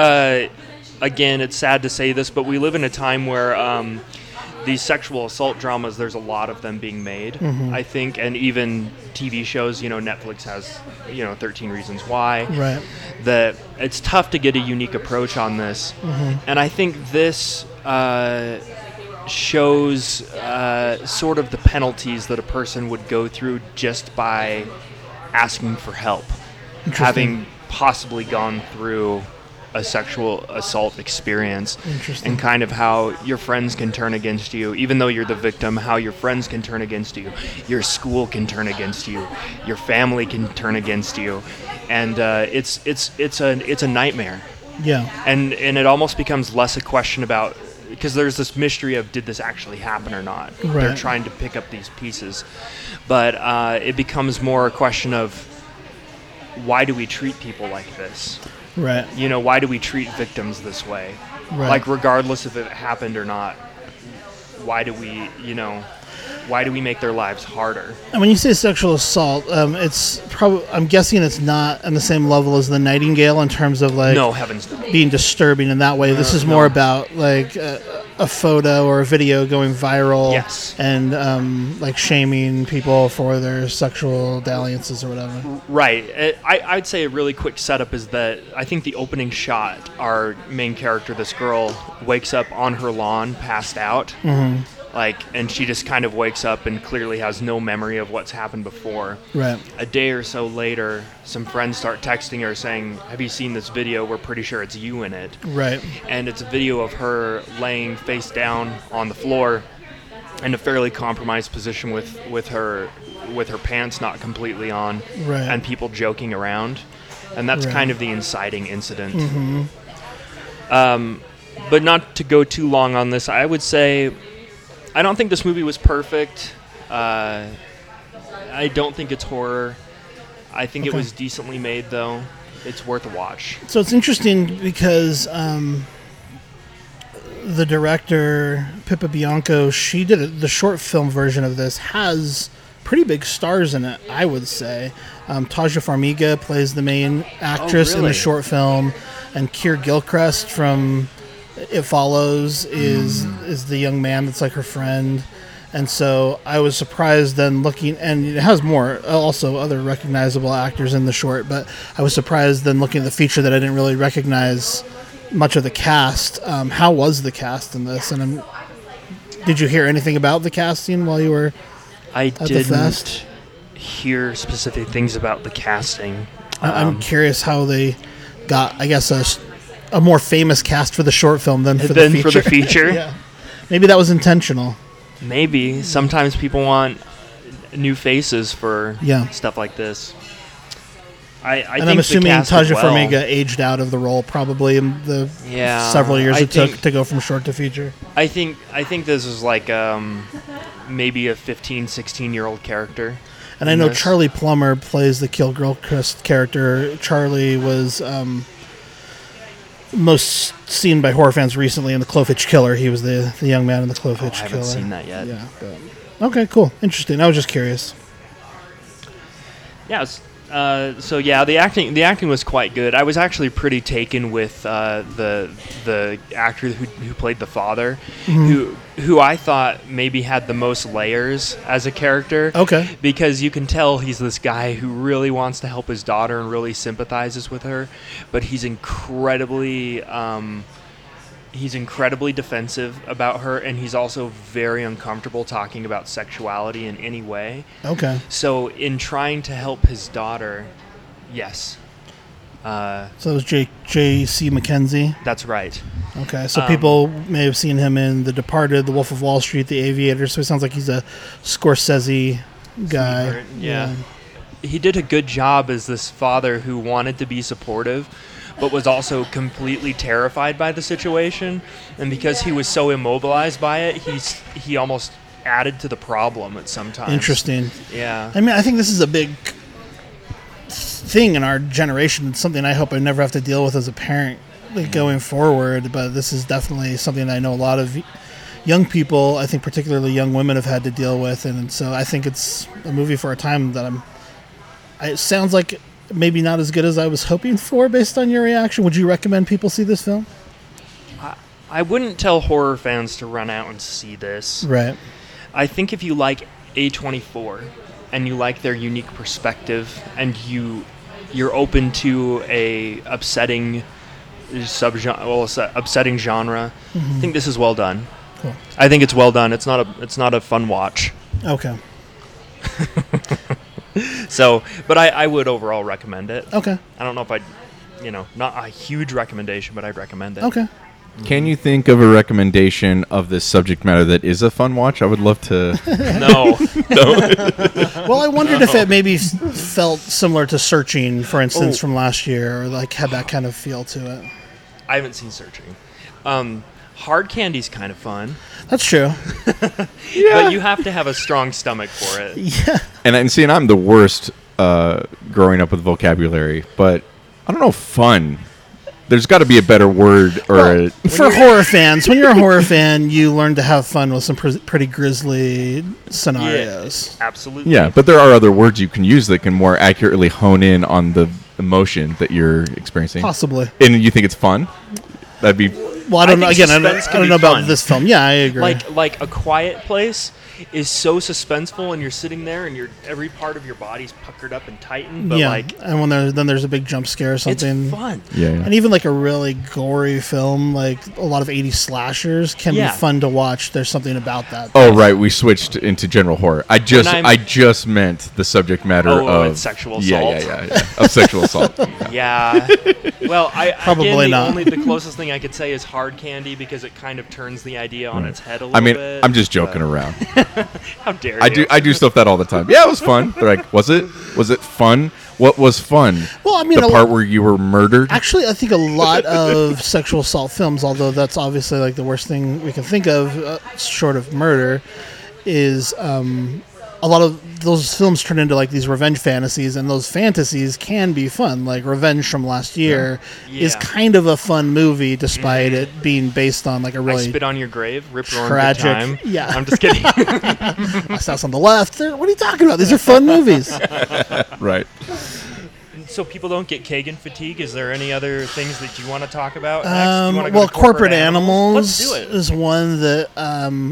again, it's sad to say this, but we live in a time where... these sexual assault dramas, there's a lot of them being made, mm-hmm. I think, and even TV shows, Netflix has, 13 Reasons Why. Right. That it's tough to get a unique approach on this. Mm-hmm. And I think this shows sort of the penalties that a person would go through just by asking for help, having possibly gone through a sexual assault experience, and kind of how your friends can turn against you, even though you're the victim, how your friends can turn against you, your school can turn against you, your family can turn against you, and it's a nightmare. Yeah. And it almost becomes less a question about, because there's this mystery of did this actually happen or not. Right. They're trying to pick up these pieces, but it becomes more a question of why do we treat people like this? Right. Why do we treat victims this way? Right. Like, regardless if it happened or not, why do we make their lives harder? And when you say sexual assault, it's probably, I'm guessing it's not on the same level as The Nightingale in terms of, like, no, heavens no. being disturbing in that way. This is more about, like, a photo or a video going viral. Yes. And, like, shaming people for their sexual dalliances or whatever. Right. I'd say a really quick setup is that I think the opening shot, our main character, this girl, wakes up on her lawn, passed out. Mm-hmm. And she just kind of wakes up and clearly has no memory of what's happened before. Right. A day or so later, some friends start texting her saying, "Have you seen this video? We're pretty sure it's you in it." Right. And it's a video of her laying face down on the floor in a fairly compromised position with her pants not completely on. Right. And people joking around. And that's kind of the inciting incident. Mm-hmm. But not to go too long on this, I would say... I don't think this movie was perfect. I don't think it's horror. I think it was decently made, though. It's worth a watch. So it's interesting because the director, Pippa Bianco, she did the short film version of this, has pretty big stars in it, I would say. Taja Farmiga plays the main actress in the short film, and Keir Gilchrist from... It Follows is the young man that's like her friend. And so I was surprised then looking, and it has more, also other recognizable actors in the short, but I was surprised then looking at the feature that I didn't really recognize much of the cast. How was the cast in this? And did you hear anything about the casting while you were at the fest? Hear specific things about the casting. I'm curious how they got, I guess, a more famous cast for the short film than for the feature. Yeah. Maybe that was intentional. Maybe. Sometimes people want new faces for stuff like this. I'm assuming Taja Farmiga aged out of the role probably in the several years it took to go from short to feature. I think this is like maybe a 15, 16-year-old character. And I know Charlie Plummer plays the Keir Gilchrist character. Charlie was... most seen by horror fans recently in The Cloverfield Killer. He was the young man in The Cloverfield Killer. I haven't seen that yet. Yeah. But. Okay, cool. Interesting. I was just curious. Yeah. The acting was quite good. I was actually pretty taken with the actor who played the father, mm-hmm. who I thought maybe had the most layers as a character. Okay. Because you can tell he's this guy who really wants to help his daughter and really sympathizes with her, but he's incredibly He's incredibly defensive about her, and he's also very uncomfortable talking about sexuality in any way. Okay. So in trying to help his daughter, yes. So it was J.C. McKenzie? That's right. Okay, so people may have seen him in The Departed, The Wolf of Wall Street, The Aviator, so it sounds like he's a Scorsese guy. Sweetheart, yeah. He did a good job as this father who wanted to be supportive, but was also completely terrified by the situation. And because he was so immobilized by it, he almost added to the problem at some time. Interesting. Yeah. I mean, I think this is a big thing in our generation. It's something I hope I never have to deal with as a parent, like, going forward. But this is definitely something I know a lot of young people, I think particularly young women, have had to deal with. And so I think it's a movie for a time that it sounds like maybe not as good as I was hoping for based on your reaction. Would you recommend people see this film? I wouldn't tell horror fans to run out and see this. Right. I think if you like A24 and you like their unique perspective and you're open to a upsetting subgenre, mm-hmm. I think this is well done. Cool. I think it's well done. It's not a fun watch. Okay. So, but I would overall recommend it. Okay. I don't know if I'd, not a huge recommendation, but I'd recommend it. Okay. Can you think of a recommendation of this subject matter that is a fun watch? I would love to. No. No. Well, I wondered if it maybe felt similar to Searching, for instance, from last year, or like had that kind of feel to it. I haven't seen Searching. Hard candy's kind of fun. That's true. Yeah. But you have to have a strong stomach for it. Yeah. And I'm the worst growing up with vocabulary, but I don't know, fun. There's got to be a better word for horror fans. When you're a horror fan, you learn to have fun with some pretty grisly scenarios. Yeah, absolutely. Yeah, but there are other words you can use that can more accurately hone in on the emotion that you're experiencing. Possibly. And you think it's fun? That'd be... Well, I don't know about this film. Yeah, I agree. Like A Quiet Place is so suspenseful, and you're sitting there, and every part of your body's puckered up and tightened. But and then there's a big jump scare or something. It's fun. Yeah. And even like a really gory film, like a lot of 80s slashers, can be fun to watch. There's something about that. Oh, right. We switched into general horror. I just meant the subject matter of sexual assault. Yeah. Of sexual assault. Yeah. Well, probably not. Only the closest thing I could say is Hard Candy, because it kind of turns the idea on its head a little bit. I'm just joking around. How dare you? I do stuff that all the time. Yeah, it was fun. They're like, was it fun? What was fun? Well, I mean, the part where you were murdered. Actually, I think a lot of sexual assault films, although that's obviously like the worst thing we can think of, short of murder, is a lot of those films turn into like these revenge fantasies, and those fantasies can be fun. Like Revenge from last year is kind of a fun movie, despite it being based on like a really... I Spit on Your Grave, Rip Roaring Tragic. Time. Yeah. I'm just kidding. Last House on the Left. What are you talking about? These are fun movies. Right. So people don't get Kagan fatigue. Is there any other things that you want to talk about next? Well, Corporate Animals is one that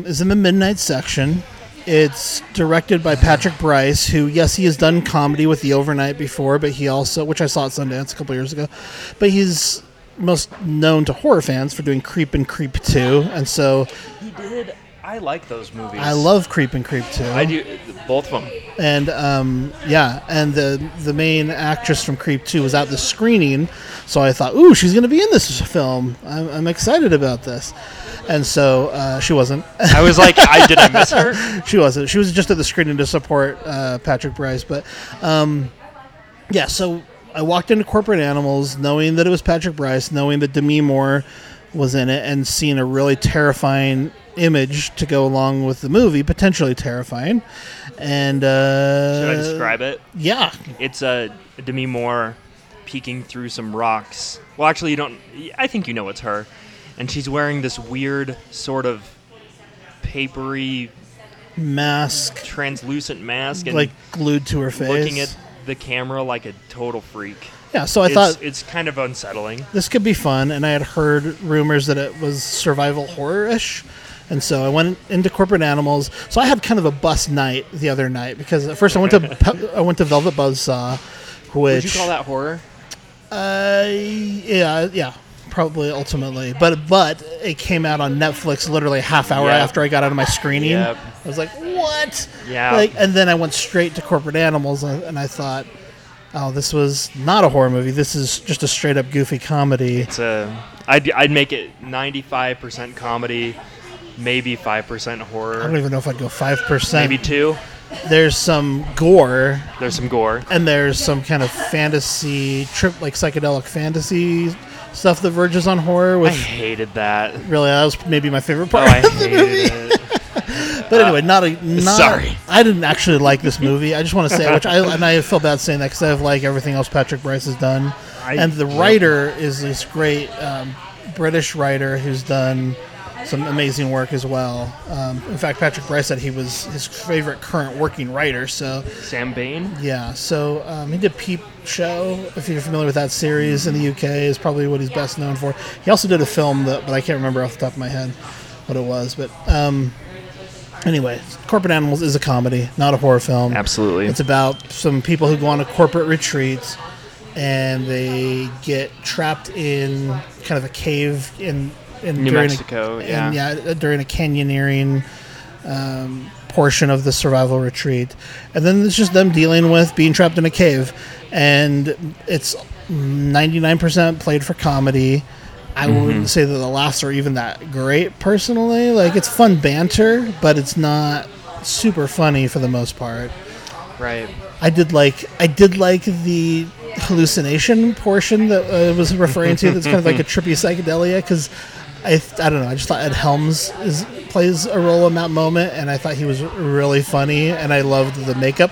is in the midnight section. It's directed by Patrick Bryce, who, yes, he has done comedy with The Overnight before, but he also, which I saw at Sundance a couple years ago, but he's most known to horror fans for doing Creep and Creep 2, and so... He did. I like those movies. I love Creep and Creep 2. I do. Both of them. And, and the main actress from Creep 2 was at the screening, so I thought, ooh, she's going to be in this film. I'm excited about this. And so she wasn't. I was like, did I miss her? She wasn't. She was just at the screening to support Patrick Bryce. But, so I walked into Corporate Animals knowing that it was Patrick Bryce, knowing that Demi Moore was in it, and seeing a really terrifying image to go along with the movie, potentially terrifying. And should I describe it? Yeah. It's Demi Moore peeking through some rocks. Well, actually, you don't. I think you know it's her. And she's wearing this weird sort of papery mask, translucent mask, and like glued to her face, looking at the camera like a total freak. Yeah, so I thought it's kind of unsettling. This could be fun, and I had heard rumors that it was survival horror-ish. And so I went into Corporate Animals. So I had kind of a bus night the other night, because at first I went to Velvet Buzzsaw, which... Would you call that horror? Yeah. probably ultimately, but it came out on Netflix literally a half hour after I got out of my screening. Yep. I was like, what? Yeah. Like, and then I went straight to Corporate Animals, and I thought, oh, this was not a horror movie. This is just a straight up goofy comedy. It's a, I'd make it 95% comedy, maybe 5% horror. I don't even know if I'd go 5%. Maybe 2. There's some gore. And there's some kind of fantasy trip, like psychedelic fantasy stuff that verges on horror. Which I hated that. Really, that was maybe my favorite part. Oh, I hated it. But anyway, sorry. I didn't actually like this movie. I just want to say, and I feel bad saying that because I like everything else Patrick Bryce has done. And the writer is this great British writer who's done some amazing work as well. In fact, Patrick Bryce said he was his favorite current working writer. So Sam Bain? Yeah. So he did Peep Show, if you're familiar with that series in the UK, is probably what he's best known for. He also did a film, but I can't remember off the top of my head what it was. But anyway, Corporate Animals is a comedy, not a horror film. Absolutely. It's about some people who go on a corporate retreat, and they get trapped in kind of a cave in New Mexico, during a canyoneering portion of the survival retreat, and then it's just them dealing with being trapped in a cave, and it's 99% played for comedy. I wouldn't say that the laughs are even that great personally. Like, it's fun banter, but it's not super funny for the most part. Right. I did like the hallucination portion that I was referring to. That's kind of like a trippy psychedelia, because I don't know. I just thought Ed Helms plays a role in that moment, and I thought he was really funny, and I loved the makeup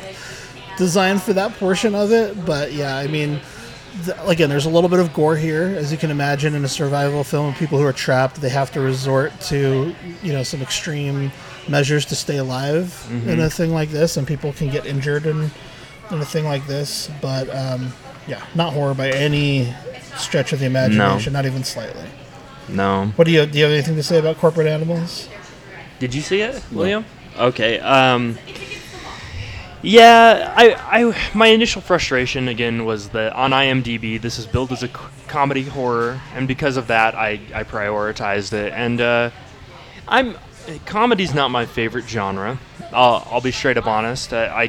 design for that portion of it. But yeah, I mean, again, there's a little bit of gore here, as you can imagine, in a survival film. People who are trapped, they have to resort to some extreme measures to stay alive in a thing like this, and people can get injured in a thing like this. But not horror by any stretch of the imagination, not even slightly. No. What do you have anything to say about Corporate Animals? Did you see it, William? No. Okay. My initial frustration again was that on IMDb this is billed as a comedy horror, and because of that I prioritized it. And comedy's not my favorite genre. I'll be straight up honest. I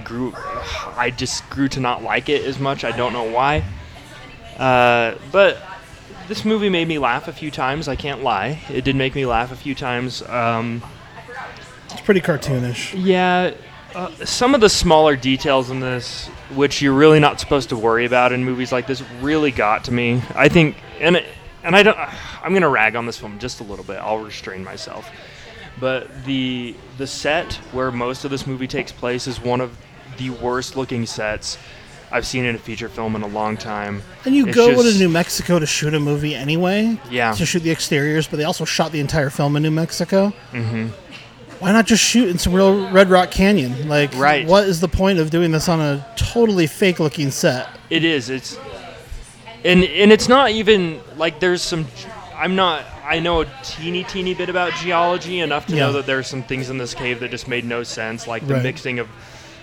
just grew to not like it as much. I don't know why. But this movie made me laugh a few times. I can't lie. It did make me laugh a few times. It's pretty cartoonish. Yeah. Some of the smaller details in this, which you're really not supposed to worry about in movies like this, really got to me. I think, I'm going to rag on this film just a little bit. I'll restrain myself. But the set where most of this movie takes place is one of the worst looking sets I've seen in a feature film in a long time. And you go to New Mexico to shoot a movie anyway. Yeah. To shoot the exteriors, but they also shot the entire film in New Mexico. Mm-hmm. Why not just shoot in some real Red Rock Canyon? Like, right. What is the point of doing this on a totally fake looking set? It is. It's and it's not even like there's some. I know a teeny bit about geology, enough to know that there are some things in this cave that just made no sense, like the mixing of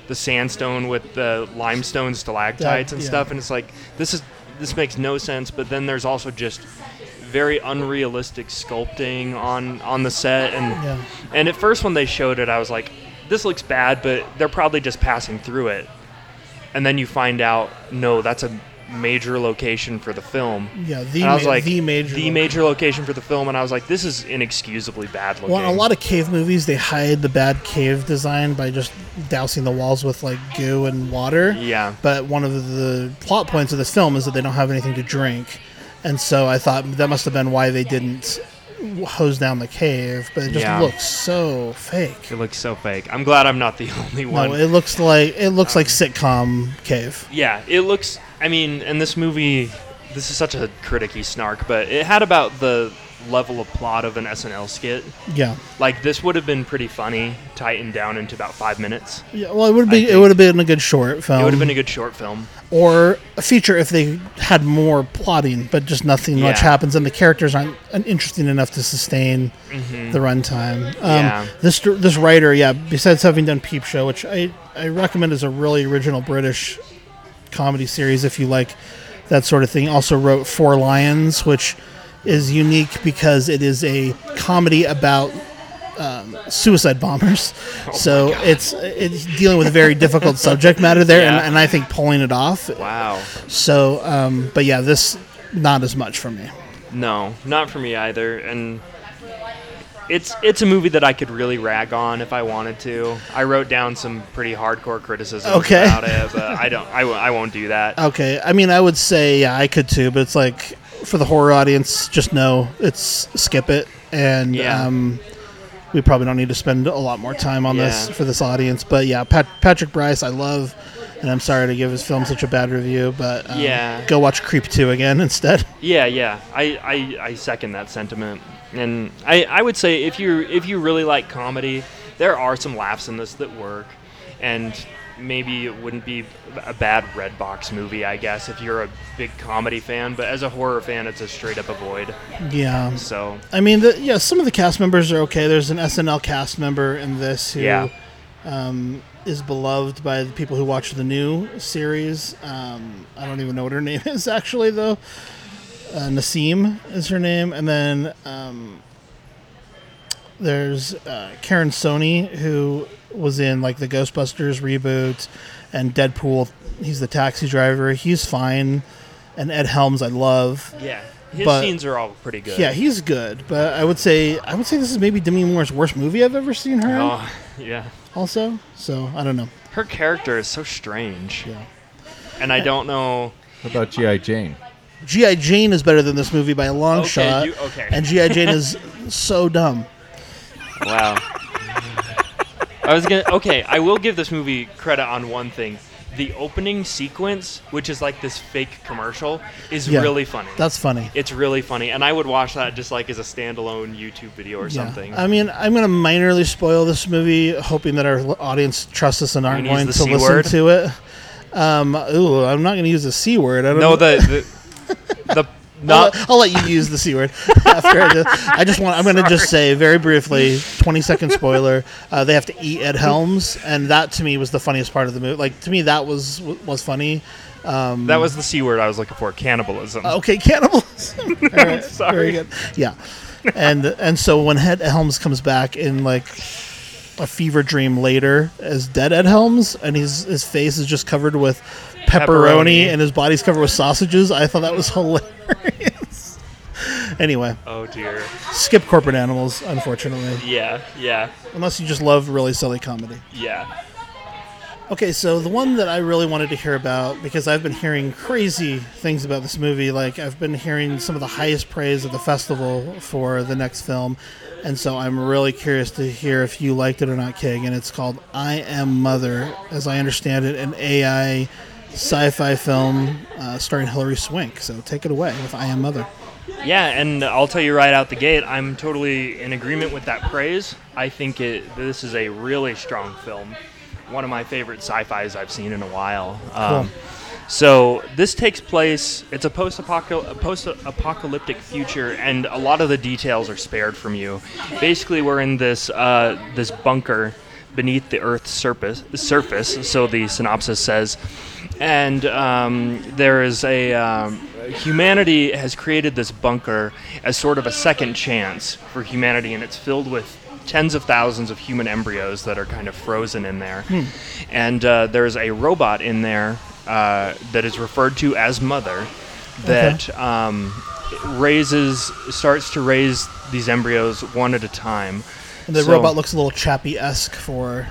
the sandstone with the limestone stalactites and stuff. And it's like this makes no sense. But then there's also just very unrealistic sculpting on the set, and at first when they showed it, I was like, this looks bad, but they're probably just passing through it. And then you find out, no, that's a major location for the film. Yeah, the major location for the film, and I was like, this is inexcusably bad looking. Well, in a lot of cave movies, they hide the bad cave design by just dousing the walls with like goo and water. Yeah. But one of the plot points of this film is that they don't have anything to drink. And so I thought that must have been why they didn't hose down the cave, but it just looks so fake. It looks so fake. I'm glad I'm not the only one. No, it looks like sitcom cave. Yeah, it looks. I mean, and this movie, this is such a criticky snark, but it had about the level of plot of an SNL skit. Yeah, like this would have been pretty funny, tightened down into about 5 minutes. Yeah, well, it would have been a good short film. It would have been a good short film. Or a feature if they had more plotting, but just nothing much happens, and the characters aren't interesting enough to sustain the runtime. This writer, besides having done Peep Show, which I recommend as a really original British comedy series if you like that sort of thing, also wrote Four Lions, which is unique because it is a comedy about suicide bombers. Oh, so it's dealing with a very difficult subject matter there, yeah. and I think pulling it off. Wow. So, but yeah, this, not as much for me. No, not for me either. And it's a movie that I could really rag on if I wanted to. I wrote down some pretty hardcore criticisms about it, but I won't do that. Okay. I mean, I would say I could too, but it's like for the horror audience, just know it's skip it. And we probably don't need to spend a lot more time on this for this audience. But yeah, Patrick Bryce, I love, and I'm sorry to give his film such a bad review, but go watch Creep 2 again instead. Yeah. I second that sentiment. And I would say if you really like comedy, there are some laughs in this that work, and maybe it wouldn't be a bad Redbox movie, I guess, if you're a big comedy fan. But as a horror fan, it's a straight up avoid. Yeah. So I mean, some of the cast members are okay. There's an SNL cast member in this who is beloved by the people who watch the new series. I don't even know what her name is actually, though. Nassim is her name, and then there's Karen Sony, who was in like the Ghostbusters reboot and Deadpool. He's the taxi driver. He's fine. And Ed Helms, I love. Yeah, his scenes are all pretty good. Yeah, he's good. But I would say this is maybe Demi Moore's worst movie I've ever seen her in. Oh, yeah. Also, so I don't know. Her character is so strange. Yeah. And I don't know. How about G.I. Jane? G.I. Jane is better than this movie by a long shot. And G.I. Jane is so dumb. Wow. I will give this movie credit on one thing. The opening sequence, which is like this fake commercial, is really funny. That's funny. It's really funny. And I would watch that just like as a standalone YouTube video or something. I mean, I'm going to minorly spoil this movie, hoping that our audience trusts us and aren't going to listen to it. I'm not going to use the C word. I'll let you use the C word after this. I'm going to just say very briefly, 20-second spoiler, they have to eat Ed Helms, and that to me was the funniest part of the movie. Like, to me, that was funny. That was the C word I was looking for, cannibalism. Okay, cannibalism. All right, sorry. Very good. Yeah. And so when Ed Helms comes back in, like, a fever dream later as dead Ed Helms, and his face is just covered with pepperoni and his body's covered with sausages. I thought that was hilarious. Anyway. Oh, dear. Skip Corporate Animals, unfortunately. Yeah. Unless you just love really silly comedy. Yeah. Okay, so the one that I really wanted to hear about, because I've been hearing crazy things about this movie, like I've been hearing some of the highest praise of the festival for the next film, and so I'm really curious to hear if you liked it or not, Kig, and it's called I Am Mother, as I understand it, an AI sci-fi film starring Hilary Swank. So take it away with I Am Mother. Yeah, and I'll tell you right out the gate, I'm totally in agreement with that praise. I think this is a really strong film. One of my favorite sci-fis I've seen in a while. So this takes place, it's a post-apocalyptic future, and a lot of the details are spared from you. Basically, we're in this this bunker beneath the Earth's surface, so the synopsis says, and there is a... humanity has created this bunker as sort of a second chance for humanity, and it's filled with tens of thousands of human embryos that are kind of frozen in there. And there's a robot in there that is referred to as Mother that starts to raise these embryos one at a time. And the robot looks a little Chappie-esque for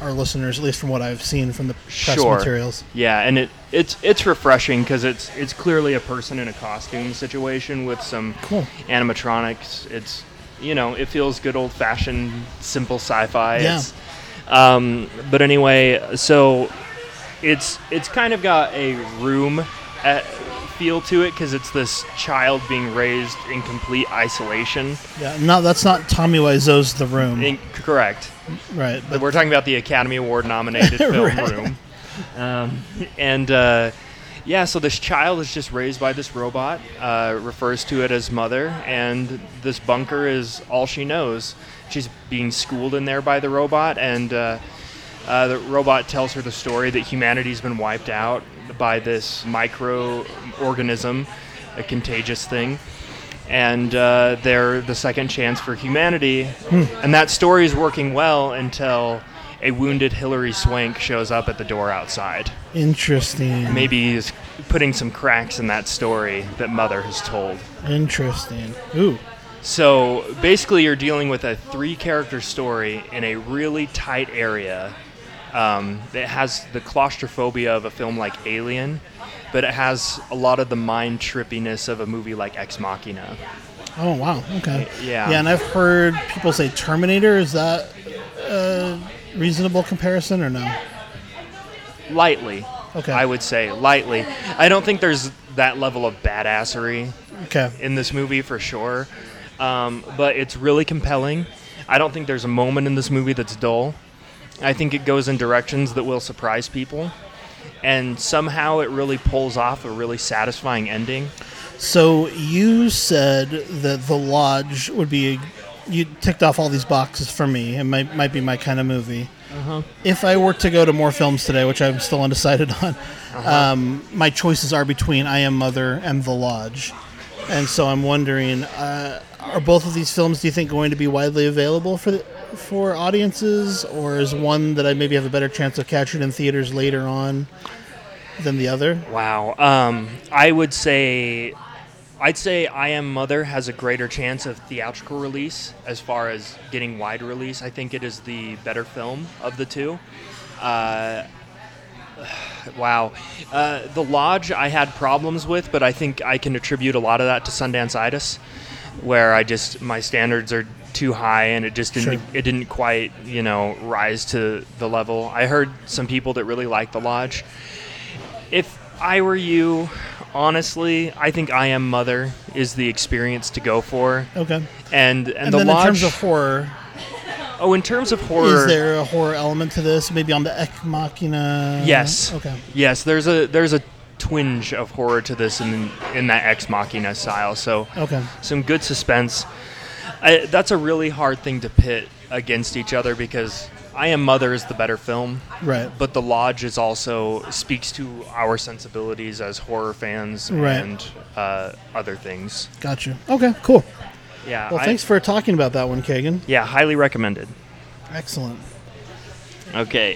our listeners, at least from what I've seen from the press materials. Yeah, and it's refreshing because it's clearly a person in a costume situation with some animatronics. It's it feels good old-fashioned, simple sci-fi. Yeah. But anyway, so it's kind of got a room feel to it because it's this child being raised in complete isolation. Yeah, no, that's not Tommy Wiseau's The Room. Correct. Right. But we're talking about the Academy Award-nominated film Room. So this child is just raised by this robot, refers to it as Mother, and this bunker is all she knows. She's being schooled in there by the robot, and the robot tells her the story that humanity's been wiped out by this microorganism, a contagious thing. and they're the second chance for humanity. And that story is working well until a wounded Hillary Swank shows up at the door outside. Interesting. Maybe he's putting some cracks in that story that Mother has told. Interesting. Ooh. So basically you're dealing with a three-character story in a really tight area. It has the claustrophobia of a film like Alien, but it has a lot of the mind trippiness of a movie like Ex Machina. Oh, wow. Okay. Yeah. Yeah, and I've heard people say Terminator. Is that a reasonable comparison or no? Lightly. Okay. I would say lightly. I don't think there's that level of badassery in this movie for sure, but it's really compelling. I don't think there's a moment in this movie that's dull. I think it goes in directions that will surprise people, and somehow it really pulls off a really satisfying ending. So you said that The Lodge would be... You ticked off all these boxes for me. It might be my kind of movie. Uh-huh. If I were to go to more films today, which I'm still undecided on, my choices are between I Am Mother and The Lodge. And so I'm wondering, are both of these films, do you think, going to be widely available for audiences, or is one that I maybe have a better chance of catching in theaters later on than the other? Wow. I'd say I Am Mother has a greater chance of theatrical release as far as getting wide release. I think it is the better film of the two. The Lodge I had problems with, but I think I can attribute a lot of that to Sundance-itis, where my standards are too high and it just didn't it didn't quite, rise to the level. I heard some people that really liked The Lodge. If I were you, honestly, I think I Am Mother is the experience to go for. Okay. And The Lodge. In terms of horror. Oh, in terms of horror. Is there a horror element to this? Maybe on the Ex Machina? Yes. Okay. Yes, there's a twinge of horror to this in that Ex Machina style. So some good suspense. That's a really hard thing to pit against each other because I Am Mother is the better film, right? But The Lodge is also speaks to our sensibilities as horror fans and other things. Gotcha. Okay, cool. Yeah. Well, thanks for talking about that one, Kagan. Yeah, highly recommended. Excellent. Okay,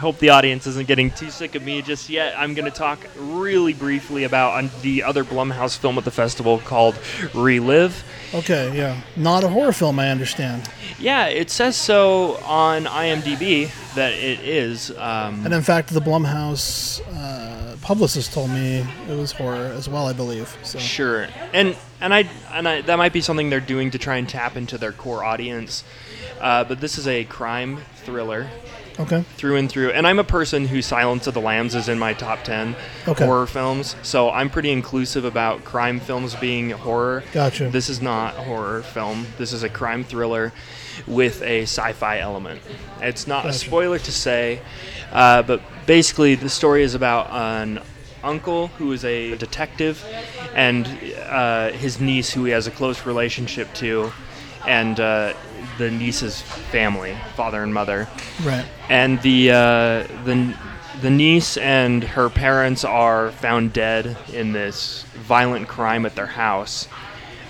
hope the audience isn't getting too sick of me just yet. I'm going to talk really briefly about the other Blumhouse film at the festival called Relive. Okay, yeah. Not a horror film, I understand. Yeah, it says so on IMDb that it is. And in fact, the Blumhouse publicist told me it was horror as well, I believe. So. Sure. And I that might be something they're doing to try and tap into their core audience. But this is a crime thriller. Okay. Through and through. And I'm a person who Silence of the Lambs is in my top 10 horror films. So I'm pretty inclusive about crime films being horror. Gotcha. This is not a horror film. This is a crime thriller with a sci-fi element. It's not a spoiler to say, but basically the story is about an uncle who is a detective and his niece who he has a close relationship to, and the niece's family, father and mother. Right. And the niece and her parents are found dead in this violent crime at their house.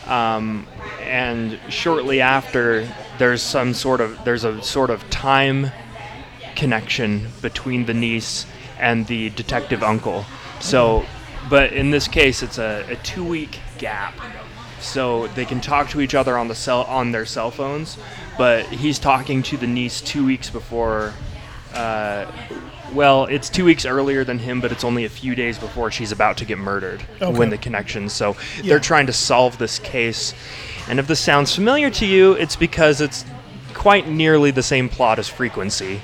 And shortly after, there's a sort of time connection between the niece and the detective uncle. So, but in this case, it's a 2-week gap. So they can talk to each other on their cell phones, but he's talking to the niece 2 weeks before. It's 2 weeks earlier than him, but it's only a few days before she's about to get murdered. When the connection. So they're trying to solve this case, and if this sounds familiar to you, it's because it's quite nearly the same plot as Frequency,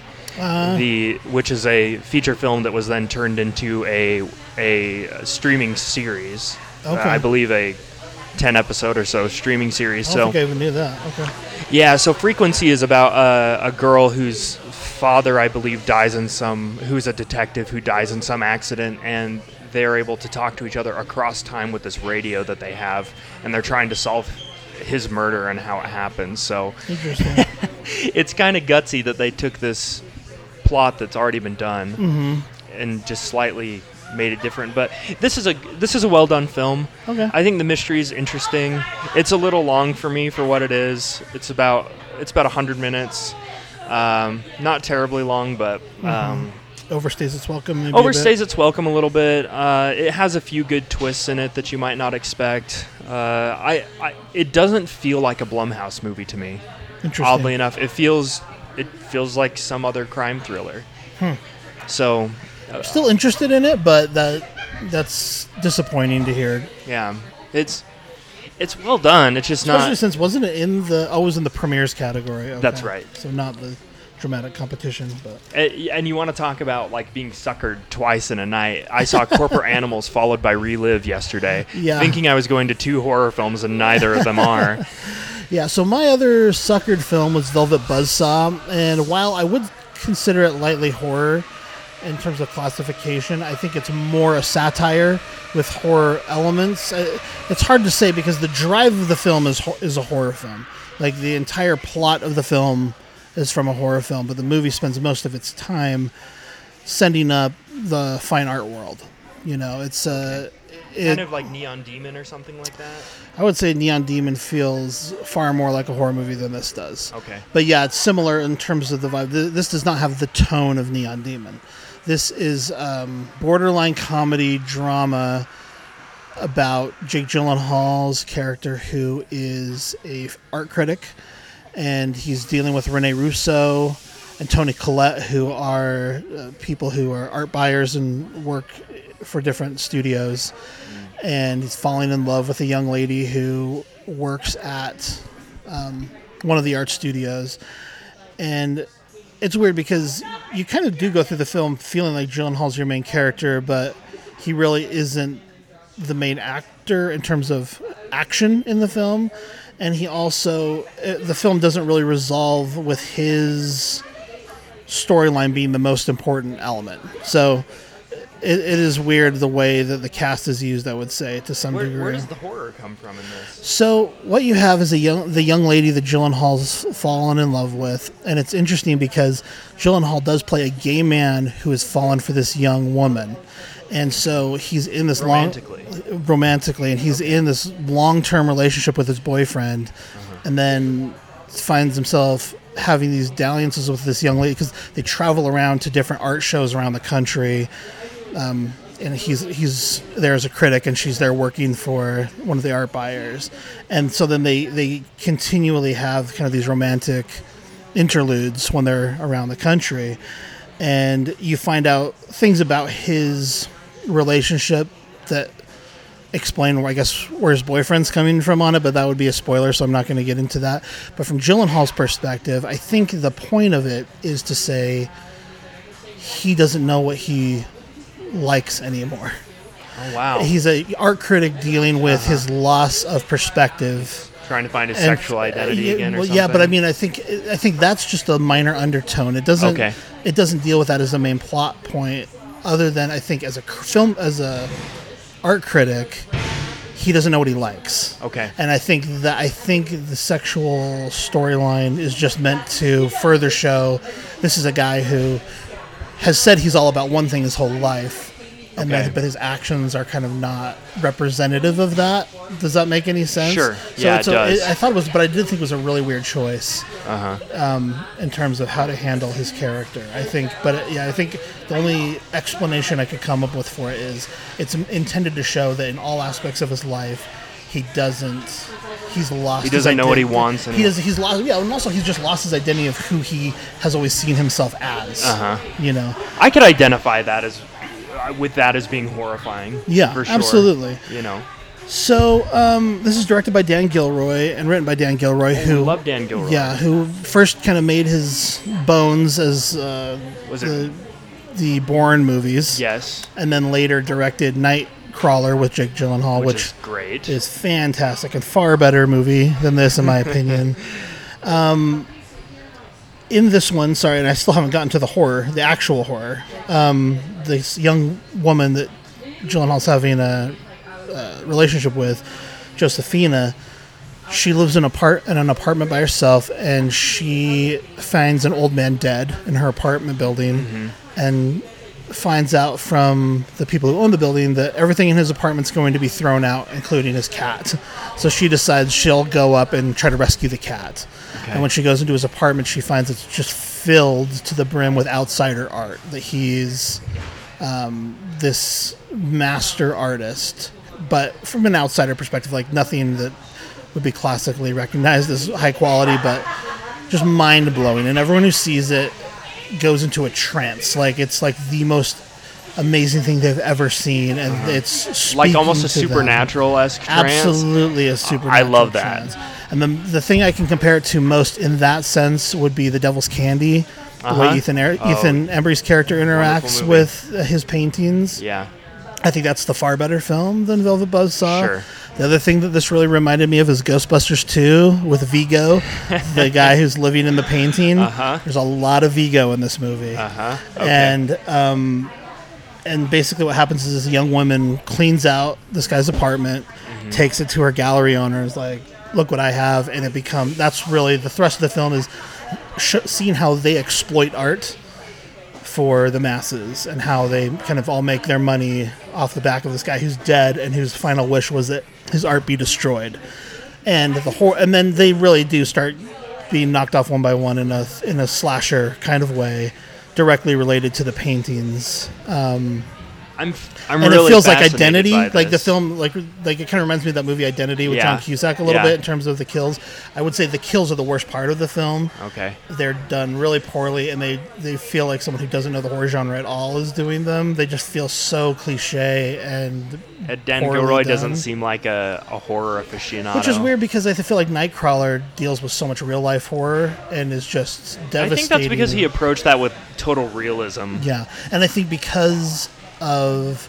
which is a feature film that was then turned into a streaming series. Okay. I believe a 10-episode or so streaming series. I don't think I even knew that. Okay. Yeah, so Frequency is about a girl whose father, I believe, who's a detective who dies in some accident, and they're able to talk to each other across time with this radio that they have, and they're trying to solve his murder and how it happens. So interesting. It's kind of gutsy that they took this plot that's already been done and just slightly made it different. But this is a well done film. Okay. I think the mystery is interesting. It's a little long for me for what it is. It's about 100 minutes. Not terribly long, but overstays its welcome. Maybe overstays its welcome a little bit. It has a few good twists in it that you might not expect. It doesn't feel like a Blumhouse movie to me. Interesting. Oddly enough, it feels like some other crime thriller. So, I'm still interested in it, but that's disappointing to hear. Yeah, it's well done. It's just especially not. Especially since wasn't it in the? Oh, it was in the premieres category. Okay. That's right. So not the dramatic competition, but and you want to talk about like being suckered twice in a night. I saw Corporate Animals followed by Relive yesterday, thinking I was going to two horror films, and neither of them are. Yeah. So my other suckered film was Velvet Buzzsaw, and while I would consider it lightly horror in terms of classification, I think it's more a satire with horror elements. It's hard to say because the drive of the film is a horror film. Like the entire plot of the film is from a horror film, but the movie spends most of its time sending up the fine art world. You know, it's kind of like Neon Demon or something like that? I would say Neon Demon feels far more like a horror movie than this does. Okay. But yeah, it's similar in terms of the vibe. This does not have the tone of Neon Demon. This is borderline comedy drama about Jake Gyllenhaal's character, who is a art critic, and he's dealing with Rene Russo and Tony Collette, who are people who are art buyers and work for different studios, and he's falling in love with a young lady who works at one of the art studios. And it's weird because you kind of do go through the film feeling like Gyllenhaal's your main character, but he really isn't the main actor in terms of action in the film. And he also, the film doesn't really resolve with his storyline being the most important element. So it is weird the way that the cast is used, I would say, to some degree. Where does the horror come from in this? So what you have is the young lady that Gyllenhaal's fallen in love with, and it's interesting because Gyllenhaal does play a gay man who has fallen for this young woman, and so he's in this romantically, and he's in this long-term relationship with his boyfriend, and then finds himself having these dalliances with this young lady because they travel around to different art shows around the country. And he's there as a critic, and she's there working for one of the art buyers. And so then they continually have kind of these romantic interludes when they're around the country. And you find out things about his relationship that explain, I guess, where his boyfriend's coming from on it, but that would be a spoiler, so I'm not going to get into that. But from Gyllenhaal's perspective, I think the point of it is to say he doesn't know what he likes anymore. Oh wow! He's a art critic dealing with his loss of perspective, trying to find his sexual identity again. Or something. Yeah, but I mean, I think that's just a minor undertone. It doesn't. Okay. It doesn't deal with that as the main plot point. Other than I think as a art critic, he doesn't know what he likes. Okay. And I think the sexual storyline is just meant to further show this is a guy who has said he's all about one thing his whole life, and but his actions are kind of not representative of that. Does that make any sense? Sure. So yeah, it does. I thought it was, but I did think it was a really weird choice in terms of how to handle his character, I think. But yeah, I think the only explanation I could come up with for it is it's intended to show that in all aspects of his life, he's lost. He doesn't know what he wants. He's lost. Yeah, and also he's just lost his identity of who he has always seen himself as. You know, I could identify that as being horrifying. Yeah, for sure. Absolutely. You know. So this is directed by Dan Gilroy and written by Dan Gilroy, who love Dan Gilroy. Yeah, who first kind of made his bones as the Bourne movies. Yes, and then later directed Nightcrawler with Jake Gyllenhaal, which is great. Is fantastic and far better movie than this, in my opinion. In this one, sorry, and I still haven't gotten to the horror, the actual horror. This young woman that Gyllenhaal's having a relationship with, Josephina, she lives in an apartment by herself, and she finds an old man dead in her apartment building, and finds out from the people who own the building that everything in his apartment's going to be thrown out, including his cat. So she decides she'll go up and try to rescue the cat. Okay. And when she goes into his apartment, she finds it's just filled to the brim with outsider art, that he's this master artist, but from an outsider perspective, like nothing that would be classically recognized as high quality, but just mind-blowing. And everyone who sees it goes into a trance. Like, it's like the most amazing thing they've ever seen, and it's like almost a supernatural-esque trance. Absolutely a supernatural trance. I love that. And the thing I can compare it to most in that sense would be The Devil's Candy, the way Ethan Embry's character interacts with his paintings. Yeah. I think that's the far better film than Velvet Buzzsaw. Sure. The other thing that this really reminded me of is Ghostbusters 2 with Vigo, the guy who's living in the painting. Uh-huh. There's a lot of Vigo in this movie. Uh-huh. Okay. And basically what happens is this young woman cleans out this guy's apartment, takes it to her gallery owner, is like, look what I have. And it becomes, that's really the thrust of the film, is seeing how they exploit art for the masses, and how they kind of all make their money off the back of this guy who's dead and whose final wish was that his art be destroyed. And then they really do start being knocked off one by one in a slasher kind of way, directly related to the paintings. It feels like Identity, like the film, like it kind of reminds me of that movie Identity with John Cusack a little bit in terms of the kills. I would say the kills are the worst part of the film. Okay, they're done really poorly, and they feel like someone who doesn't know the horror genre at all is doing them. They just feel so cliche and. Dan Gilroy doesn't seem like a horror aficionado, which is weird because I feel like Nightcrawler deals with so much real life horror and is just devastating. I think that's because he approached that with total realism. Yeah, and I think because of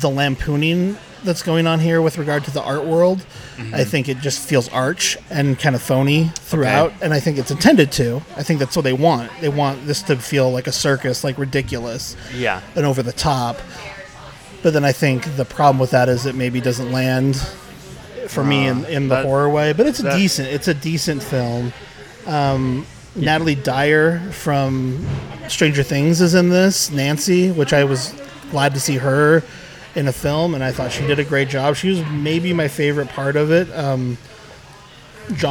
the lampooning that's going on here with regard to the art world, I think it just feels arch and kind of phony throughout, and I think it's intended to. I think that's what they want. They want this to feel like a circus, like ridiculous, and over the top. But then I think the problem with that is it maybe doesn't land for me in the horror way. But it's a decent film. Natalie Dyer from Stranger Things is in this, Nancy, which I was glad to see her in a film, and I thought she did a great job. She was maybe my favorite part of it. John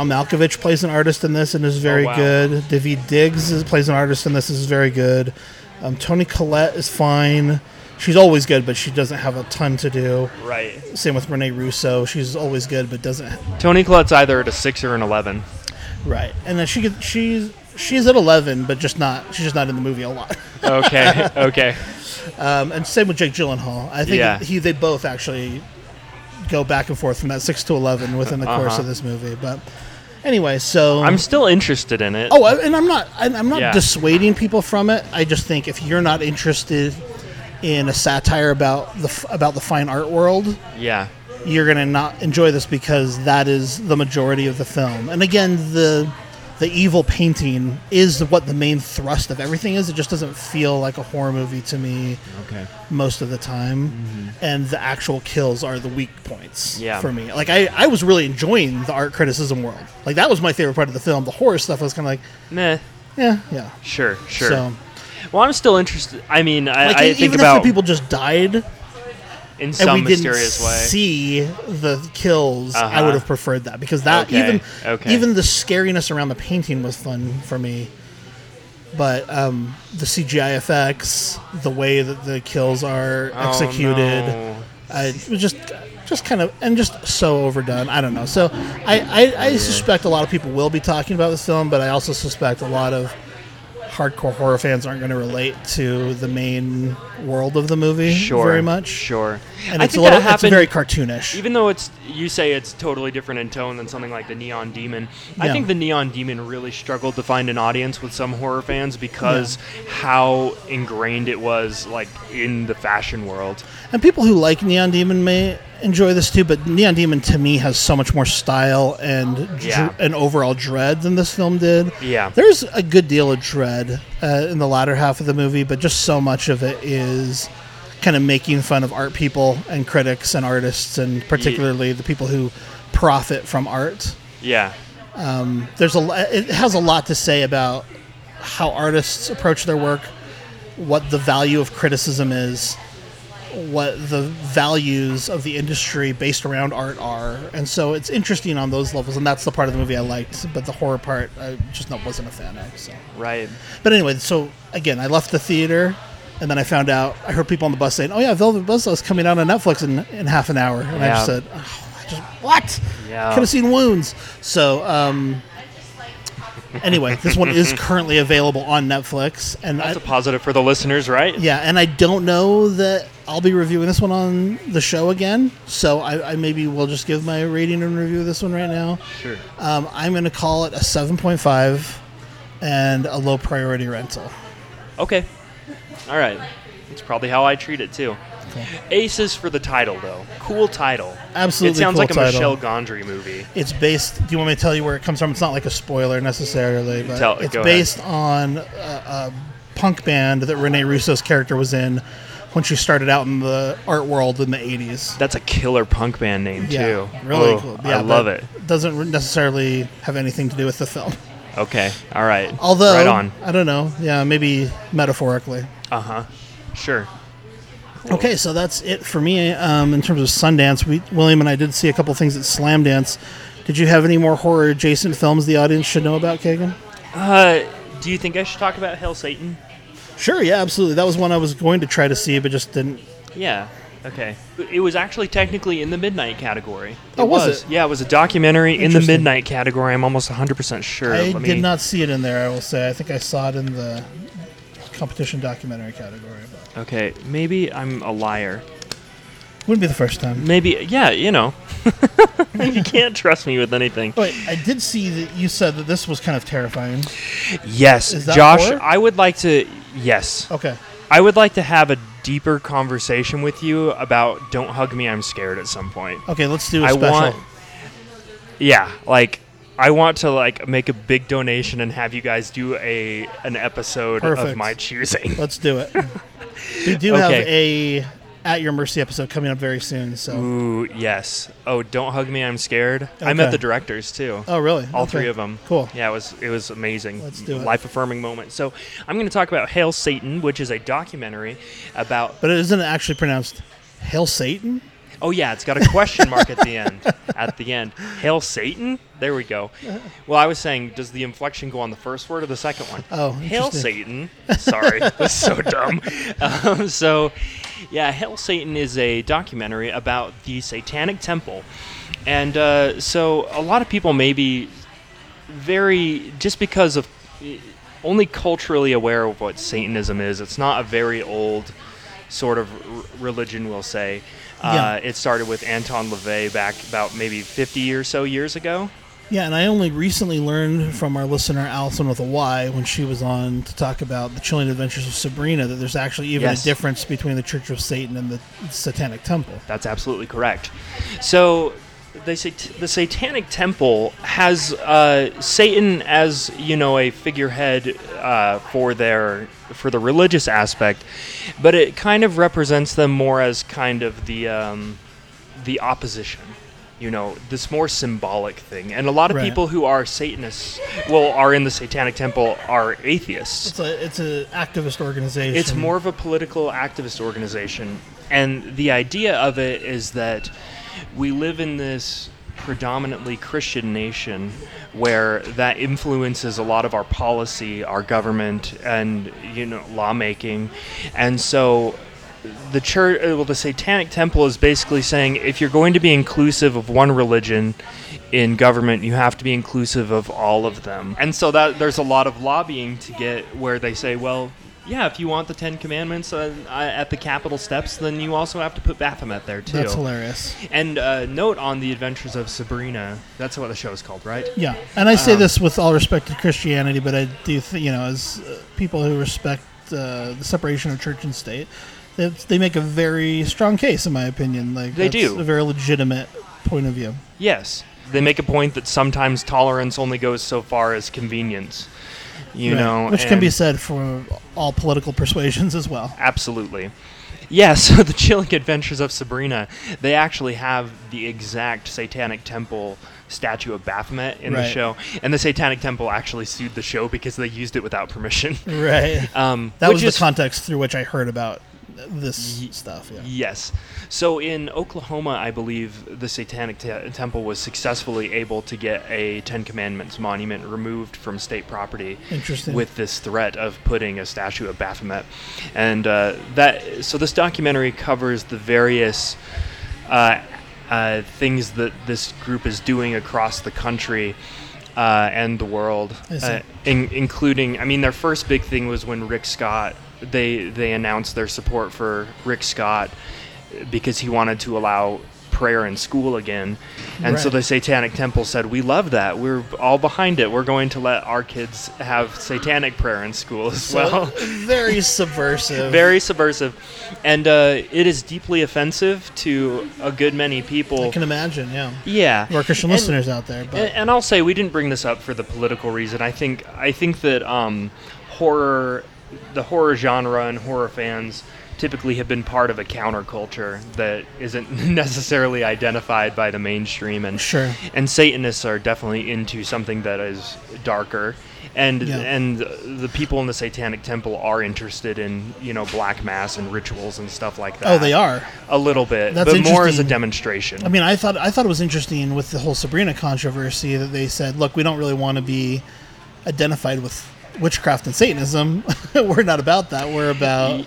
Malkovich plays an artist in this and is very good. Daveed Diggs plays an artist in this and is very good. Toni Collette is fine. She's always good, but she doesn't have a ton to do. Right. Same with Renee Russo. She's always good, but doesn't. Toni Collette's either at a 6 or an 11. Right, and then she's at 11, but she's just not in the movie a lot. Okay. And same with Jake Gyllenhaal. I think they both actually go back and forth from that 6 to 11 within the course of this movie. But anyway, so I'm still interested in it. Oh, and I'm not dissuading people from it. I just think if you're not interested in a satire about the fine art world, you're going to not enjoy this because that is the majority of the film. And again, the evil painting is what the main thrust of everything is. It just doesn't feel like a horror movie to me most of the time. And the actual kills are the weak points for me. Like, I was really enjoying the art criticism world. Like, that was my favorite part of the film. The horror stuff was kind of like, meh. Yeah. Sure. So, well, I'm still interested. I mean, if the people just died in some mysterious way, see the kills, I would have preferred that, because that even the scariness around the painting was fun for me. But the CGI effects, the way that the kills are executed, it was just kind of and just so overdone. I don't know. So I suspect a lot of people will be talking about this film, but I also suspect a lot of hardcore horror fans aren't going to relate to the main world of the movie very much. Sure. And it's very cartoonish. Even though you say it's totally different in tone than something like The Neon Demon, I think The Neon Demon really struggled to find an audience with some horror fans because how ingrained it was, like, in the fashion world. And people who like Neon Demon may enjoy this too, but Neon Demon to me has so much more style and an overall dread than this film did. Yeah, there's a good deal of dread in the latter half of the movie, but just so much of it is kind of making fun of art people and critics and artists, and particularly the people who profit from art. It has a lot to say about how artists approach their work, what the value of criticism is, what the values of the industry based around art are. And so it's interesting on those levels, and that's the part of the movie I liked, but the horror part I just wasn't a fan of. So. Right. But anyway, so again, I left the theater, and then I found out, I heard people on the bus saying, oh yeah, Velvet Buzzsaw is coming out on Netflix in half an hour. And yeah. I just said, what? Yeah. Could have seen Wounds. So anyway, this one is currently available on Netflix. And that's a positive for the listeners, right? Yeah, and I don't know that I'll be reviewing this one on the show again, so I maybe will just give my rating and review of this one right now. Sure. I'm going to call it a 7.5 and a low priority rental. Okay. All right. That's probably how I treat it, too. Okay. Aces for the title, though. Cool title. Absolutely. It sounds cool like a title. Michel Gondry movie. It's based... Do you want me to tell you where it comes from? It's not like a spoiler, necessarily, but it's based on a punk band that Rene Russo's character was in when she started out in the art world in the 80s. That's a killer punk band name, too. Yeah, really cool. Yeah, I love it. Doesn't necessarily have anything to do with the film. Okay. All right. Although, right on. I don't know. Yeah, maybe metaphorically. Uh-huh. Sure. Cool. Okay, so that's it for me in terms of Sundance. William and I did see a couple things at Slamdance. Did you have any more horror-adjacent films the audience should know about, Kagan? Do you think I should talk about Hail Satan? Sure, yeah, absolutely. That was one I was going to try to see, but just didn't. Yeah, okay. It was actually technically in the midnight category. Oh, was it? Yeah, it was a documentary in the midnight category. I'm almost 100% sure. I did not see it in there, I will say. I think I saw it in the competition documentary category. But. Okay, maybe I'm a liar. Wouldn't be the first time. Maybe, yeah, you know. You can't trust me with anything. Wait, I did see that you said that this was kind of terrifying. Yes, is that Josh, horror? I would like to, yes. Okay. I would like to have a deeper conversation with you about Don't Hug Me, I'm Scared at some point. Okay, let's do a special. I want to make a big donation and have you guys do an episode of my choosing. Let's do it. We do have a At Your Mercy episode coming up very soon. So. Ooh, yes. Oh, Don't Hug Me, I'm Scared. Okay. I met the directors too. Oh, really? All three of them. Cool. Yeah, it was amazing. Let's do it. Life affirming moment. So I'm going to talk about Hail Satan, which is a documentary about. But isn't it actually pronounced Hail Satan? Oh, yeah, it's got a question mark at the end. Hail Satan? There we go. Well, I was saying, does the inflection go on the first word or the second one? Oh, Hail Satan. Sorry, that's so dumb. Hail Satan is a documentary about the Satanic Temple. And so a lot of people may be just because of only culturally aware of what Satanism is. It's not a very old sort of religion, we'll say. It started with Anton LaVey back about maybe 50 or so years ago. Yeah, and I only recently learned from our listener, Allison with a Y, when she was on to talk about The Chilling Adventures of Sabrina, that there's actually even a difference between the Church of Satan and the Satanic Temple. That's absolutely correct. So the Satanic Temple has Satan as, a figurehead for the religious aspect, but it kind of represents them more as kind of the opposition, this more symbolic thing. And a lot of people who are Satanists, are in the Satanic Temple, are atheists. It's an activist organization. It's more of a political activist organization. And the idea of it is that we live in this predominantly Christian nation where that influences a lot of our policy, our government, and lawmaking. And so the church, the Satanic Temple is basically saying if you're going to be inclusive of one religion in government, you have to be inclusive of all of them. And so that there's a lot of lobbying to get where they say, well, yeah, if you want the 10 Commandments at the Capitol steps, then you also have to put Baphomet there, too. That's hilarious. And note on The Adventures of Sabrina, that's what the show is called, right? Yeah, and I say this with all respect to Christianity, but I do think, as people who respect the separation of church and state, they make a very strong case, in my opinion. They do. It's a very legitimate point of view. Yes. They make a point that sometimes tolerance only goes so far as convenience. Which can be said for all political persuasions as well. Absolutely. Yeah, so The Chilling Adventures of Sabrina, they actually have the exact Satanic Temple statue of Baphomet in the show. And the Satanic Temple actually sued the show because they used it without permission. Right. That was the context through which I heard about this stuff. Yeah. Yes. So in Oklahoma, I believe the Satanic Temple was successfully able to get a Ten Commandments monument removed from state property. Interesting. With this threat of putting a statue of Baphomet. And so this documentary covers the various things that this group is doing across the country and the world, including, I mean, their first big thing was when Rick Scott, they announced their support for Rick Scott because he wanted to allow prayer in school again. And so the Satanic Temple said, we love that. We're all behind it. We're going to let our kids have satanic prayer in school as well. Very subversive. Very subversive. And it is deeply offensive to a good many people. I can imagine, yeah. Yeah. There are Christian listeners out there. But. And I'll say, we didn't bring this up for the political reason. I think that the horror genre and horror fans typically have been part of a counterculture that isn't necessarily identified by the mainstream, and and Satanists are definitely into something that is darker, and the people in the Satanic Temple are interested in, you know, black mass and rituals and stuff like that. Oh, they are a little bit. That's but more as a demonstration. I mean, I thought it was interesting with the whole Sabrina controversy that they said, look, we don't really want to be identified with witchcraft and Satanism. We're not about that. We're about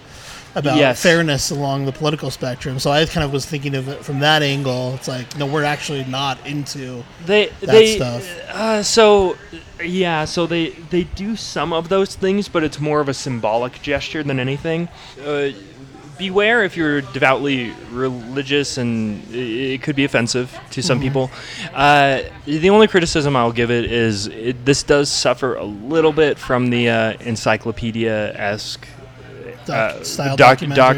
fairness along the political spectrum. So I kind of was thinking of it from that angle. It's like, no, we're actually not into that stuff. So they do some of those things, but it's more of a symbolic gesture than anything. Beware if you're devoutly religious, and it could be offensive to some people. The only criticism I'll give it is this does suffer a little bit from the encyclopedia-esque doc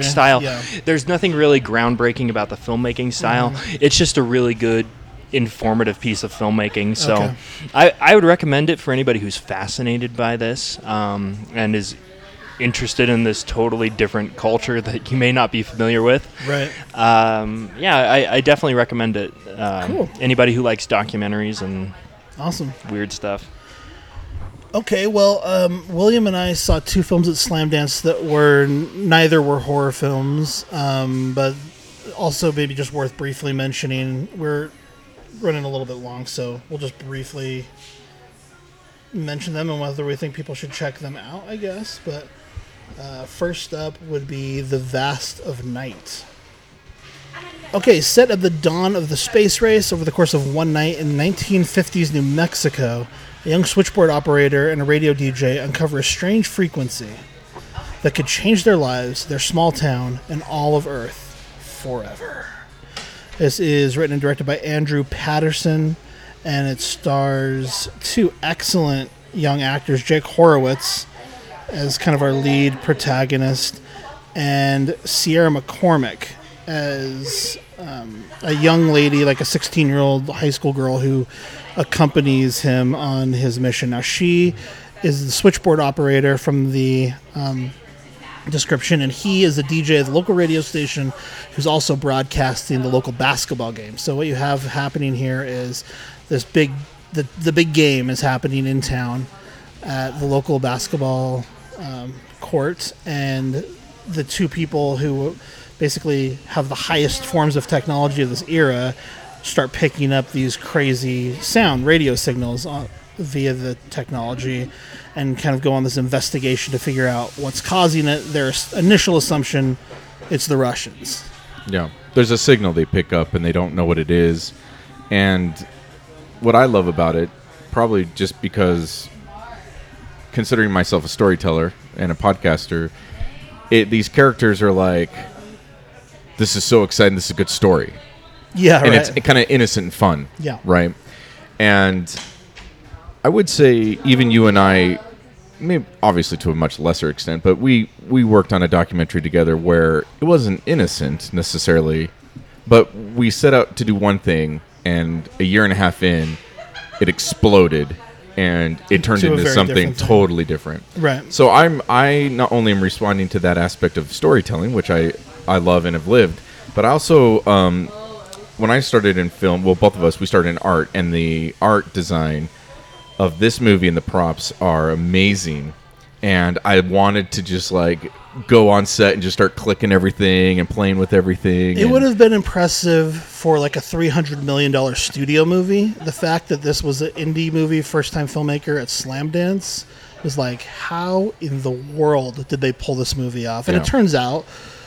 style. Yeah. There's nothing really groundbreaking about the filmmaking style. It's just a really good, informative piece of filmmaking. So I would recommend it for anybody who's fascinated by this and is interested in this totally different culture that you may not be familiar with. Right. I definitely recommend it. Cool. Anybody who likes documentaries and weird stuff. Okay, well, William and I saw two films at Slamdance that were neither were horror films, but also maybe just worth briefly mentioning. We're running a little bit long, so we'll just briefly mention them and whether we think people should check them out, I guess. But first up would be The Vast of Night. Okay, set at the dawn of the space race over the course of one night in 1950s New Mexico, a young switchboard operator and a radio DJ uncover a strange frequency that could change their lives, their small town, and all of Earth forever. This is written and directed by Andrew Patterson, and it stars two excellent young actors, Jake Horowitz as kind of our lead protagonist, and Sierra McCormick as a young lady, like a 16-year-old high school girl who accompanies him on his mission. Now, she is the switchboard operator from the description, and he is the DJ at the local radio station who's also broadcasting the local basketball game. So what you have happening here is this big, the big game is happening in town at the local basketball court, and the two people who basically have the highest forms of technology of this era start picking up these crazy sound radio signals via the technology and kind of go on this investigation to figure out what's causing it. Their initial assumption, it's the Russians. Yeah. There's a signal they pick up and they don't know what it is. And what I love about it, probably just because considering myself a storyteller and a podcaster, these characters are like, this is so exciting. This is a good story. Yeah, and it's kind of innocent and fun. Yeah. Right? And I would say even you and I, maybe obviously to a much lesser extent, but we worked on a documentary together where it wasn't innocent necessarily, but we set out to do one thing, and a year and a half in, it exploded, and it turned into something totally different. Right. So I not only am responding to that aspect of storytelling, which I love and have lived, but I also when I started in film, well, both of us, we started in art, and the art design of this movie and the props are amazing. And I wanted to just like go on set and just start clicking everything and playing with everything. It would have been impressive for like a $300 million studio movie. The fact that this was an indie movie, first-time filmmaker at Slamdance, was like, how in the world did they pull this movie off? And it turns out,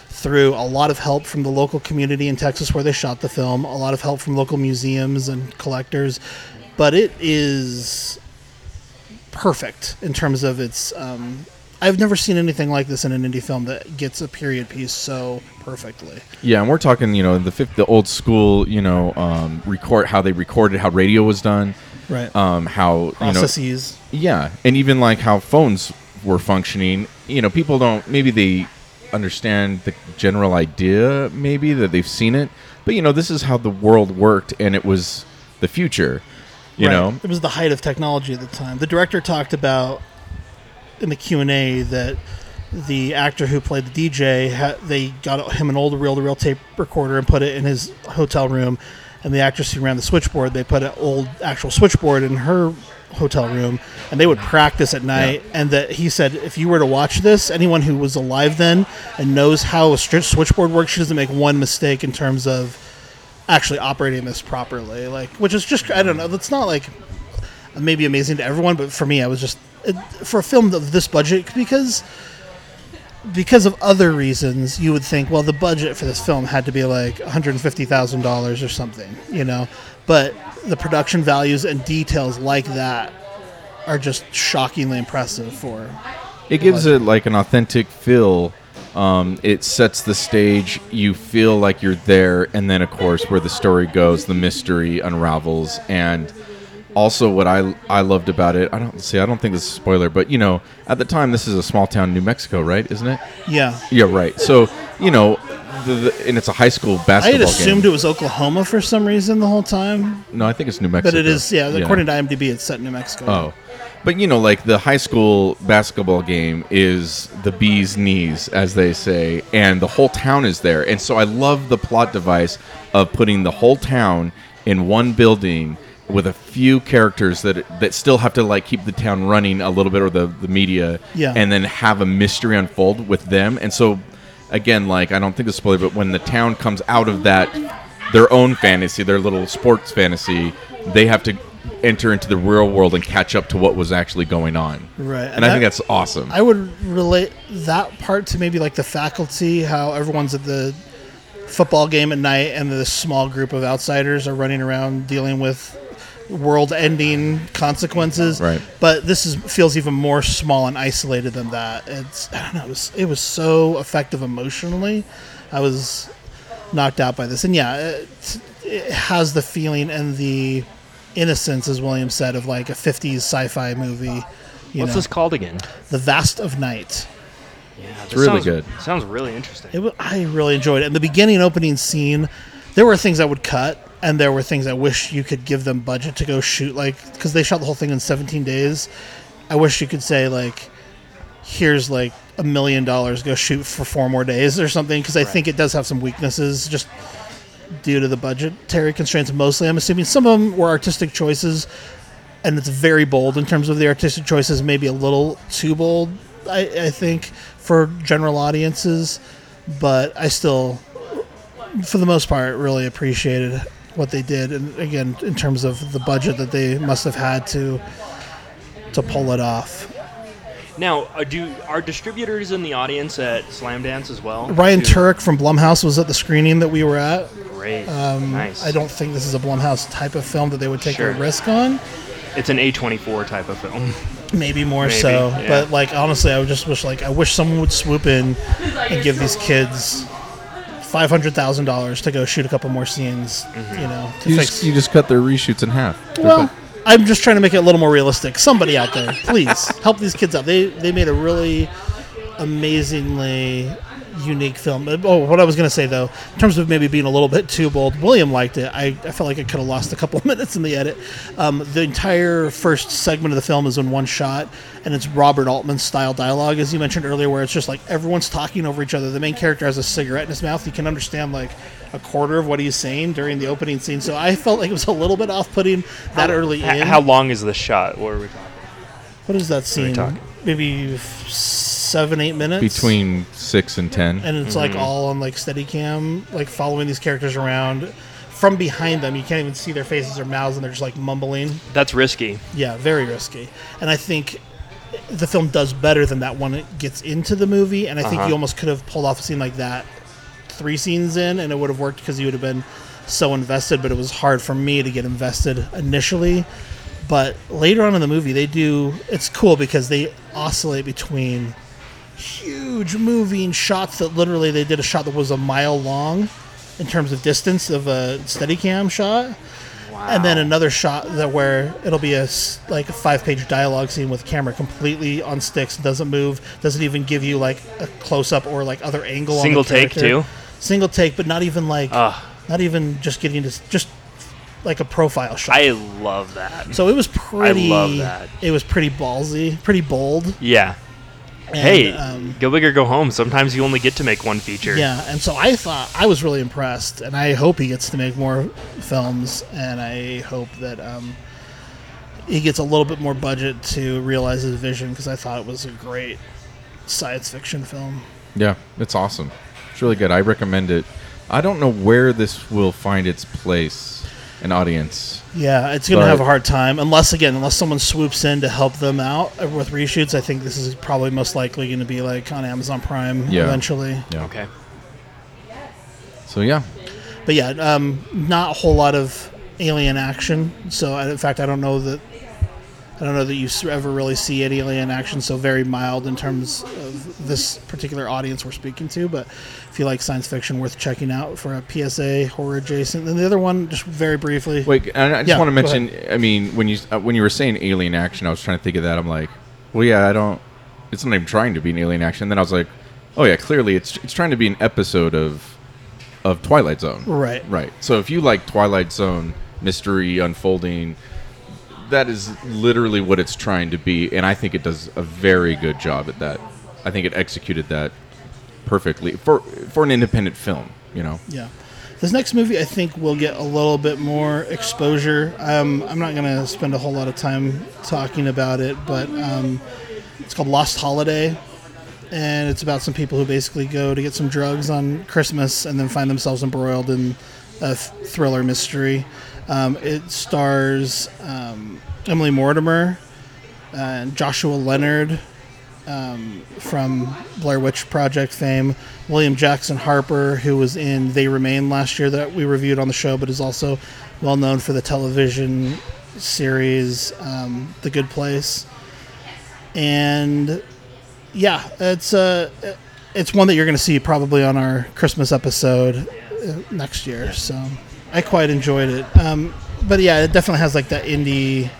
through a lot of help from the local community in Texas where they shot the film, a lot of help from local museums and collectors, but it is perfect in terms of its... I've never seen anything like this in an indie film that gets a period piece so perfectly. Yeah, and we're talking, you know, the old school, you know, how they recorded, how radio was done, right? How processes, you know, yeah, and even like how phones were functioning. You know, people don't maybe they understand the general idea, maybe that they've seen it, but you know, this is how the world worked, and it was the future. You know, it was the height of technology at the time. The director talked about, in the Q&A, that the actor who played the DJ, they got him an old reel-to-reel tape recorder and put it in his hotel room, and the actress who ran the switchboard, they put an old actual switchboard in her hotel room, and they would practice at night, and that he said, if you were to watch this, anyone who was alive then and knows how a switchboard works, she doesn't make one mistake in terms of actually operating this properly, like, which is just, I don't know, that's not like maybe amazing to everyone, but for me, I was just, for a film of this budget, because of other reasons, you would think, well, the budget for this film had to be like $150,000 or something, you know, but the production values and details like that are just shockingly impressive for it. Gives it like an authentic feel. It sets the stage, you feel like you're there, and then of course where the story goes, the mystery unravels. And also, what I loved about it, I don't think this is a spoiler, but you know, at the time, this is a small town, New Mexico, right? Isn't it? Yeah. Yeah, right. So you know, and it's a high school basketball game. I had assumed it was Oklahoma for some reason the whole time. No, I think it's New Mexico. But it is, yeah. According to IMDb, it's set in New Mexico. Oh, but you know, like the high school basketball game is the bee's knees, as they say, and the whole town is there. And so I love the plot device of putting the whole town in one building, with a few characters that still have to like keep the town running a little bit, or the media, and then have a mystery unfold with them. And so, again, like, I don't think it's a spoiler, but when the town comes out of that, their own fantasy, their little sports fantasy, they have to enter into the real world and catch up to what was actually going on. Right. And I think that's awesome. I would relate that part to maybe like the faculty, how everyone's at the football game at night and this small group of outsiders are running around dealing with world-ending consequences, right? But this feels even more small and isolated than that. I don't know. It was so effective emotionally. I was knocked out by this, and yeah, it has the feeling and the innocence, as William said, of like a 50s sci-fi movie. What's this called again? The Vast of Night. Yeah, it's really good. Sounds really interesting. I really enjoyed it. In the beginning opening scene, there were things I would cut, and there were things I wish you could give them budget to go shoot, like, because they shot the whole thing in 17 days. I wish you could say, like, here's, like, $1 million, go shoot for 4 more days or something, because I think it does have some weaknesses just due to the budgetary constraints mostly, I'm assuming. Some of them were artistic choices, and it's very bold in terms of the artistic choices, maybe a little too bold, I think, for general audiences. But I still, for the most part, really appreciated what they did, and again, in terms of the budget that they must have had to pull it off. Now, are distributors in the audience at Slamdance as well? Ryan Turek from Blumhouse was at the screening that we were at. Great, nice. I don't think this is a Blumhouse type of film that they would take a risk on. It's an A24 type of film. Maybe more so, but like honestly, I would just wish someone would swoop in and give these kids $500,000 to go shoot a couple more scenes. Mm-hmm. You know, you just cut their reshoots in half. Well, I'm just trying to make it a little more realistic. Somebody out there, please help these kids out. They made a really amazingly unique film. What I was going to say, though, in terms of maybe being a little bit too bold, William liked it. I felt like I could have lost a couple minutes in the edit. The entire first segment of the film is in one shot, and it's Robert Altman-style dialogue, as you mentioned earlier, where it's just like everyone's talking over each other. The main character has a cigarette in his mouth. You can understand, like, a quarter of what he's saying during the opening scene. So I felt like it was a little bit off-putting that early in. How long is the shot? What are we talking? What is that scene? Maybe 7-8 minutes between 6 and 10, and it's like all on like Steadicam, like following these characters around from behind them. You can't even see their faces or mouths, and they're just like mumbling. That's risky. Yeah, very risky. And I think the film does better than that when it gets into the movie. And I think you almost could have pulled off a scene like that 3 scenes in, and it would have worked because you would have been so invested. But it was hard for me to get invested initially. But later on in the movie, they do. It's cool because they oscillate between huge moving shots that literally they did a shot that was a mile long in terms of distance of a Steadicam shot, and then another shot that where it'll be a 5-page dialogue scene with camera completely on sticks, doesn't move, doesn't even give you like a close up or like other angle. Single on the take character. Too. Single take, but not even like not even just getting to just. Like a profile shot. I love that. So it was pretty. I love that. It was pretty ballsy, pretty bold. Yeah. And, go big or go home. Sometimes you only get to make one feature. Yeah, and so I thought I was really impressed, and I hope he gets to make more films, and I hope that he gets a little bit more budget to realize his vision, because I thought it was a great science fiction film. Yeah, it's awesome. It's really good. I recommend it. I don't know where this will find its place. An audience. Yeah, it's going to have a hard time unless someone swoops in to help them out with reshoots. I think this is probably most likely going to be like on Amazon Prime eventually. Yeah. Okay. So yeah. But yeah, not a whole lot of alien action. So in fact, I don't know that you ever really see any alien action. So very mild in terms of this particular audience we're speaking to, but if you like science fiction, worth checking out for a PSA horror adjacent. And the other one, just very briefly. Wait, and I just want to mention. I mean, when you were saying alien action, I was trying to think of that. I'm like, well, yeah, I don't. It's not even trying to be an alien action. And then I was like, oh yeah, clearly it's trying to be an episode of Twilight Zone. Right. So if you like Twilight Zone mystery unfolding, that is literally what it's trying to be, and I think it does a very good job at that. I think it executed that perfectly for an independent film, you know. Yeah, this next movie I think will get a little bit more exposure. I'm not going to spend a whole lot of time talking about it, but it's called Lost Holiday, and it's about some people who basically go to get some drugs on Christmas and then find themselves embroiled in a thriller mystery. It stars Emily Mortimer and Joshua Leonard. From Blair Witch Project fame, William Jackson Harper, who was in They Remain last year that we reviewed on the show, but is also well known for the television series The Good Place. And yeah, it's one that you're going to see probably on our Christmas episode next year. So I quite enjoyed it. But yeah, it definitely has like that indie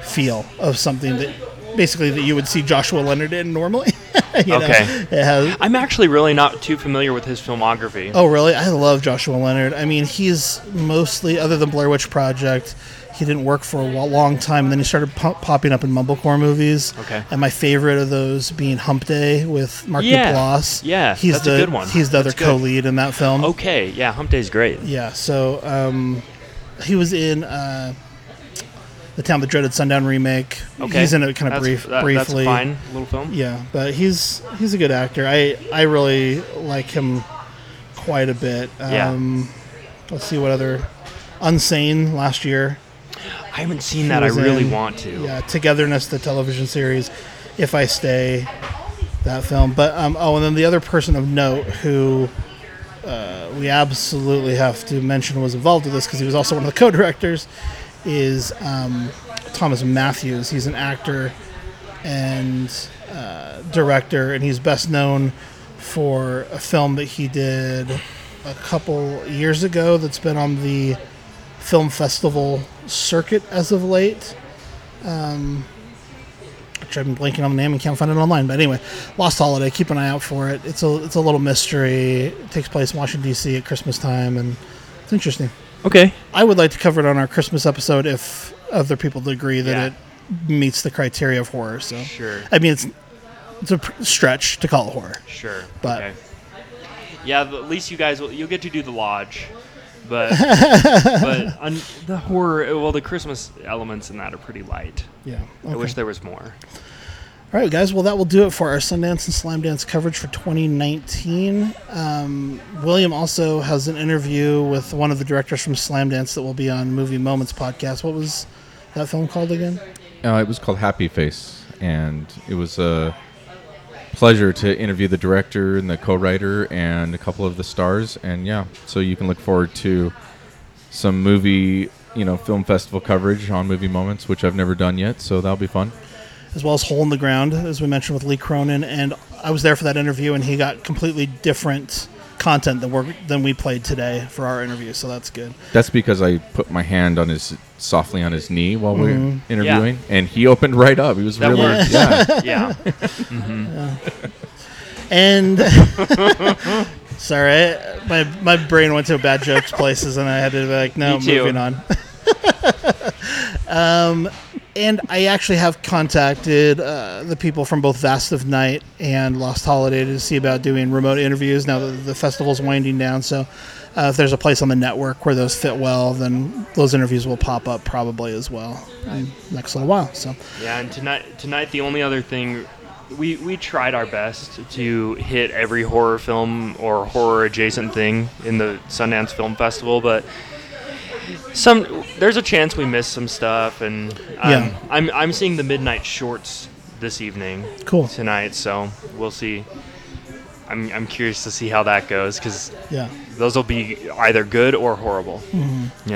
feel of something that basically that you would see Joshua Leonard in normally. I'm actually really not too familiar with his filmography. Oh, really? I love Joshua Leonard. I mean, he's mostly, other than Blair Witch Project, he didn't work for a long time, and then he started popping up in mumblecore movies. Okay. And my favorite of those being Hump Day with Mark Duplass. Yeah, he's that's a good one. He's the other co-lead in that film. Okay, yeah, Hump Day's great. Yeah, so he was in... The Town That Dreaded Sundown remake. Okay. He's in it kind of briefly. That's fine. Little film. Yeah, but he's a good actor. I really like him quite a bit. Let's see what other... Unsane last year. I haven't seen that. I really want to. Yeah, Togetherness, the television series. If I Stay, that film. But and then the other person of note who... we absolutely have to mention was involved with this because he was also one of the co-directors... is Thomas Matthews. He's an actor and director, and he's best known for a film that he did a couple years ago that's been on the film festival circuit as of late. which I've been blanking on the name and can't find it online. But anyway, Lost Holiday. Keep an eye out for it. It's a little mystery. It takes place in Washington, D.C. at Christmas time, and it's interesting. Okay. I would like to cover it on our Christmas episode if other people would agree that it meets the criteria of horror. So sure. I mean, it's a stretch to call it horror. Sure. But okay. Yeah, but at least you guys you'll get to do The Lodge. But the horror, well, the Christmas elements in that are pretty light. Yeah. Okay. I wish there was more. All right, guys. Well, that will do it for our Sundance and Slamdance coverage for 2019. William also has an interview with one of the directors from Slamdance that will be on Movie Moments podcast. What was that film called again? It was called Happy Face, and it was a pleasure to interview the director and the co-writer and a couple of the stars. And yeah, so you can look forward to some movie, film festival coverage on Movie Moments, which I've never done yet. So that'll be fun. As well as Hole in the Ground, as we mentioned with Lee Cronin. And I was there for that interview, and he got completely different content than we played today for our interview, so that's good. That's because I put my hand on his softly on his knee while we were interviewing, and he opened right up. He was that really worked. Yeah. Mm-hmm. Yeah. And sorry, my brain went to bad jokes places, and I had to be like, no, moving on. And I actually have contacted the people from both Vast of Night and Lost Holiday to see about doing remote interviews now that the festival's winding down. So if there's a place on the network where those fit well, then those interviews will pop up probably as well in the next little while. So yeah, and tonight the only other thing, we tried our best to hit every horror film or horror-adjacent thing in the Sundance Film Festival, but... There's a chance we missed some stuff, and I'm seeing the midnight shorts this evening. Cool. Tonight, so we'll see. I'm curious to see how that goes, because those will be either good or horrible. Mm-hmm.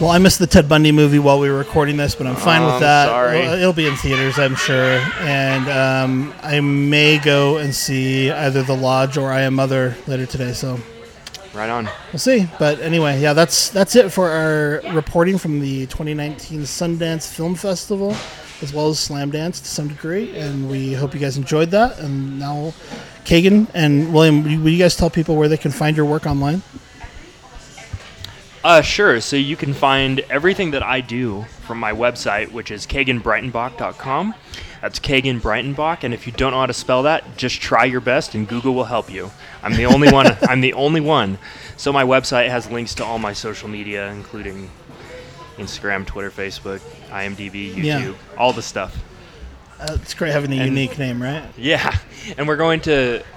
Well, I missed the Ted Bundy movie while we were recording this, but I'm fine with that. Sorry. Well, it'll be in theaters, I'm sure, and I may go and see either The Lodge or I Am Mother later today. So. Right on. We'll see. But anyway, yeah, that's it for our reporting from the 2019 Sundance Film Festival, as well as Slamdance to some degree. And we hope you guys enjoyed that. And now, Kagan and William, will you guys tell people where they can find your work online? Sure. So you can find everything that I do from my website, which is KaganBreitenbach.com. That's Kagan Breitenbach, and if you don't know how to spell that, just try your best, and Google will help you. I'm the only one. So my website has links to all my social media, including Instagram, Twitter, Facebook, IMDb, YouTube, all the stuff. It's great having a unique name, right? Yeah, and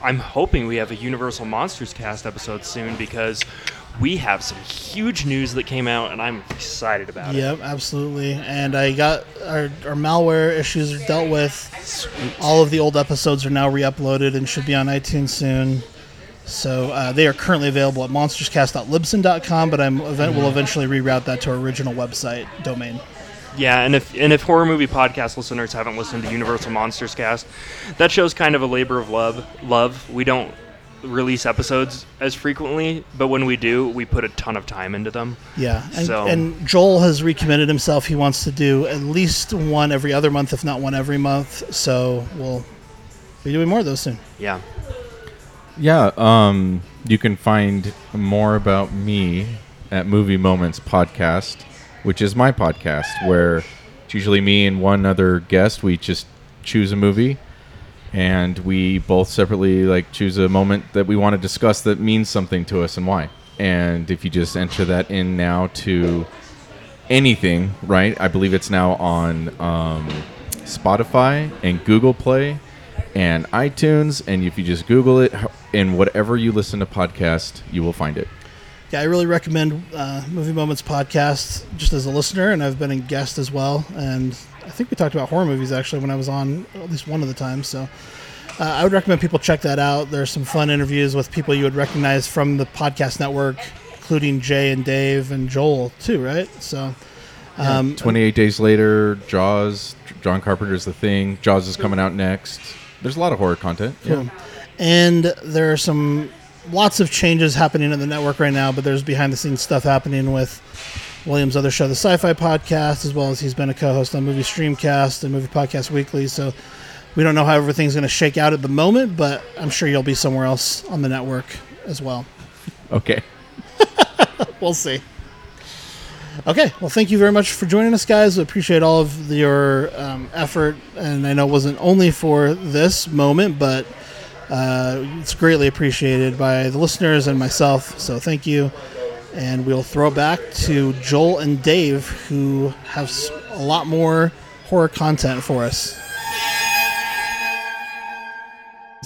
I'm hoping we have a Universal Monsters Cast episode soon, because we have some huge news that came out, and I'm excited about it. Yep, absolutely. And I got our malware issues are dealt with. Sweet. All of the old episodes are now re-uploaded and should be on iTunes soon. So they are currently available at monsterscast.libsyn.com, but we'll eventually reroute that to our original website domain. Yeah, and if horror movie podcast listeners haven't listened to Universal Monsters Cast, that show's kind of a labor of love. We don't release episodes as frequently, but when we do, we put a ton of time into them. Yeah, and Joel has recommitted himself. He wants to do at least one every other month, if not one every month. So we'll be doing more of those soon. Yeah. Yeah, you can find more about me at Movie Moments Podcast, which is my podcast, where it's usually me and one other guest. We just choose a movie, and we both separately choose a moment that we want to discuss that means something to us and why. And if you just enter that in now to anything, right? I believe it's now on Spotify and Google Play and iTunes. And if you just Google it, and whatever you listen to podcast, you will find it. Yeah, I really recommend Movie Moments Podcast just as a listener, and I've been a guest as well. And I think we talked about horror movies, actually, when I was on at least one of the times. So I would recommend people check that out. There's some fun interviews with people you would recognize from the podcast network, including Jay and Dave and Joel, too, right? So 28 Days Later, Jaws, John Carpenter's The Thing. Jaws is coming out next. There's a lot of horror content. Cool. Yeah. And there are lots of changes happening in the network right now, but there's behind-the-scenes stuff happening with William's other show, The Sci-Fi Podcast, as well as he's been a co-host on Movie Streamcast and Movie Podcast Weekly. So we don't know how everything's going to shake out at the moment, but I'm sure you'll be somewhere else on the network as well. Okay. We'll see. Okay. Well, thank you very much for joining us, guys. We appreciate all of your effort. And I know it wasn't only for this moment, but it's greatly appreciated by the listeners and myself. So thank you. And we'll throw back to Joel and Dave, who have a lot more horror content for us.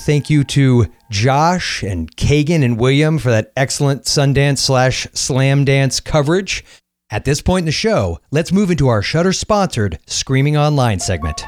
Thank you to Josh and Kagan and William for that excellent Sundance/Slamdance coverage. At this point in the show, let's move into our Shudder-sponsored Screaming Online segment.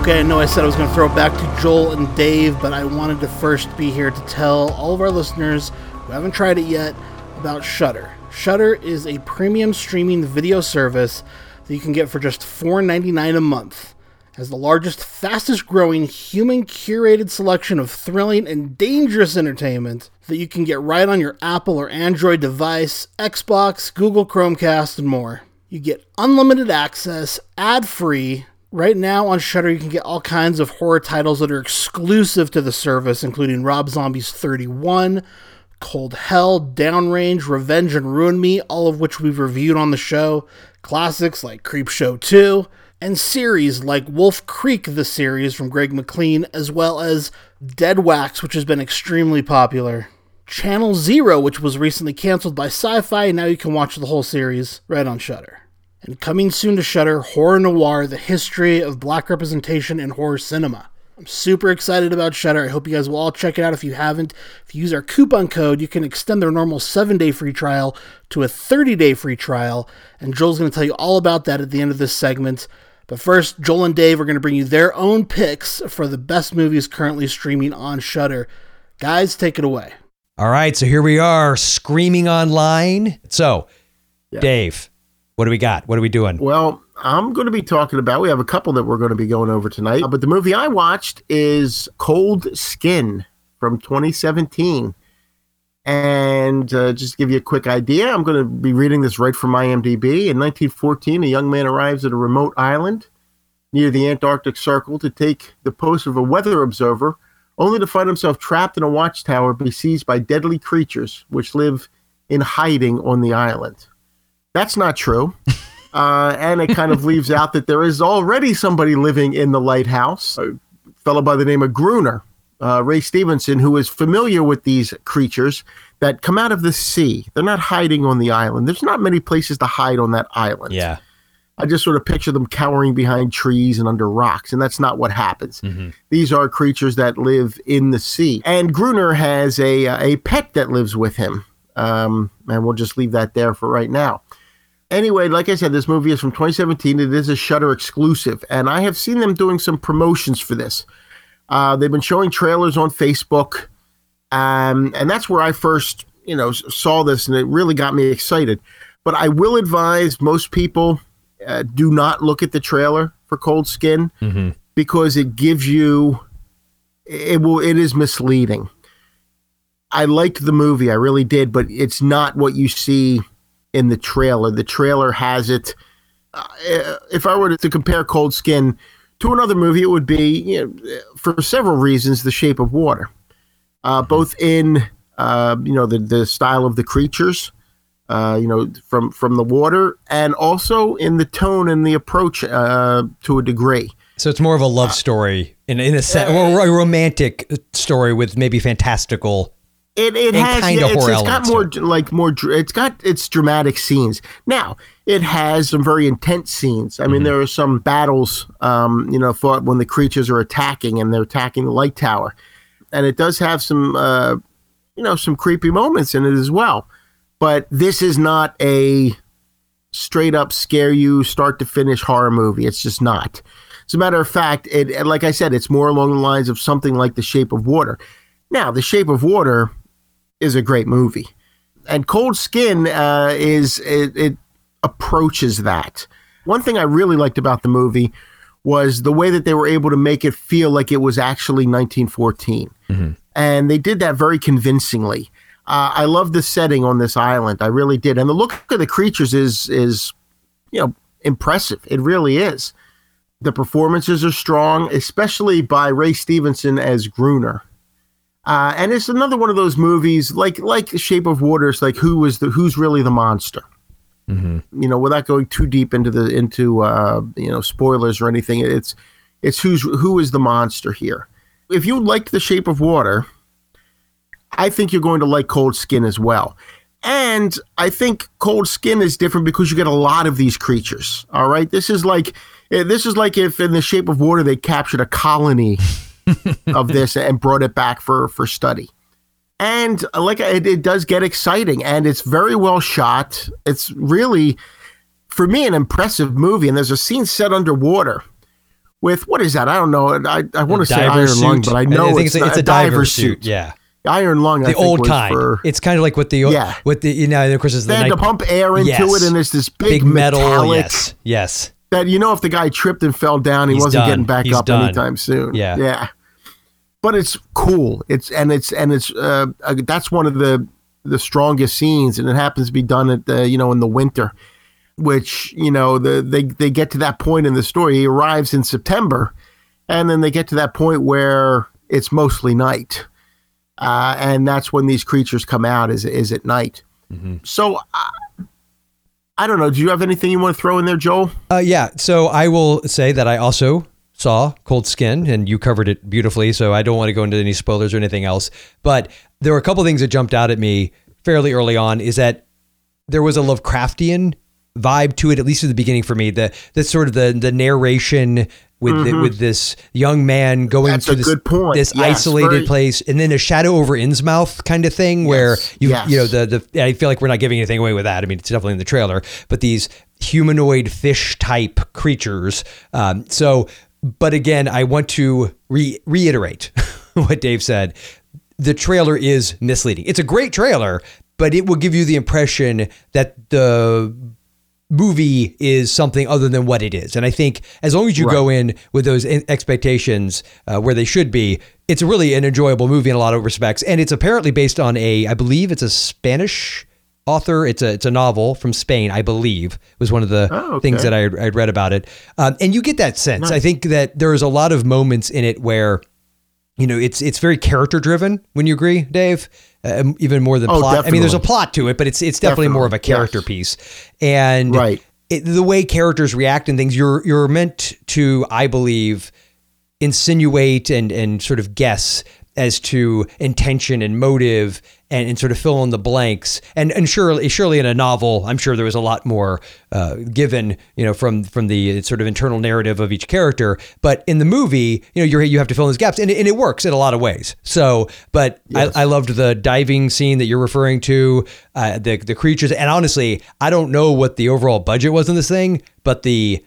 Okay, I know I said I was going to throw it back to Joel and Dave, but I wanted to first be here to tell all of our listeners who haven't tried it yet about Shudder. Shudder is a premium streaming video service that you can get for just $4.99 a month. As the largest, fastest-growing, human-curated selection of thrilling and dangerous entertainment that you can get right on your Apple or Android device, Xbox, Google Chromecast, and more. You get unlimited access, ad-free. Right now on Shudder, you can get all kinds of horror titles that are exclusive to the service, including Rob Zombie's 31, Cold Hell, Downrange, Revenge, and Ruin Me, all of which we've reviewed on the show. Classics like Creepshow 2, and series like Wolf Creek, the series from Greg McLean, as well as Dead Wax, which has been extremely popular. Channel Zero, which was recently canceled by Sci-Fi, and now you can watch the whole series right on Shudder. And coming soon to Shudder, Horror Noir, the history of black representation in horror cinema. I'm super excited about Shudder. I hope you guys will all check it out if you haven't. If you use our coupon code, you can extend their normal 7-day free trial to a 30-day free trial. And Joel's going to tell you all about that at the end of this segment. But first, Joel and Dave are going to bring you their own picks for the best movies currently streaming on Shudder. Guys, take it away. All right, so here we are, Screaming Online. So, yeah. Dave, what do we got? What are we doing? Well, I'm going to be talking about, we have a couple that we're going to be going over tonight, but the movie I watched is Cold Skin from 2017. And just to give you a quick idea, I'm going to be reading this right from IMDb. In 1914, a young man arrives at a remote island near the Antarctic Circle to take the post of a weather observer, only to find himself trapped in a watchtower besieged by deadly creatures which live in hiding on the island. That's not true. And it kind of leaves out that there is already somebody living in the lighthouse, a fellow by the name of Gruner, Ray Stevenson, who is familiar with these creatures that come out of the sea. They're not hiding on the island. There's not many places to hide on that island. Yeah, I just sort of picture them cowering behind trees and under rocks, and that's not what happens. Mm-hmm. These are creatures that live in the sea. And Gruner has a pet that lives with him, and we'll just leave that there for right now. Anyway, like I said, this movie is from 2017. It is a Shudder exclusive, and I have seen them doing some promotions for this. They've been showing trailers on Facebook, and that's where I first, saw this, and it really got me excited. But I will advise most people do not look at the trailer for Cold Skin, mm-hmm. because it gives you it is misleading. I liked the movie, I really did, but it's not what you see in the trailer. The trailer has it. If I were to compare Cold Skin to another movie, it would be, for several reasons, The Shape of Water. Both in, the style of the creatures, from the water, and also in the tone and the approach to a degree. So it's more of a love story, in a sense, or a romantic story with maybe fantastical. It has it's got more it's dramatic scenes. Now it has some very intense scenes. I mm-hmm. mean, there are some battles fought when the creatures are attacking, and they're attacking the light tower, and it does have some some creepy moments in it as well. But this is not a straight up scare you start to finish horror movie. It's just not. As a matter of fact, it like I said, it's more along the lines of something like The Shape of Water. Now, The Shape of Water is a great movie, and Cold Skin approaches that. One thing I really liked about the movie was the way that they were able to make it feel like it was actually 1914. Mm-hmm. And they did that very convincingly. I love the setting on this island. I really did. And the look of the creatures is impressive. It really is. The performances are strong, especially by Ray Stevenson as Gruner. And it's another one of those movies, like Shape of Water. It's like who's really the monster? Mm-hmm. Without going too deep into spoilers or anything, it's who is the monster here. If you liked The Shape of Water, I think you're going to like Cold Skin as well. And I think Cold Skin is different because you get a lot of these creatures. All right, this is like if in The Shape of Water they captured a colony of this and brought it back for study. And it does get exciting, and it's very well shot. It's really, for me, an impressive movie. And there's a scene set underwater with, what is that? I don't know. I want to say Iron suit. Lung, but I know I think it's a diver suit. Yeah. Iron Lung, the old kind. It's kind of like with the of course, it's they had to pump air into it, and it's this big metal. Yes. That if the guy tripped and fell down, he wasn't getting back up anytime soon. Yeah. Yeah. But it's cool. It's that's one of the strongest scenes, and it happens to be done at in the winter, which they get to that point in the story. He arrives in September, and then they get to that point where it's mostly night. And that's when these creatures come out is at night. Mm-hmm. So I don't know. Do you have anything you want to throw in there, Joel? Yeah. So I will say that I also saw Cold Skin, and you covered it beautifully. So I don't want to go into any spoilers or anything else. But there were a couple of things that jumped out at me fairly early on, is that there was a Lovecraftian vibe to it, at least at the beginning for me. That's sort of the narration with mm-hmm. with this young man going that's to this, this isolated place, and then a shadow over Innsmouth kind of thing, where the I feel like we're not giving anything away with that. I mean, it's definitely in the trailer, but these humanoid fish type creatures. But again, I want to reiterate what Dave said. The trailer is misleading. It's a great trailer, but it will give you the impression that the movie is something other than what it is. And I think as long as you go in with those expectations where they should be, it's really an enjoyable movie in a lot of respects. And it's apparently based on I believe it's a Spanish author. It's a novel from Spain, I believe, was one of the things that I'd read about it. And you get that sense. Nice. I think that there's a lot of moments in it where, it's very character driven. Wouldn't you agree, Dave? Even more than plot. Definitely. I mean, there's a plot to it, but it's definitely more of a character piece. And the way characters react and things, you're meant to, I believe, insinuate and sort of guess as to intention and motive and sort of fill in the blanks. And surely in a novel, I'm sure there was a lot more given, from the sort of internal narrative of each character. But in the movie, you have to fill in those gaps, and it works in a lot of ways. So, but I loved the diving scene that you're referring to, the creatures. And honestly, I don't know what the overall budget was in this thing, but the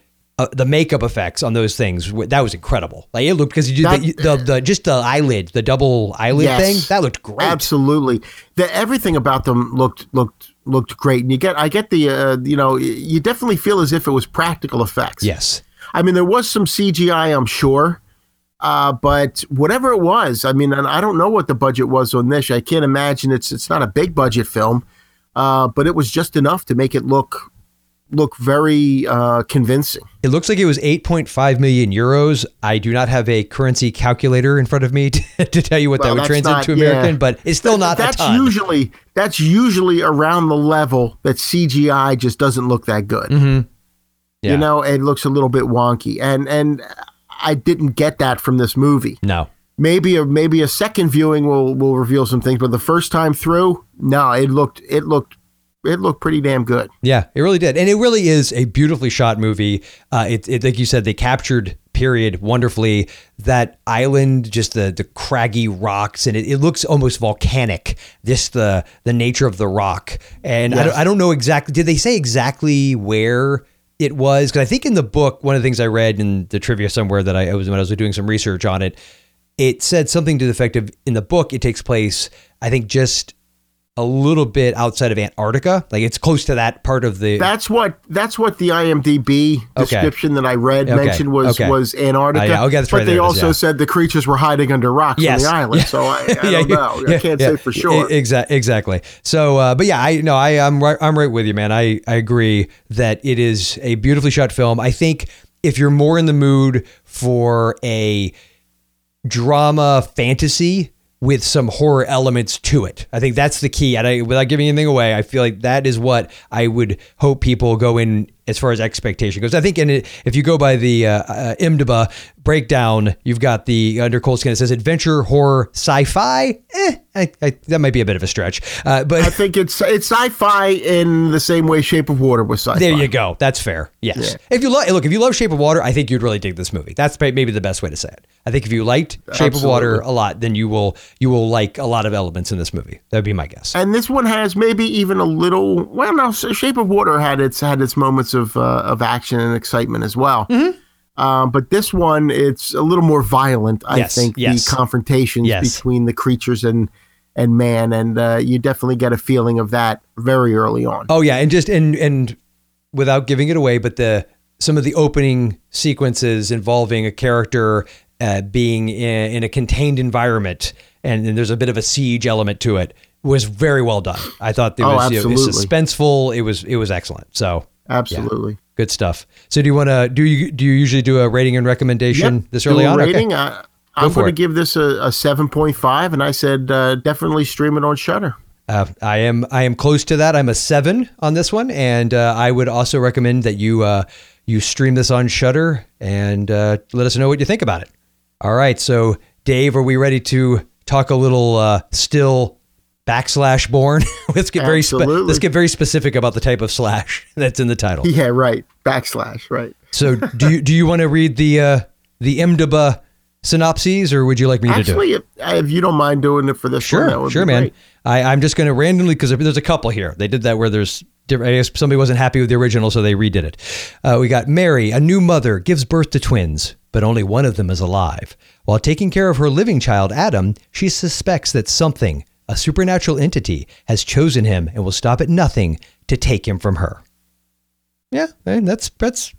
makeup effects on those things, that was incredible. Like it looked, because you did just the double eyelid thing, that looked great. Absolutely, everything about them looked great, and I get the you definitely feel as if it was practical effects. Yes, I mean there was some CGI, I'm sure, but whatever it was, I mean, and I don't know what the budget was on this. I can't imagine it's not a big budget film, but it was just enough to make it look very convincing. It looks like it was 8.5 million euros. I do not have a currency calculator in front of me to tell you what that would translate to American, but it's still not a ton. That's usually around the level that CGI just doesn't look that good. Mm-hmm. Yeah. It looks a little bit wonky, and I didn't get that from this movie. No. Maybe a second viewing will reveal some things, but the first time through, no, it looked pretty damn good. Yeah, it really did. And it really is a beautifully shot movie. It like you said, they captured period wonderfully. That island, just the craggy rocks, and it looks almost volcanic, just the nature of the rock. And yes. I don't know exactly, did they say exactly where it was? Because I think in the book, one of the things I read in the trivia somewhere that I was, when I was doing some research on it, it said something to the effect of, in the book, it takes place, I think, just a little bit outside of Antarctica. Like it's close to that part of the... That's what the IMDb description that I read mentioned was Antarctica. But they also said the creatures were hiding under rocks on the island. So I don't know. I can't say for sure. Exactly. So, but yeah, I'm right with you, man. I agree that it is a beautifully shot film. I think if you're more in the mood for a drama fantasy with some horror elements to it, I think that's the key. And without giving anything away, I feel like that is what I would hope people go in as far as expectation goes. I think, and if you go by the IMDb breakdown, you've got the under Cold Skin. It says adventure, horror, sci-fi. That might be a bit of a stretch, but I think it's sci-fi in the same way Shape of Water was sci-fi. There you go. That's fair. Yes. Yeah. If you love Shape of Water, I think you'd really dig this movie. That's maybe the best way to say it. I think if you liked Shape of Water a lot, then you will like a lot of elements in this movie. That'd be my guess. And this one has maybe even a little. Well, no, Shape of Water had its moments of action and excitement as well. Mm-hmm. But this one, it's a little more violent. I think the confrontations between the creatures and man, and you definitely get a feeling of that very early on. Oh yeah, and just and without giving it away, but some of the opening sequences involving a character being in a contained environment, and there's a bit of a siege element to it, was very well done. I thought there was suspenseful. It was excellent. So. Absolutely. Yeah. Good stuff. So do you usually do a rating and recommendation this early on? Rating, okay. I'm going to give this a 7.5, and I said definitely stream it on Shudder. I am close to that. I'm a 7 on this one, and I would also recommend that you stream this on Shudder and let us know what you think about it. All right, so Dave, are we ready to talk a little still / born? Let's get very specific about the type of slash that's in the title. Yeah, right. Backslash, right. So do you want to read the IMDb synopses, or would you like me to do it? If you don't mind doing it for this one, that would be great. I'm just going to randomly, because there's a couple here. They did that where there's different, I guess somebody wasn't happy with the original, so they redid it. We got Mary, a new mother, gives birth to twins, but only one of them is alive. While taking care of her living child, Adam, she suspects that something, a supernatural entity, has chosen him and will stop at nothing to take him from her. Yeah, that's pretty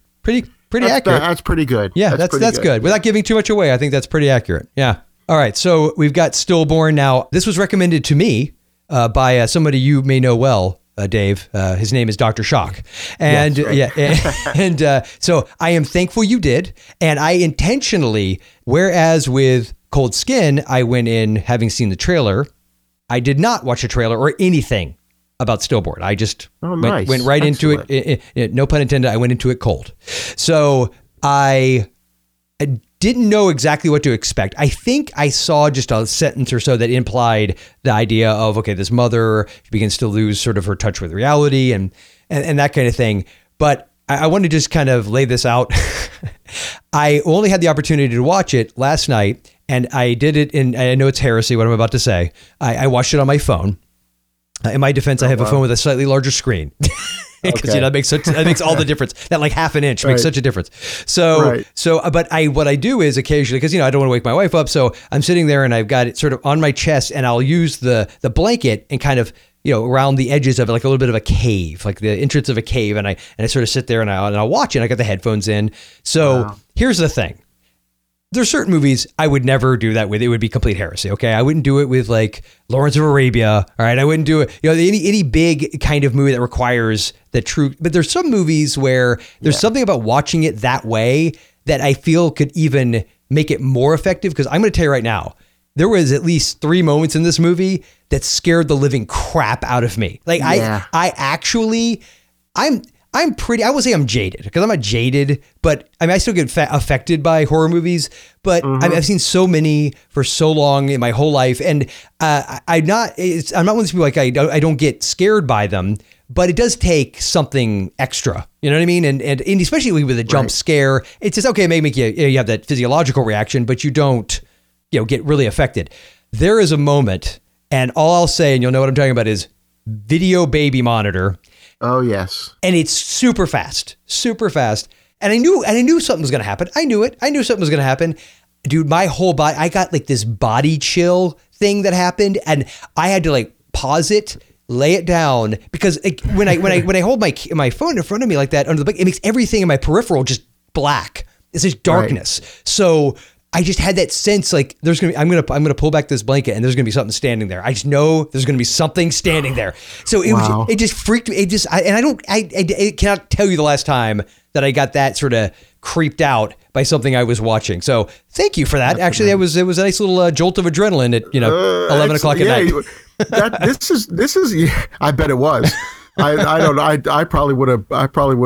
accurate. That's pretty good. Yeah, that's good. Without giving too much away, I think that's pretty accurate. Yeah. All right, so we've got Stillborn now. This was recommended to me by somebody you may know well, Dave. His name is Dr. Shock. And so I am thankful you did. And I intentionally, whereas with Cold Skin, I went in having seen the trailer, I did not watch a trailer or anything about Stillborn. I just went right into it. No pun intended. I went into it cold. So I didn't know exactly what to expect. I think I saw just a sentence or so that implied the idea of, okay, this mother begins to lose sort of her touch with reality and that kind of thing. But I want to just kind of lay this out. I only had the opportunity to watch it last night. And I did it in, I know it's heresy what I'm about to say. I watched it on my phone. In my defense, I have a phone with a slightly larger screen. Because that makes all the difference. That like half an inch makes such a difference. So, but what I do is occasionally, because, I don't want to wake my wife up. So I'm sitting there and I've got it sort of on my chest, and I'll use the blanket and kind of, around the edges of it, like a little bit of a cave, like the entrance of a cave. And I sort of sit there and I'll watch it. I got the headphones in. So here's the thing. There's certain movies I would never do that with. It would be complete heresy. Okay. I wouldn't do it with like Lawrence of Arabia. All right. I wouldn't do it, any big kind of movie that requires the true, but there's some movies where there's something about watching it that way that I feel could even make it more effective. Cause I'm going to tell you right now, there was at least 3 moments in this movie that scared the living crap out of me. Like I would say I'm jaded, because I'm not jaded, but I mean, I still get affected by horror movies, but I've seen so many for so long in my whole life. And I'm not one of these people like I don't get scared by them, but it does take something extra. You know what I mean? And especially with a jump scare, it's just, okay, it may make you have that physiological reaction, but you don't, get really affected. There is a moment, and all I'll say, and you'll know what I'm talking about, is video baby monitor. Oh yes. And it's super fast. And I knew something was going to happen. I knew something was going to happen. Dude, my whole body, I got like this body chill thing that happened, and I had to like pause it lay it down, because when I hold my phone in front of me like that under the blanket, it makes everything in my peripheral just black. It's just darkness. Right. So I just had that sense like there's gonna be, I'm gonna pull back this blanket and there's gonna be something standing there. I just know there's gonna be something standing there. So it wow. was, it just freaked me. It just I cannot tell you the last time that I got that sort of creeped out by something I was watching. So thank you for that. Definitely. Actually, it was a nice little jolt of adrenaline at 11 o'clock at night. This is yeah, I bet it was. I don't know. I probably would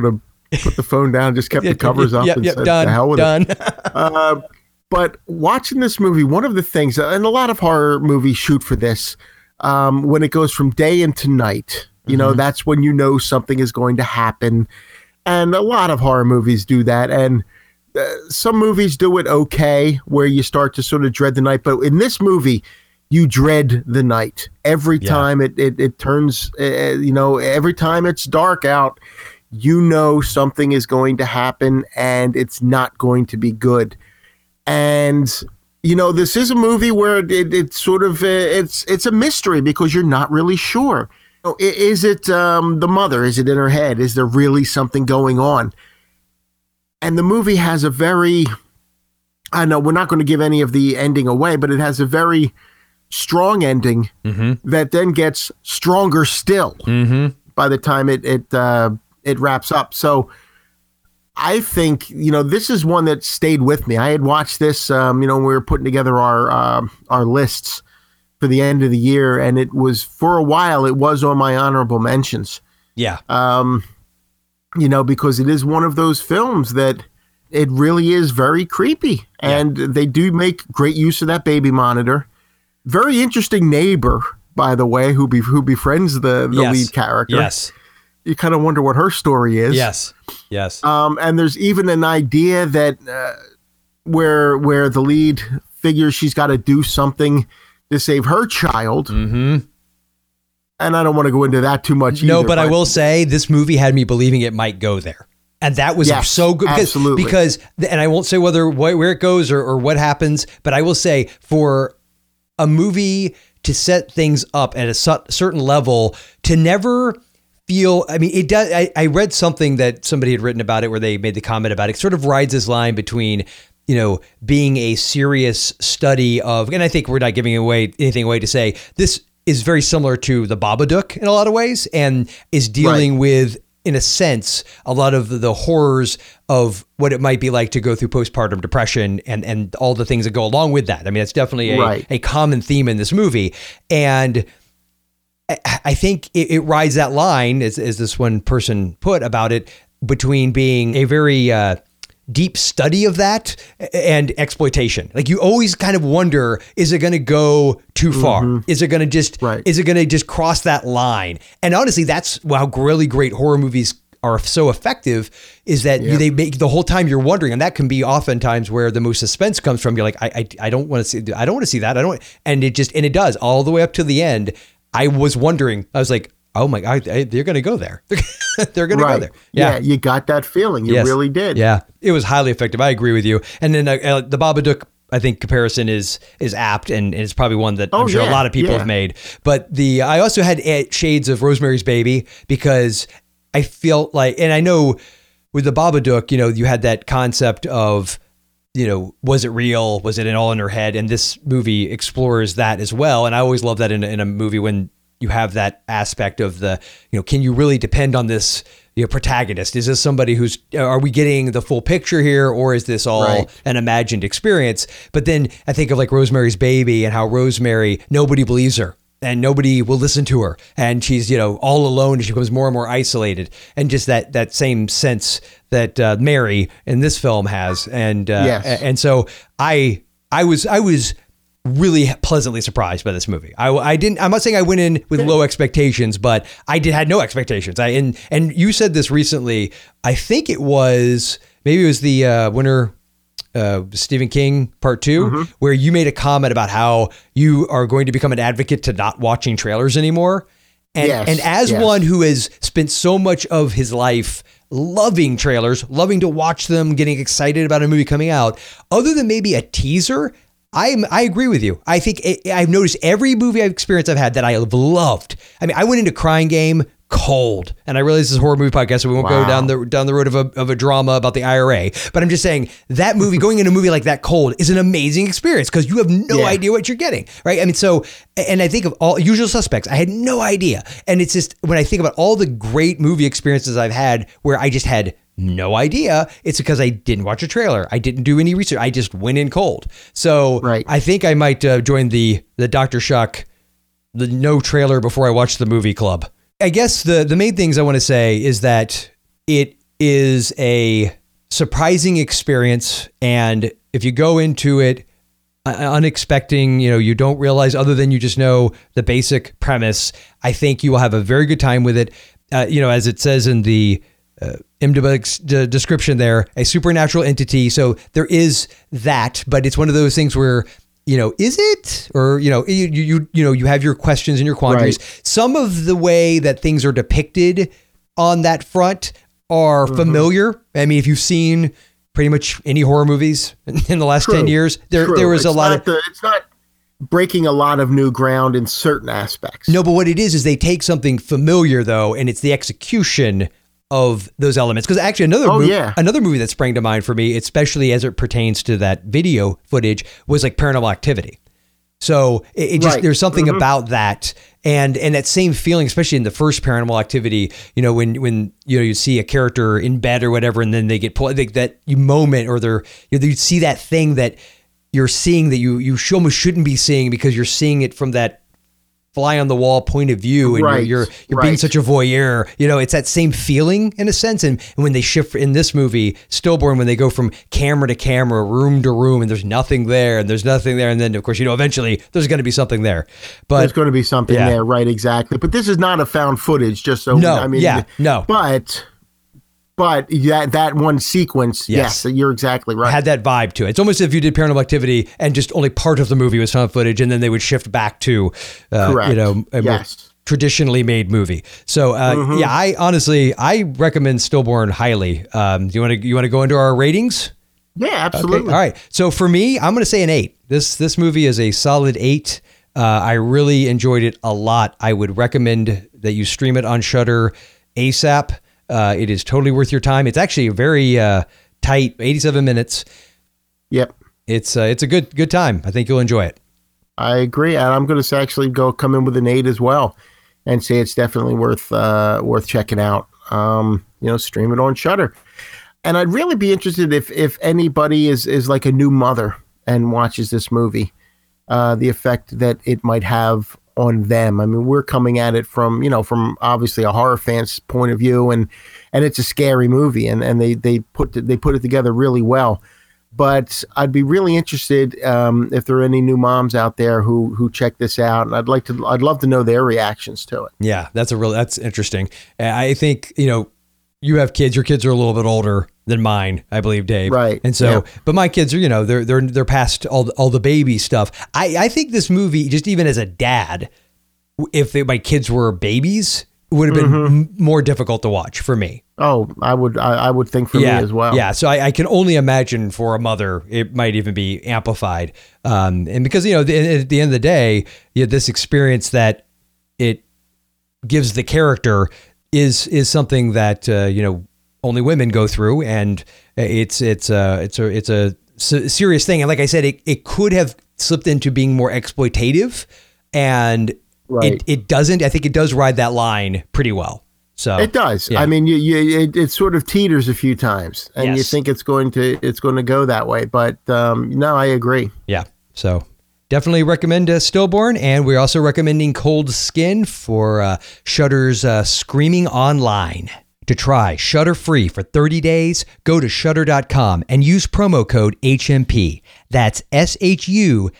have put the phone down, just kept the covers up, and said, done, the hell with it. But watching this movie, one of the things, and a lot of horror movies shoot for this, when it goes from day into night, you know, that's when you know something is going to happen. And a lot of horror movies do that. And some movies do it okay, where you start to sort of dread the night. But in this movie, you dread the night. Every time it turns, every time it's dark out, you know something is going to happen and it's not going to be good. And, you know, this is a movie where it's a mystery because you're not really sure. Is it the mother? Is it in her head? Is there really something going on? And the movie has a very, I know we're not going to give any of the ending away, but it has a very strong ending that then gets stronger still by the time it wraps up. So I think, this is one that stayed with me. I had watched this, when we were putting together our lists for the end of the year, and it was, for a while, it was on my honorable mentions. Yeah. Because it is one of those films that it really is very creepy, and they do make great use of that baby monitor. Very interesting neighbor, by the way, who befriends the lead character. Yes. You kind of wonder what her story is. Yes, yes. And there's even an idea that where the lead figures she's got to do something to save her child. Mm-hmm. And I don't want to go into that too much either. No, but I will say this movie had me believing it might go there. And that was so good. Because, absolutely. Because, and I won't say where it goes or what happens, but I will say for a movie to set things up at a certain level, to never... it does. I read something that somebody had written about it where they made the comment about it sort of rides this line between, being a serious study of, and I think we're not giving anything away to say this is very similar to The Babadook in a lot of ways and is dealing with, in a sense, a lot of the horrors of what it might be like to go through postpartum depression and all the things that go along with that. It's definitely a common theme in this movie. And I think it rides that line, as this one person put about it, between being a very deep study of that and exploitation. Like, you always kind of wonder, is it going to go too far? Is it going to just cross that line? And honestly, that's how really great horror movies are so effective, is that they make the whole time you're wondering, and that can be oftentimes where the most suspense comes from. You're like, I don't want to see, I don't want to see that. I don't, and it just, and it does all the way up to the end. I was wondering, I was like, oh my God, they're going to go there. They're going to go there. Yeah. You got that feeling. You really did. Yeah. It was highly effective. I agree with you. And then the Babadook, I think, comparison is apt, and it's probably one that I'm sure a lot of people have made. But I also had shades of Rosemary's Baby, because I felt like, and I know with the Babadook, you had that concept of, was it real? Was it all in her head? And this movie explores that as well. And I always love that in a movie when you have that aspect of the, can you really depend on this protagonist? Is this somebody are we getting the full picture here, or is this all an imagined experience? But then I think of like Rosemary's Baby and how Rosemary, nobody believes her and nobody will listen to her. And she's, all alone, and she becomes more and more isolated. And just that same sense that Mary in this film has, and so I was really pleasantly surprised by this movie. I'm not saying I went in with low expectations, but I had no expectations. And you said this recently. I think it was the winner. Stephen King Part 2, where you made a comment about how you are going to become an advocate to not watching trailers anymore. And, one who has spent so much of his life loving trailers, loving to watch them, getting excited about a movie coming out, other than maybe a teaser, I agree with you. I think I've noticed every movie I've experienced I've had that I have loved. I mean, I went into Crying Game cold, and I realize this is a horror movie podcast, so we won't go down the road of a drama about the IRA. But I'm just saying that movie, going into a movie like that cold, is an amazing experience because you have no idea what you're getting, right? I mean, so, and I think of all Usual Suspects, I had no idea, and it's just when I think about all the great movie experiences I've had where I just had no idea, it's because I didn't watch a trailer. I didn't do any research. I just went in cold. So right. I think I might join the Dr. Shuck, the no trailer before I watch the movie club. I guess the main things I want to say is that it is a surprising experience. And if you go into it unexpecting, you don't realize other than you just know the basic premise, I think you will have a very good time with it. As it says in the IMDb description there, a supernatural entity. So there is that, but it's one of those things where, is it, or, you have your questions and your quandaries. Right. Some of the way that things are depicted on that front are familiar. I mean, if you've seen pretty much any horror movies in the last 10 years, there was a lot of... it's not breaking a lot of new ground in certain aspects. No, but what it is they take something familiar, though, and it's the execution of those elements. Because actually another movie that sprang to mind for me, especially as it pertains to that video footage, was like Paranormal Activity. So it just, there's something about that. And that same feeling, especially in the first Paranormal Activity, when you see a character in bed or whatever, and then they get pulled, that moment, or you see that thing that you're seeing that you almost shouldn't be seeing because you're seeing it from that fly on the wall point of view, and you're being such a voyeur. It's that same feeling in a sense. And when they shift in this movie, Stillborn, when they go from camera to camera, room to room, and there's nothing there, and there's nothing there, and then of course eventually there's going to be something there. But there's going to be something there, right? Exactly. But this is not a found footage. Just so no. But that one sequence, yes, you're exactly right. Had that vibe to it. It's almost as if you did Paranormal Activity and just only part of the movie was found footage, and then they would shift back to, a more traditionally made movie. So I recommend Stillborn highly. Do you want to go into our ratings? Yeah, absolutely. Okay. All right. So for me, I'm going to say an 8. This movie is a solid 8. I really enjoyed it a lot. I would recommend that you stream it on Shudder ASAP. It is totally worth your time. It's actually a very tight 87 minutes. Yep. It's a good time. I think you'll enjoy it. I agree. And I'm going to actually come in with an 8 as well and say it's definitely worth checking out. Stream it on Shudder. And I'd really be interested if anybody is like a new mother and watches this movie, the effect that it might have on them. I mean, we're coming at it from obviously a horror fan's point of view, and it's a scary movie, and they put it together really well. But I'd be really interested if there are any new moms out there who check this out, and I'd love to know their reactions to it. Yeah, that's interesting. I think you have kids. Your kids are a little bit older than mine, I believe, Dave. Right. And so, but my kids are, they're past all the baby stuff. I think this movie, just even as a dad, if my kids were babies, would have been more difficult to watch for me. Oh, I would think for me as well. Yeah. So I can only imagine for a mother, it might even be amplified. And because, at the end of the day, this experience that it gives the character is something that, only women go through, and it's a serious thing. And like I said, it could have slipped into being more exploitative, and it doesn't. I think it does ride that line pretty well. So it does. Yeah. I mean, it sort of teeters a few times, and you think it's going to go that way. But no, I agree. Yeah. So definitely recommend Stillborn, and we're also recommending Cold Skin for Shudder's Screaming Online. To try Shudder free for 30 days, go to shudder.com and use promo code HMP. That's SHUDDER.com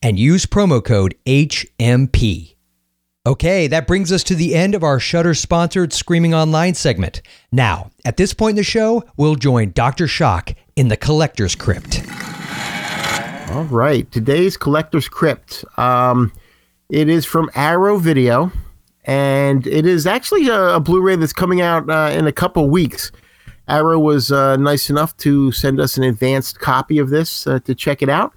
and use promo code HMP. Okay, that brings us to the end of our Shudder-sponsored Screaming Online segment. Now, at this point in the show, we'll join Dr. Shock in the Collector's Crypt. All right, today's Collector's Crypt. It is from Arrow Video. And it is actually a Blu-ray that's coming out in a couple weeks. Arrow was nice enough to send us an advanced copy of this to check it out.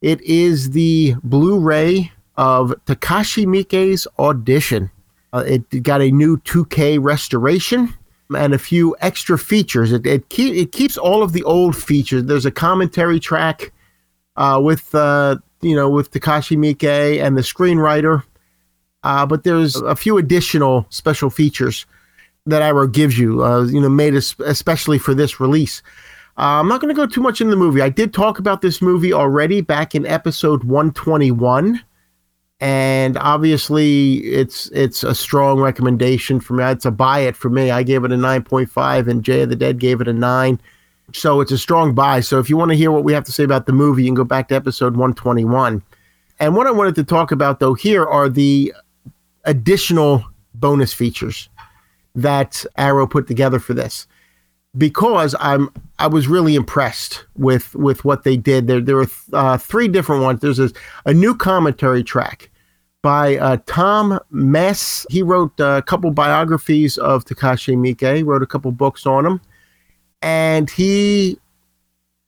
It is the Blu-ray of Takashi Miike's Audition. It got a new 2K restoration and a few extra features. It keeps all of the old features. There's a commentary track with Takashi Miike and the screenwriter, but there's a few additional special features that Arrow gives you, made especially for this release. I'm not going to go too much into the movie. I did talk about this movie already back in episode 121, and obviously it's a strong recommendation for me. It's a buy it for me. I gave it a 9.5, and Jay of the Dead gave it a 9, so it's a strong buy. So if you want to hear what we have to say about the movie, you can go back to episode 121. And what I wanted to talk about, though, here are the additional bonus features that Arrow put together for this, because I was really impressed with what they did. There were three different ones. There's a new commentary track by Tom Mess. He wrote a couple biographies of Takashi Miike, wrote a couple books on him, and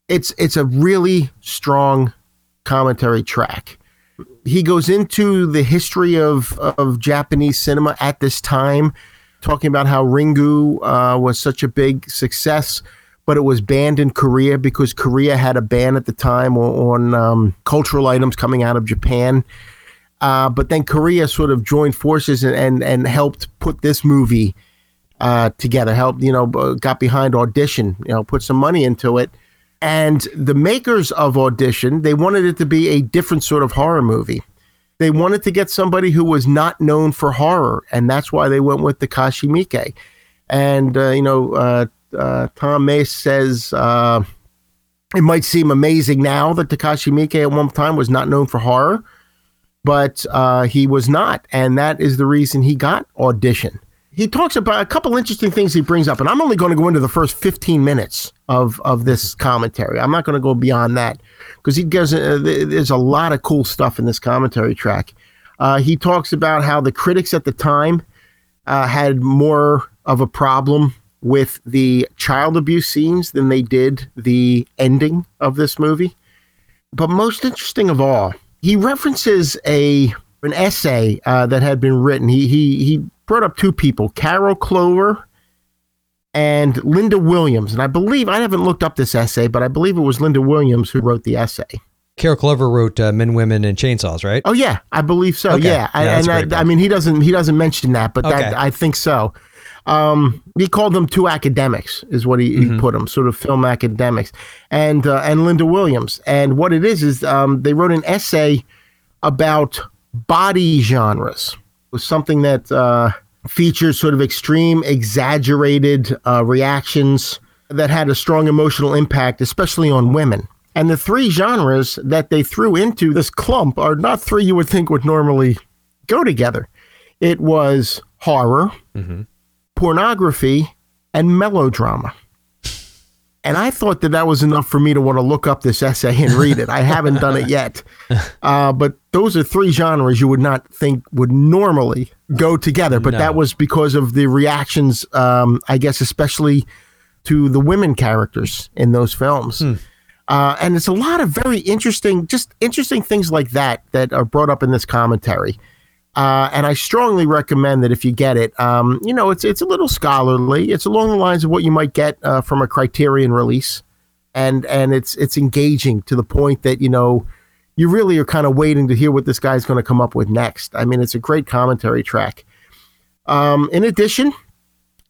it's a really strong commentary track. He goes into the history of Japanese cinema at this time, talking about how Ringu was such a big success, but it was banned in Korea because Korea had a ban at the time on cultural items coming out of Japan. But then Korea sort of joined forces and helped put this movie together, got behind Audition, put some money into it. And the makers of Audition, they wanted it to be a different sort of horror movie. They wanted to get somebody who was not known for horror, and that's why they went with Takashi Miike. And, Tom Mace says, it might seem amazing now that Takashi Miike at one time was not known for horror, but he was not, and that is the reason he got Audition. He talks about a couple interesting things he brings up, and I'm only going to go into the first 15 minutes of this commentary. I'm not going to go beyond that, because he does. There's a lot of cool stuff in this commentary track. He talks about how the critics at the time had more of a problem with the child abuse scenes than they did the ending of this movie. But most interesting of all, he references an essay that had been written. He brought up two people, Carol Clover and Linda Williams. And I believe, I haven't looked up this essay, but I believe it was Linda Williams who wrote the essay. Carol Clover wrote Men, Women, and Chainsaws, right? Oh, yeah, I believe so, okay. Yeah. I mean, he doesn't mention that, but okay. I think so. He called them two academics is what he put them, sort of film academics, and Linda Williams. And what it is they wrote an essay about body genres. Was something that features sort of extreme, exaggerated reactions that had a strong emotional impact, especially on women. And the three genres that they threw into this clump are not three you would think would normally go together. It was horror, pornography, and melodrama. And I thought that was enough for me to want to look up this essay and read it. I haven't done it yet. But those are three genres you would not think would normally go together. But that was because of the reactions, I guess, especially to the women characters in those films. And it's a lot of very interesting things like that are brought up in this commentary. And I strongly recommend that if you get it, it's a little scholarly. It's along the lines of what you might get from a Criterion release, and it's engaging to the point that you really are kind of waiting to hear what this guy's going to come up with next. I mean, it's a great commentary track. In addition,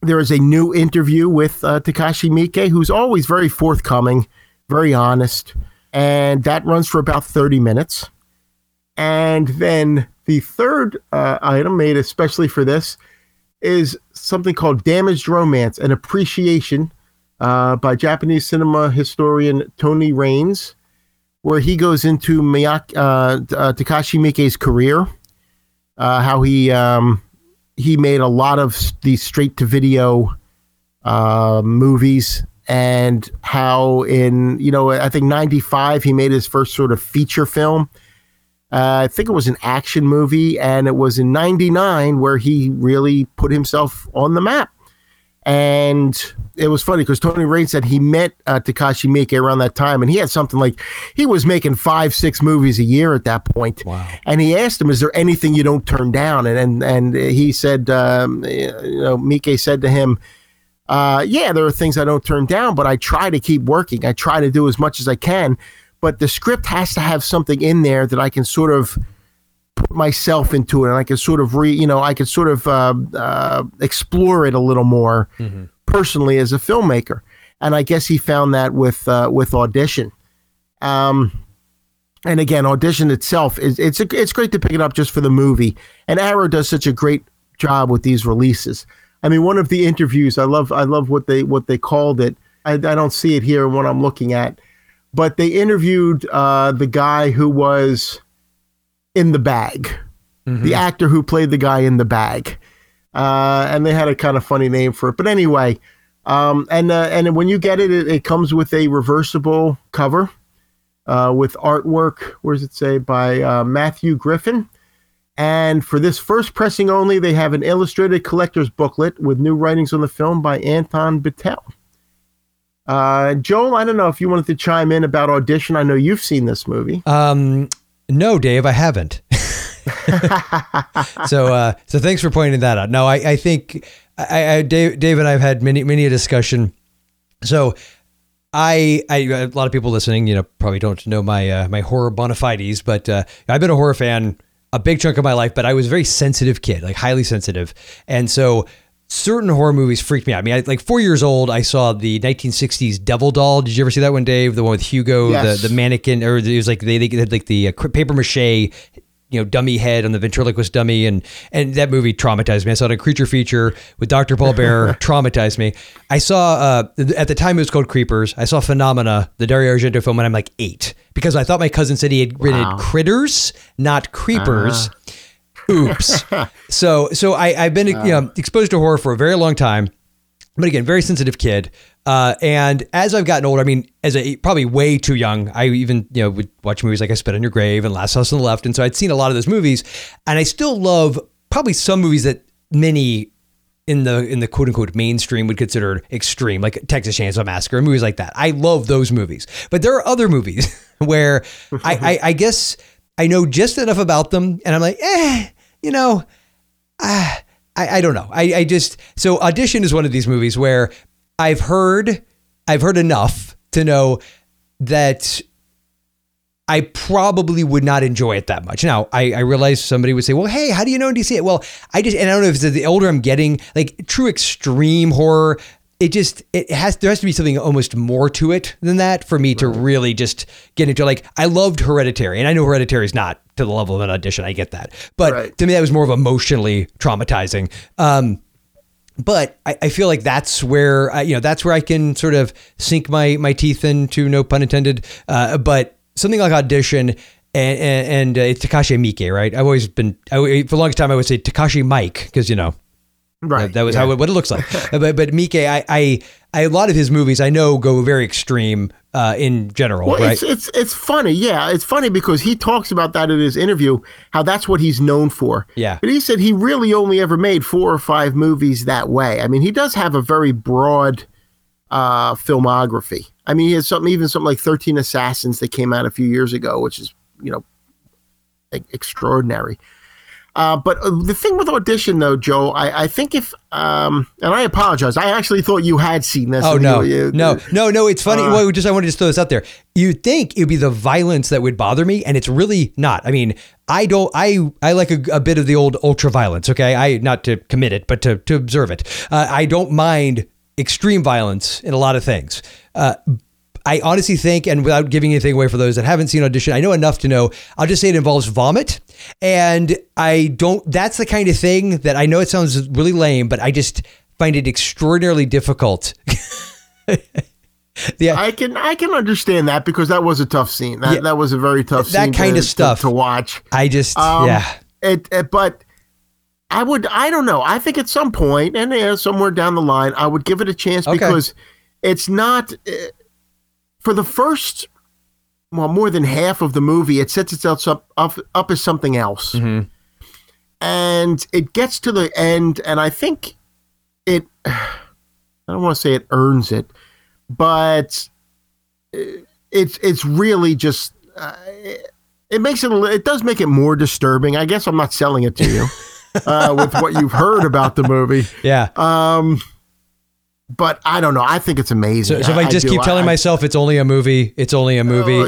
there is a new interview with Takashi Miike, who's always very forthcoming, very honest, and that runs for about 30 minutes, and then. The third item made especially for this is something called Damaged Romance, an appreciation by Japanese cinema historian Tony Raines, where he goes into Takashi Miike's career, how he made a lot of these straight-to-video movies, and how in, I think 1995, he made his first sort of feature film. I think it was an action movie, and it was in 1999 where he really put himself on the map. And it was funny because Tony Rain said he met Takashi Miike around that time, and he had something like, he was making 5-6 movies a year at that point. Wow. And he asked him, is there anything you don't turn down? And he said, Miike said to him, yeah, there are things I don't turn down, but I try to keep working. I try to do as much as I can, but the script has to have something in there that I can sort of put myself into it, and I can sort of explore it a little more personally as a filmmaker. And I guess he found that with Audition. And again, Audition itself it's great to pick it up just for the movie. And Arrow does such a great job with these releases. I mean, one of the interviews, I love what they called it. I don't see it here when I'm looking at, but they interviewed the guy who was in the bag, the actor who played the guy in the bag, and they had a kind of funny name for it. But anyway, and when you get it, it comes with a reversible cover with artwork. Where does it say? By Matthew Griffin. And for this first pressing only, they have an illustrated collector's booklet with new writings on the film by Anton Bittel. Joel, I don't know if you wanted to chime in about Audition. I know you've seen this movie. No, Dave, I haven't. So thanks for pointing that out. No, I think Dave and I've had many a discussion. So I a lot of people listening, probably don't know my my horror bona fides, but I've been a horror fan a big chunk of my life, but I was a very sensitive kid, like highly sensitive. And so certain horror movies freaked me out. I mean, like 4 years old, I saw the 1960s Devil Doll. Did you ever see that one, Dave? The one with Hugo, yes. The mannequin, or it was like they had like the paper mache, dummy head on the ventriloquist dummy. And that movie traumatized me. I saw it in Creature Feature with Dr. Paul Bearer, traumatized me. I saw, at the time it was called Creepers. I saw Phenomena, the Dario Argento film, when I'm like 8, because I thought my cousin said he had written Critters, not Creepers. Oops. So I've been exposed to horror for a very long time, but again, very sensitive kid. And as I've gotten older, I mean, probably way too young, I even, would watch movies like I Spit on Your Grave and Last House on the Left. And so I'd seen a lot of those movies, and I still love probably some movies that many in the quote unquote mainstream would consider extreme, like Texas Chainsaw Massacre and movies like that. I love those movies, but there are other movies where I guess I know just enough about them, and I'm like, I don't know. I just, so Audition is one of these movies where I've heard enough to know that I probably would not enjoy it that much. Now, I realize somebody would say, well, hey, how do you know DC? Well, and I don't know if the older I'm getting, like true extreme horror, there has to be something almost more to it than that for me to really just get into. Like, I loved Hereditary, and I know Hereditary is not to the level of an Audition. I get that. But to me, that was more of emotionally traumatizing. But I feel like that's where, that's where I can sort of sink my teeth into, no pun intended. But something like Audition and it's Takashi Miike, right? I've always been, for the longest time, I would say Takashi Miike, because, right. That was what it looks like. But Miike, a lot of his movies I know go very extreme in general. Well, right? It's funny. Yeah, it's funny because he talks about that in his interview, how that's what he's known for. Yeah. But he said he really only ever made 4 or 5 movies that way. I mean, he does have a very broad filmography. I mean, he has something like 13 Assassins that came out a few years ago, which is, extraordinary. But the thing with Audition, though, Joe, I think if and I apologize, I actually thought you had seen this. Oh, no, no. It's funny. Well, I wanted to just throw this out there. You'd think it'd be the violence that would bother me, and it's really not. I mean, I like a bit of the old ultra violence. OK, not to commit it, but to observe it. I don't mind extreme violence in a lot of things. I honestly think, and without giving anything away for those that haven't seen Audition, I know enough to know, I'll just say it involves vomit. And that's the kind of thing that, I know it sounds really lame, but I just find it extraordinarily difficult. Yeah, I can understand that, because that was a tough scene. That was a very tough scene. That kind of stuff to watch. I just, but I don't know. I think at some point, and somewhere down the line, I would give it a chance, because it's not... for the first, more than half of the movie, it sets itself up as something else. Mm-hmm. And it gets to the end, and I think I don't want to say it earns it, but it's really just it does make it more disturbing. I guess I'm not selling it to you with what you've heard about the movie. Yeah. But I don't know. I think it's amazing. So if I just keep telling myself it's only a movie, it's only a movie,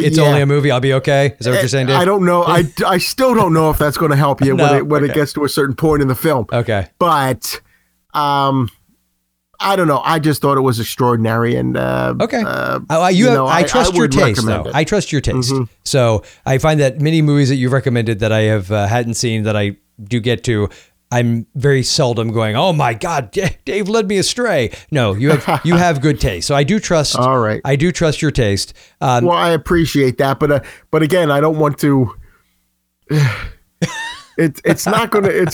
I'll be okay. Is that what you're saying, Dave? I don't know. I still don't know if that's going to help you when it gets to a certain point in the film. Okay. But I don't know. I just thought it was extraordinary. And I trust your taste. Mm-hmm. So I find that many movies that you've recommended that I have hadn't seen that I do get to, I'm very seldom going, oh my God, Dave led me astray. No, you have good taste. So I do trust. All right. I do trust your taste. Well, I appreciate that. But again, I don't want to, you're not going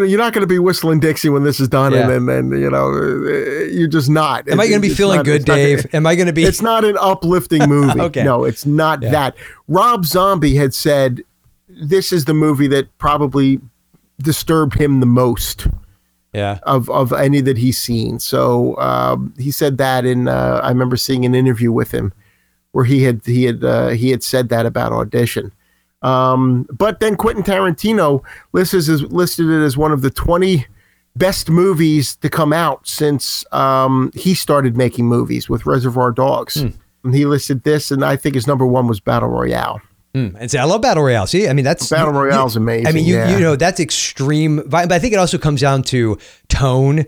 to be whistling Dixie when this is done. Yeah. And you're just not. Am I going to be feeling good, Dave? Am I going to be? It's not an uplifting movie. Okay. No, it's not that. Rob Zombie had said, this is the movie that probably disturbed him the most of any that he's seen. So he said that in I remember seeing an interview with him where he had said that about Audition. But then Quentin Tarantino listed it as one of the 20 best movies to come out since he started making movies with Reservoir Dogs. And he listed this, and I think his number one was Battle Royale. And say, I love Battle Royale. See, I mean, that's Battle Royale is amazing. I mean, you know, that's extreme. But I think it also comes down to tone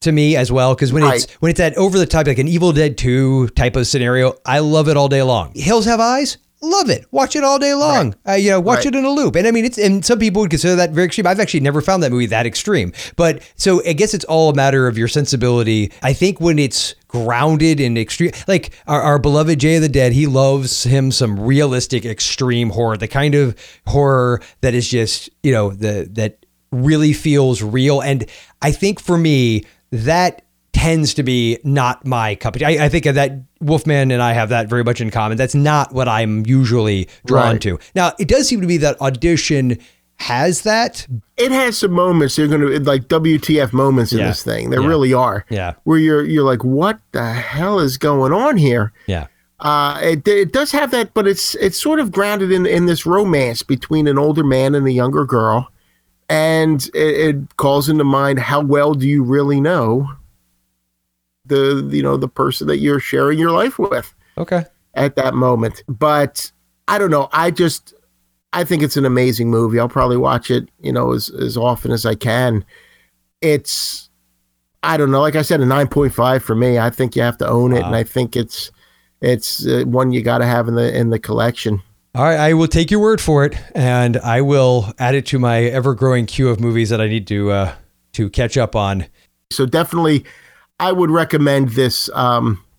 to me as well. Because when it's that over the top, like an Evil Dead 2 type of scenario, I love it all day long. Hills Have Eyes. Love it. Watch it all day long. Right. Watch it in a loop. And I mean, and some people would consider that very extreme. I've actually never found that movie that extreme. But so I guess it's all a matter of your sensibility. I think when it's grounded in extreme, like our beloved Jay of the Dead, he loves him some realistic extreme horror, the kind of horror that is just, that really feels real. And I think for me, that tends to be not my cup. I think that Wolfman and I have that very much in common. That's not what I'm usually drawn to. Now, it does seem to be that Audition has that. It has some moments you're going to like WTF moments in this thing. There really are. Yeah, where you're like, what the hell is going on here? Yeah, it does have that, but it's sort of grounded in this romance between an older man and a younger girl, and it calls into mind how well do you really know the person that you're sharing your life with at that moment. But I don't know. I think it's an amazing movie. I'll probably watch it, as often as I can. It's, I don't know. Like I said, a 9.5 for me. I think you have to own it. And I think it's one you got to have in the collection. All right, I will take your word for it, and I will add it to my ever growing queue of movies that I need to catch up on. So definitely, I would recommend this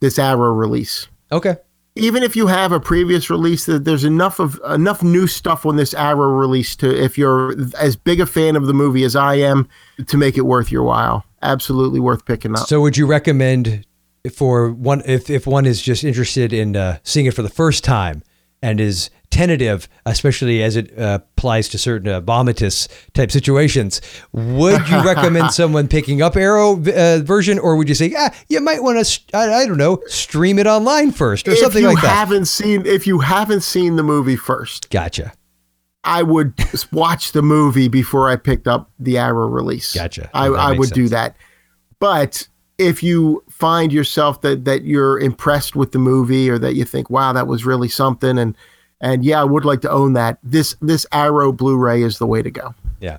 this Arrow release. Okay. Even if you have a previous release, there's enough new stuff on this Arrow release to, if you're as big a fan of the movie as I am, to make it worth your while. Absolutely worth picking up. So would you recommend for one, if one is just interested in seeing it for the first time and is tentative, especially as it applies to certain vomitous type situations, would you recommend someone picking up Arrow version, or would you say you might want to stream it online first or something like that? If you haven't seen the movie first, gotcha. I would watch the movie before I picked up the Arrow release. Gotcha. I would do that. But if you find yourself that you're impressed with the movie, or that you think, wow, that was really something, and yeah, I would like to own that. This Arrow Blu-ray is the way to go. Yeah,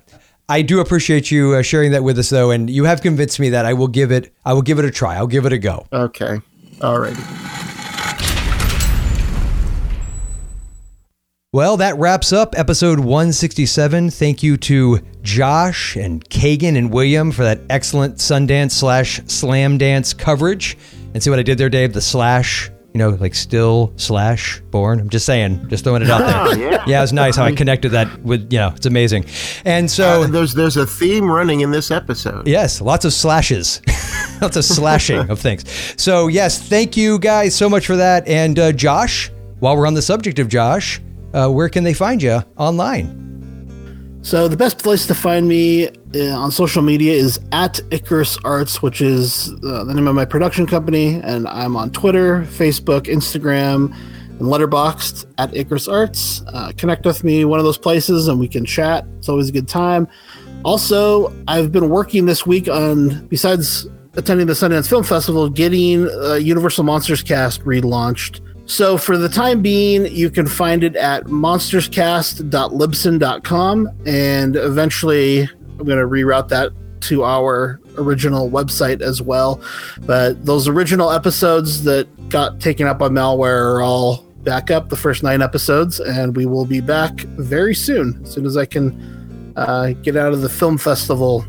I do appreciate you sharing that with us, though, and you have convinced me that I will give it a try. I'll give it a go. Okay. All right. Well, that wraps up episode 167. Thank you to Josh and Kagan and William for that excellent Sundance/Slamdance coverage. And see what I did there, Dave? The / like still / born. I'm just saying, just throwing it out there. Yeah, it was nice how I connected that with, it's amazing. And so there's a theme running in this episode. Yes. Lots of slashes, lots of slashing of things. So yes, thank you guys so much for that. And Josh, while we're on the subject of Josh, where can they find you online? So the best place to find me on social media is at Icarus Arts, which is the name of my production company. And I'm on Twitter, Facebook, Instagram, and Letterboxd at Icarus Arts. Connect with me one of those places and we can chat. It's always a good time. Also, I've been working this week on, besides attending the Sundance Film Festival, getting Universal Monsters Cast relaunched. So for the time being, you can find it at monsterscast.libsyn.com, and eventually I'm going to reroute that to our original website as well. But those original episodes that got taken up by malware are all back up, the first 9 episodes, and we will be back very soon as I can get out of the film festival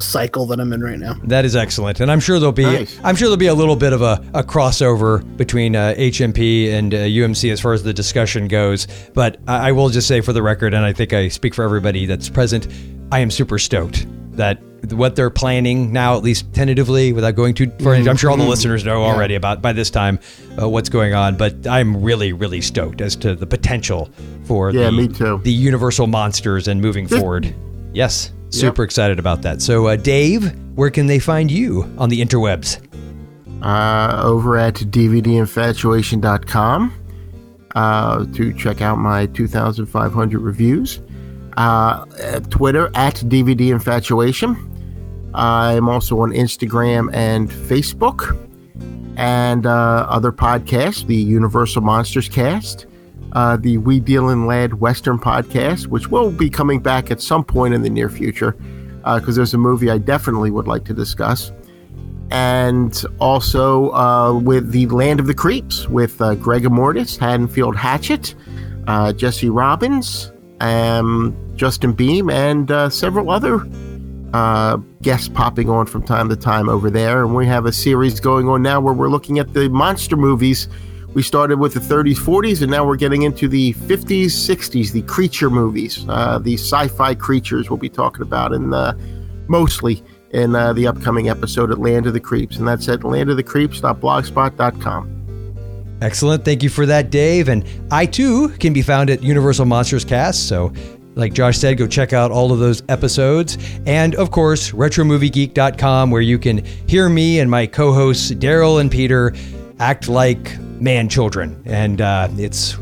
cycle that I'm in right now. That is excellent, and I'm sure there'll be nice. I'm sure there'll be a little bit of a crossover between HMP and UMC as far as the discussion goes. But I will just say for the record, and I think I speak for everybody that's present, I am super stoked that what they're planning now, at least tentatively, without going too far. I'm sure all the listeners know already about by this time what's going on. But I'm really, really stoked as to the potential for the Universal Monsters and moving forward. Yes. Super excited about that. So, Dave, where can they find you on the interwebs? Over at dvdinfatuation.com to check out my 2,500 reviews. Twitter at dvdinfatuation. I'm also on Instagram and Facebook, and other podcasts, the Universal Monsters Cast. The We Dealin' Lad Western podcast, which will be coming back at some point in the near future, because there's a movie I definitely would like to discuss. And also with the Land of the Creeps, with Greg Immortus, Haddonfield Hatchet, Jesse Robbins, Justin Beam, and several other guests popping on from time to time over there. And we have a series going on now where we're looking at the monster movies. We started with the 30s, 40s, and now we're getting into the 50s, 60s, the creature movies, the sci-fi creatures we'll be talking about, and mostly in the upcoming episode at Land of the Creeps. And that's at landofthecreeps.blogspot.com. Excellent. Thank you for that, Dave. And I, too, can be found at Universal Monsters Cast, so... like Josh said, go check out all of those episodes. And, of course, RetroMovieGeek.com, where you can hear me and my co-hosts Daryl and Peter act like man-children. And it's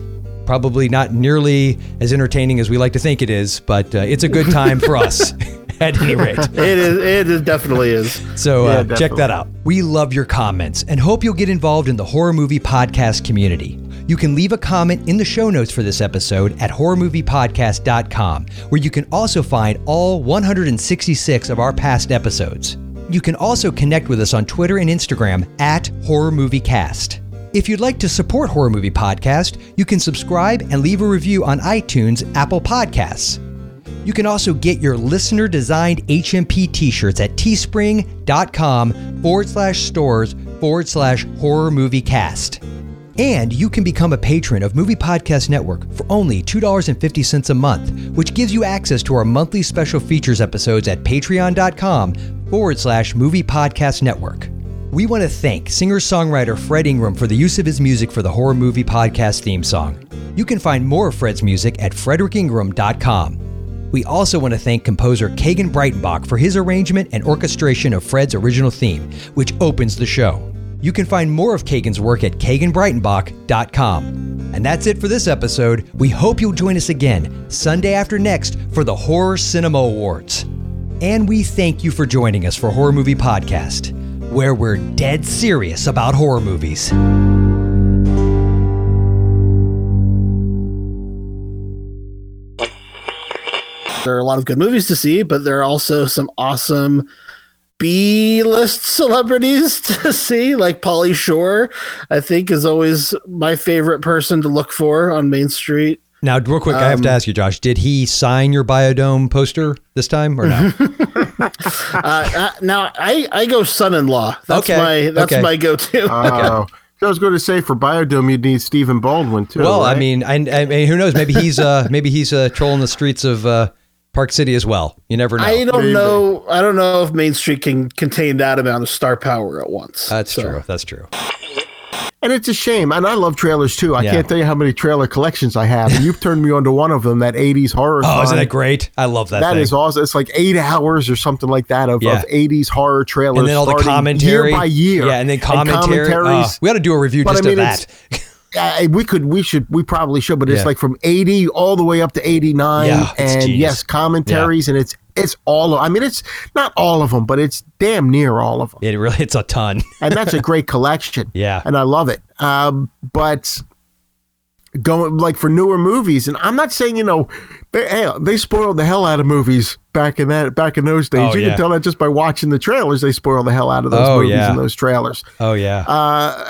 probably not nearly as entertaining as we like to think it is, but it's a good time for us. At any rate, it definitely is. So definitely. Check that out. We love your comments and hope you'll get involved in the horror movie podcast community. You can leave a comment in the show notes for this episode at horrormoviepodcast.com, where you can also find all 166 of our past episodes. You can also connect with us on Twitter and Instagram at horrormoviecast. If you'd like to support Horror Movie Podcast, you can subscribe and leave a review on iTunes, Apple Podcasts. You can also get your listener-designed HMP t-shirts at teespring.com/stores/horrormoviecast. And you can become a patron of Movie Podcast Network for only $2.50 a month, which gives you access to our monthly special features episodes at patreon.com/Movie Podcast Network. We want to thank singer-songwriter Fred Ingram for the use of his music for the Horror Movie Podcast theme song. You can find more of Fred's music at fredrickingram.com. We also want to thank composer Kagan Breitenbach for his arrangement and orchestration of Fred's original theme, which opens the show. You can find more of Kagan's work at KaganBreitenbach.com. And that's it for this episode. We hope you'll join us again Sunday after next for the Horror Cinema Awards. And we thank you for joining us for Horror Movie Podcast, where we're dead serious about horror movies. There are a lot of good movies to see, but there are also some awesome B-list celebrities to see, like Pauly Shore, I think, is always my favorite person to look for on Main Street. Now, real quick, I have to ask you, Josh, did he sign your Biodome poster this time or no? Now, I go son-in-law. That's my go-to. I was going to say for Biodome, you'd need Stephen Baldwin, too. Well, right? I mean, who knows? Maybe he's trolling the streets of... Park City as well. You never know. I don't know if Main Street can contain that amount of star power at once. That's true. And it's a shame. And I love trailers, too. I can't tell you how many trailer collections I have. And you've turned me on to one of them, that 80s horror. Oh, isn't that great? I love that thing. That is awesome. It's like 8 hours or something like that of 80s horror trailers. And then all the commentary. Year by year. Yeah, and then commentaries. We ought to do a review of that. We probably should, but it's like from 80 all the way up to 89 commentaries and it's all of, I mean, it's not all of them, but it's damn near all of them. It really, it's a ton. And that's a great collection. Yeah. And I love it. But going like for newer movies, and I'm not saying, they spoiled the hell out of movies back in those days. Oh, you can tell that just by watching the trailers. They spoil the hell out of those movies and those trailers. Oh, yeah.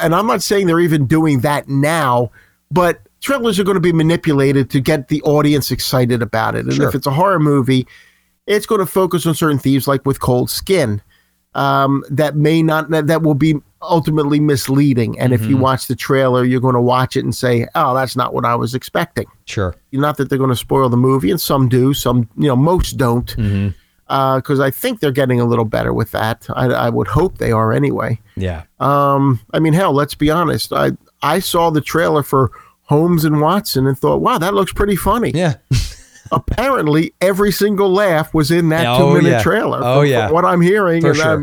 And I'm not saying they're even doing that now, but trailers are going to be manipulated to get the audience excited about it. And if it's a horror movie, it's going to focus on certain themes, like with Cold Skin, that will be ultimately misleading. And if you watch the trailer, you're going to watch it and say, oh, that's not what I was expecting. Sure. Not that they're going to spoil the movie, and some do, most don't, because I think they're getting a little better with that. I would hope they are anyway. Yeah. I mean, hell, let's be honest. I saw the trailer for Holmes and Watson and thought, wow, that looks pretty funny. Yeah. Apparently, every single laugh was in that 2-minute trailer. Oh, from what I'm hearing, I'm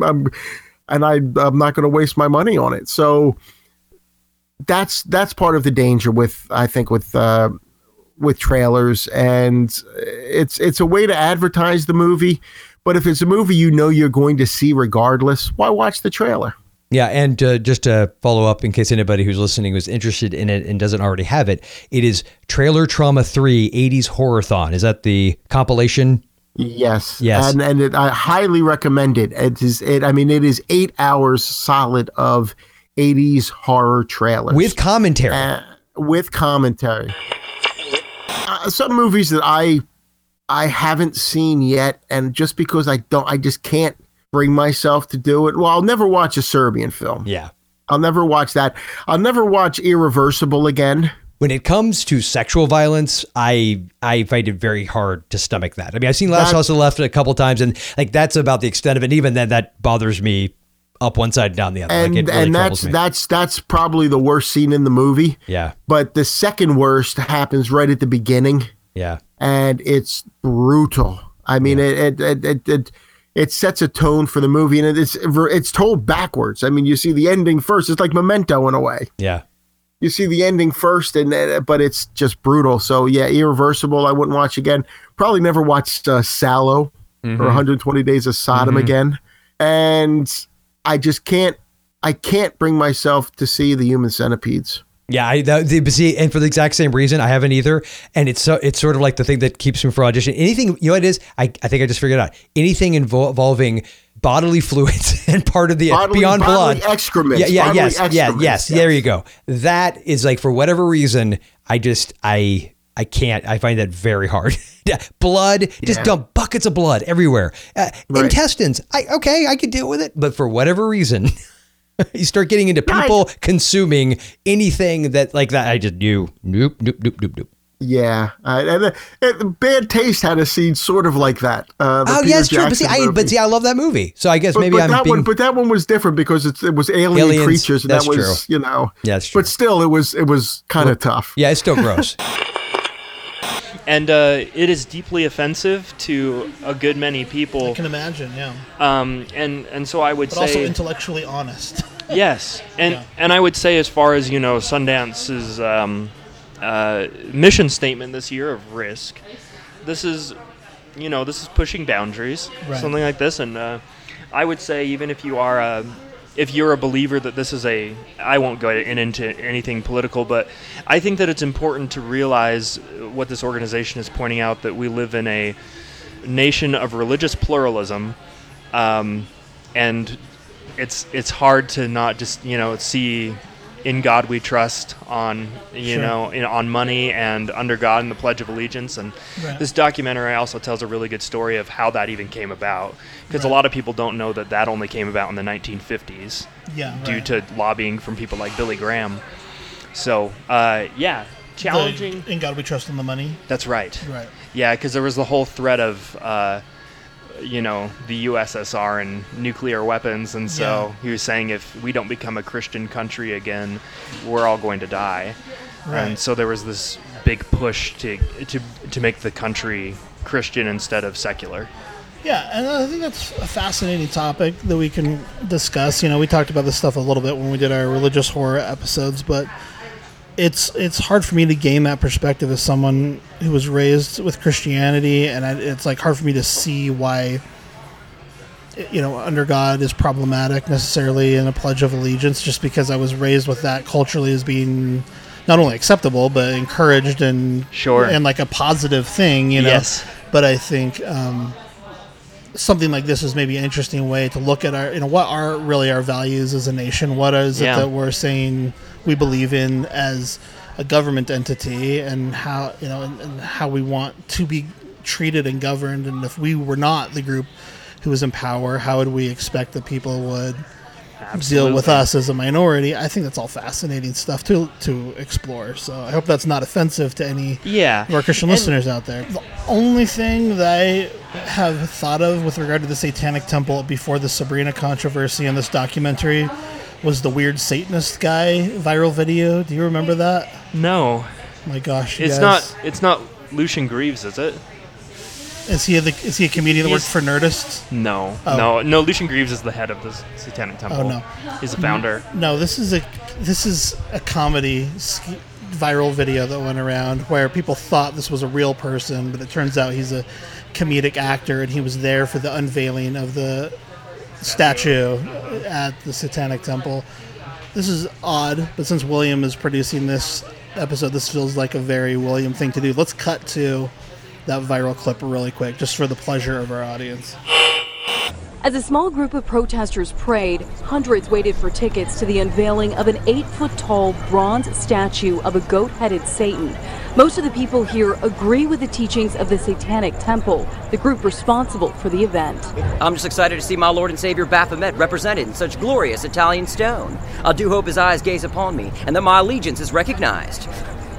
not going to waste my money on it. So that's part of the danger with trailers, and it's a way to advertise the movie. But if it's a movie you're going to see regardless, why watch the trailer? Yeah, and just to follow up, in case anybody who's listening was interested in it and doesn't already have it, it is Trailer Trauma 3 80s Horrorthon. Is that the compilation? Yes. And I highly recommend it. It is 8 hours solid of 80s horror trailers. With commentary. Some movies that I haven't seen yet, and just because I just can't bring myself to do it. Well, I'll never watch a Serbian film. Yeah. I'll never watch that. I'll never watch Irreversible again. When it comes to sexual violence, I find it very hard to stomach that. I mean, I've seen Last House on the Left a couple times, and like that's about the extent of it. Even then, that bothers me up one side and down the other. And, like, it really troubles me. That's probably the worst scene in the movie. Yeah. But the second worst happens right at the beginning. Yeah. And it's brutal. I mean, It sets a tone for the movie, and it's told backwards. I mean, you see the ending first. It's like Memento in a way. Yeah. You see the ending first, but it's just brutal. So, yeah, Irreversible I wouldn't watch again. Probably never watched Sallow or 120 Days of Sodom again. And I just can't bring myself to see The Human Centipedes. Yeah, and for the exact same reason, I haven't either. And it's sort of like the thing that keeps me from auditioning. Anything, it is, I think I just figured it out. Anything involving bodily fluids and part of the beyond blood. Excrements. Yes. There you go. That is like, for whatever reason, I can't. I find that very hard. Blood, just dump buckets of blood everywhere. Right. Intestines, I could deal with it. But for whatever reason... You start getting into people consuming anything that like that. I just knew. Nope. Yeah. Bad Taste had a scene sort of like that. True. But I love that movie. So I guess But that one was different because it was alien creatures. And that's that was, true. Yeah, that's true. But still, it was kind of tough. Yeah, it's still gross. And it is deeply offensive to a good many people. I can imagine, yeah. And so I would say... But also intellectually honest. Yes. And I would say, as far as, Sundance's mission statement this year of risk, this is pushing boundaries, something like this. And I would say, even if you are if you're a believer that this is I won't go into anything political, but I think that it's important to realize what this organization is pointing out, that we live in a nation of religious pluralism, and it's hard to not just, see in God we trust on, on money and under God and the Pledge of Allegiance. And this documentary also tells a really good story of how that even came about. Because a lot of people don't know that only came about in the 1950s due to lobbying from people like Billy Graham. So, challenging. In God we trust on the money. That's right. Yeah, because there was the whole threat of you know, the USSR and nuclear weapons. And so he was saying, if we don't become a Christian country again, we're all going to die. Right. And so there was this big push to make the country Christian instead of secular. Yeah, and I think that's a fascinating topic that we can discuss. You know, we talked about this stuff a little bit when we did our religious horror episodes, but it's hard for me to gain that perspective as someone who was raised with Christianity, and it's like hard for me to see why, you know, under God is problematic necessarily in a Pledge of Allegiance, just because I was raised with that culturally as being not only acceptable but encouraged and and like a positive thing, you know. Yes. But I think something like this is maybe an interesting way to look at our, you know, what are really our values as a nation? What is it that we're saying we believe in as a government entity, and how, you know, and how we want to be treated and governed? And if we were not the group who was in power, how would we expect that people would deal with us as a minority? I think that's all fascinating stuff to explore. So I hope that's not offensive to any of our Christian listeners out there. The only thing that I have thought of with regard to the Satanic Temple before the Sabrina controversy and this documentary was the weird Satanist guy viral video. Do you remember that? No. Oh my gosh, it's not Lucian Greaves, is it? Is he a comedian that worked for Nerdist? No. Oh. No. Lucian Greaves is the head of the Satanic Temple. Oh, no. He's a founder. No, this is a comedy viral video that went around where people thought this was a real person, but it turns out he's a comedic actor, and he was there for the unveiling of the statue at the Satanic Temple. This is odd, but since William is producing this episode, this feels like a very William thing to do. Let's cut to that viral clip really quick, just for the pleasure of our audience. As a small group of protesters prayed, hundreds waited for tickets to the unveiling of an 8-foot-tall bronze statue of a goat-headed Satan. Most of the people here agree with the teachings of the Satanic Temple, the group responsible for the event. I'm just excited to see my Lord and Savior Baphomet represented in such glorious Italian stone. I do hope his eyes gaze upon me and that my allegiance is recognized.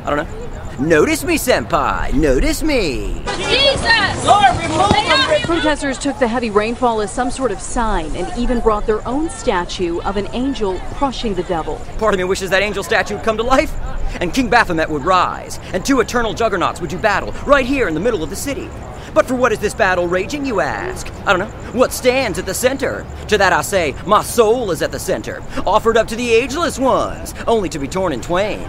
I don't know. Notice me, senpai! Notice me! Jesus! Lord, remove them! Protesters took the heavy rainfall as some sort of sign and even brought their own statue of an angel crushing the devil. Part of me wishes that angel statue would come to life, and King Baphomet would rise, and two eternal juggernauts would do battle right here in the middle of the city. But for what is this battle raging, you ask? I don't know. What stands at the center? To that I say, my soul is at the center, offered up to the ageless ones, only to be torn in twain.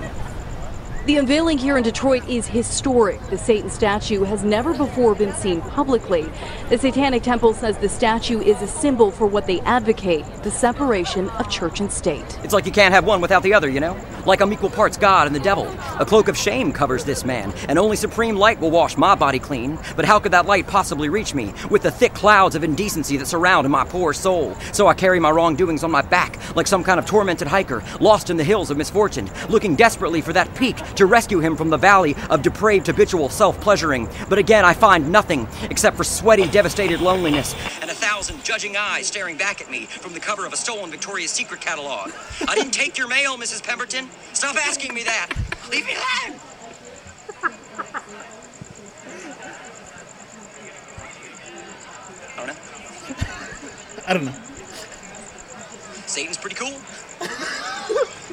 The unveiling here in Detroit is historic. The Satan statue has never before been seen publicly. The Satanic Temple says the statue is a symbol for what they advocate, the separation of church and state. It's like you can't have one without the other, you know? Like I'm equal parts God and the devil. A cloak of shame covers this man, and only supreme light will wash my body clean. But how could that light possibly reach me with the thick clouds of indecency that surround my poor soul? So I carry my wrongdoings on my back like some kind of tormented hiker, lost in the hills of misfortune, looking desperately for that peak to rescue him from the valley of depraved habitual self-pleasuring. But again, I find nothing except for sweaty, devastated loneliness and 1,000 judging eyes staring back at me from the cover of a stolen Victoria's Secret catalog. I didn't take your mail, Mrs. Pemberton. Stop asking me that. Leave me alone. I don't know. Satan's pretty cool.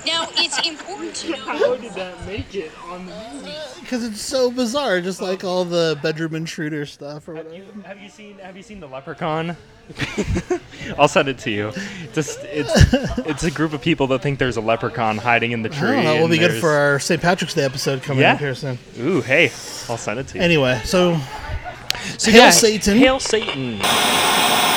Now, it's important to know... How did that make it on the movie? Because it's so bizarre, just like all the bedroom intruder stuff or whatever. Have you seen The Leprechaun? I'll send it to you. Just it's a group of people that think there's a leprechaun hiding in the tree. I don't know. We'll be good for our St. Patrick's Day episode coming up here soon. Ooh, hey. I'll send it to you. Anyway, so Hail Satan. Hail Satan.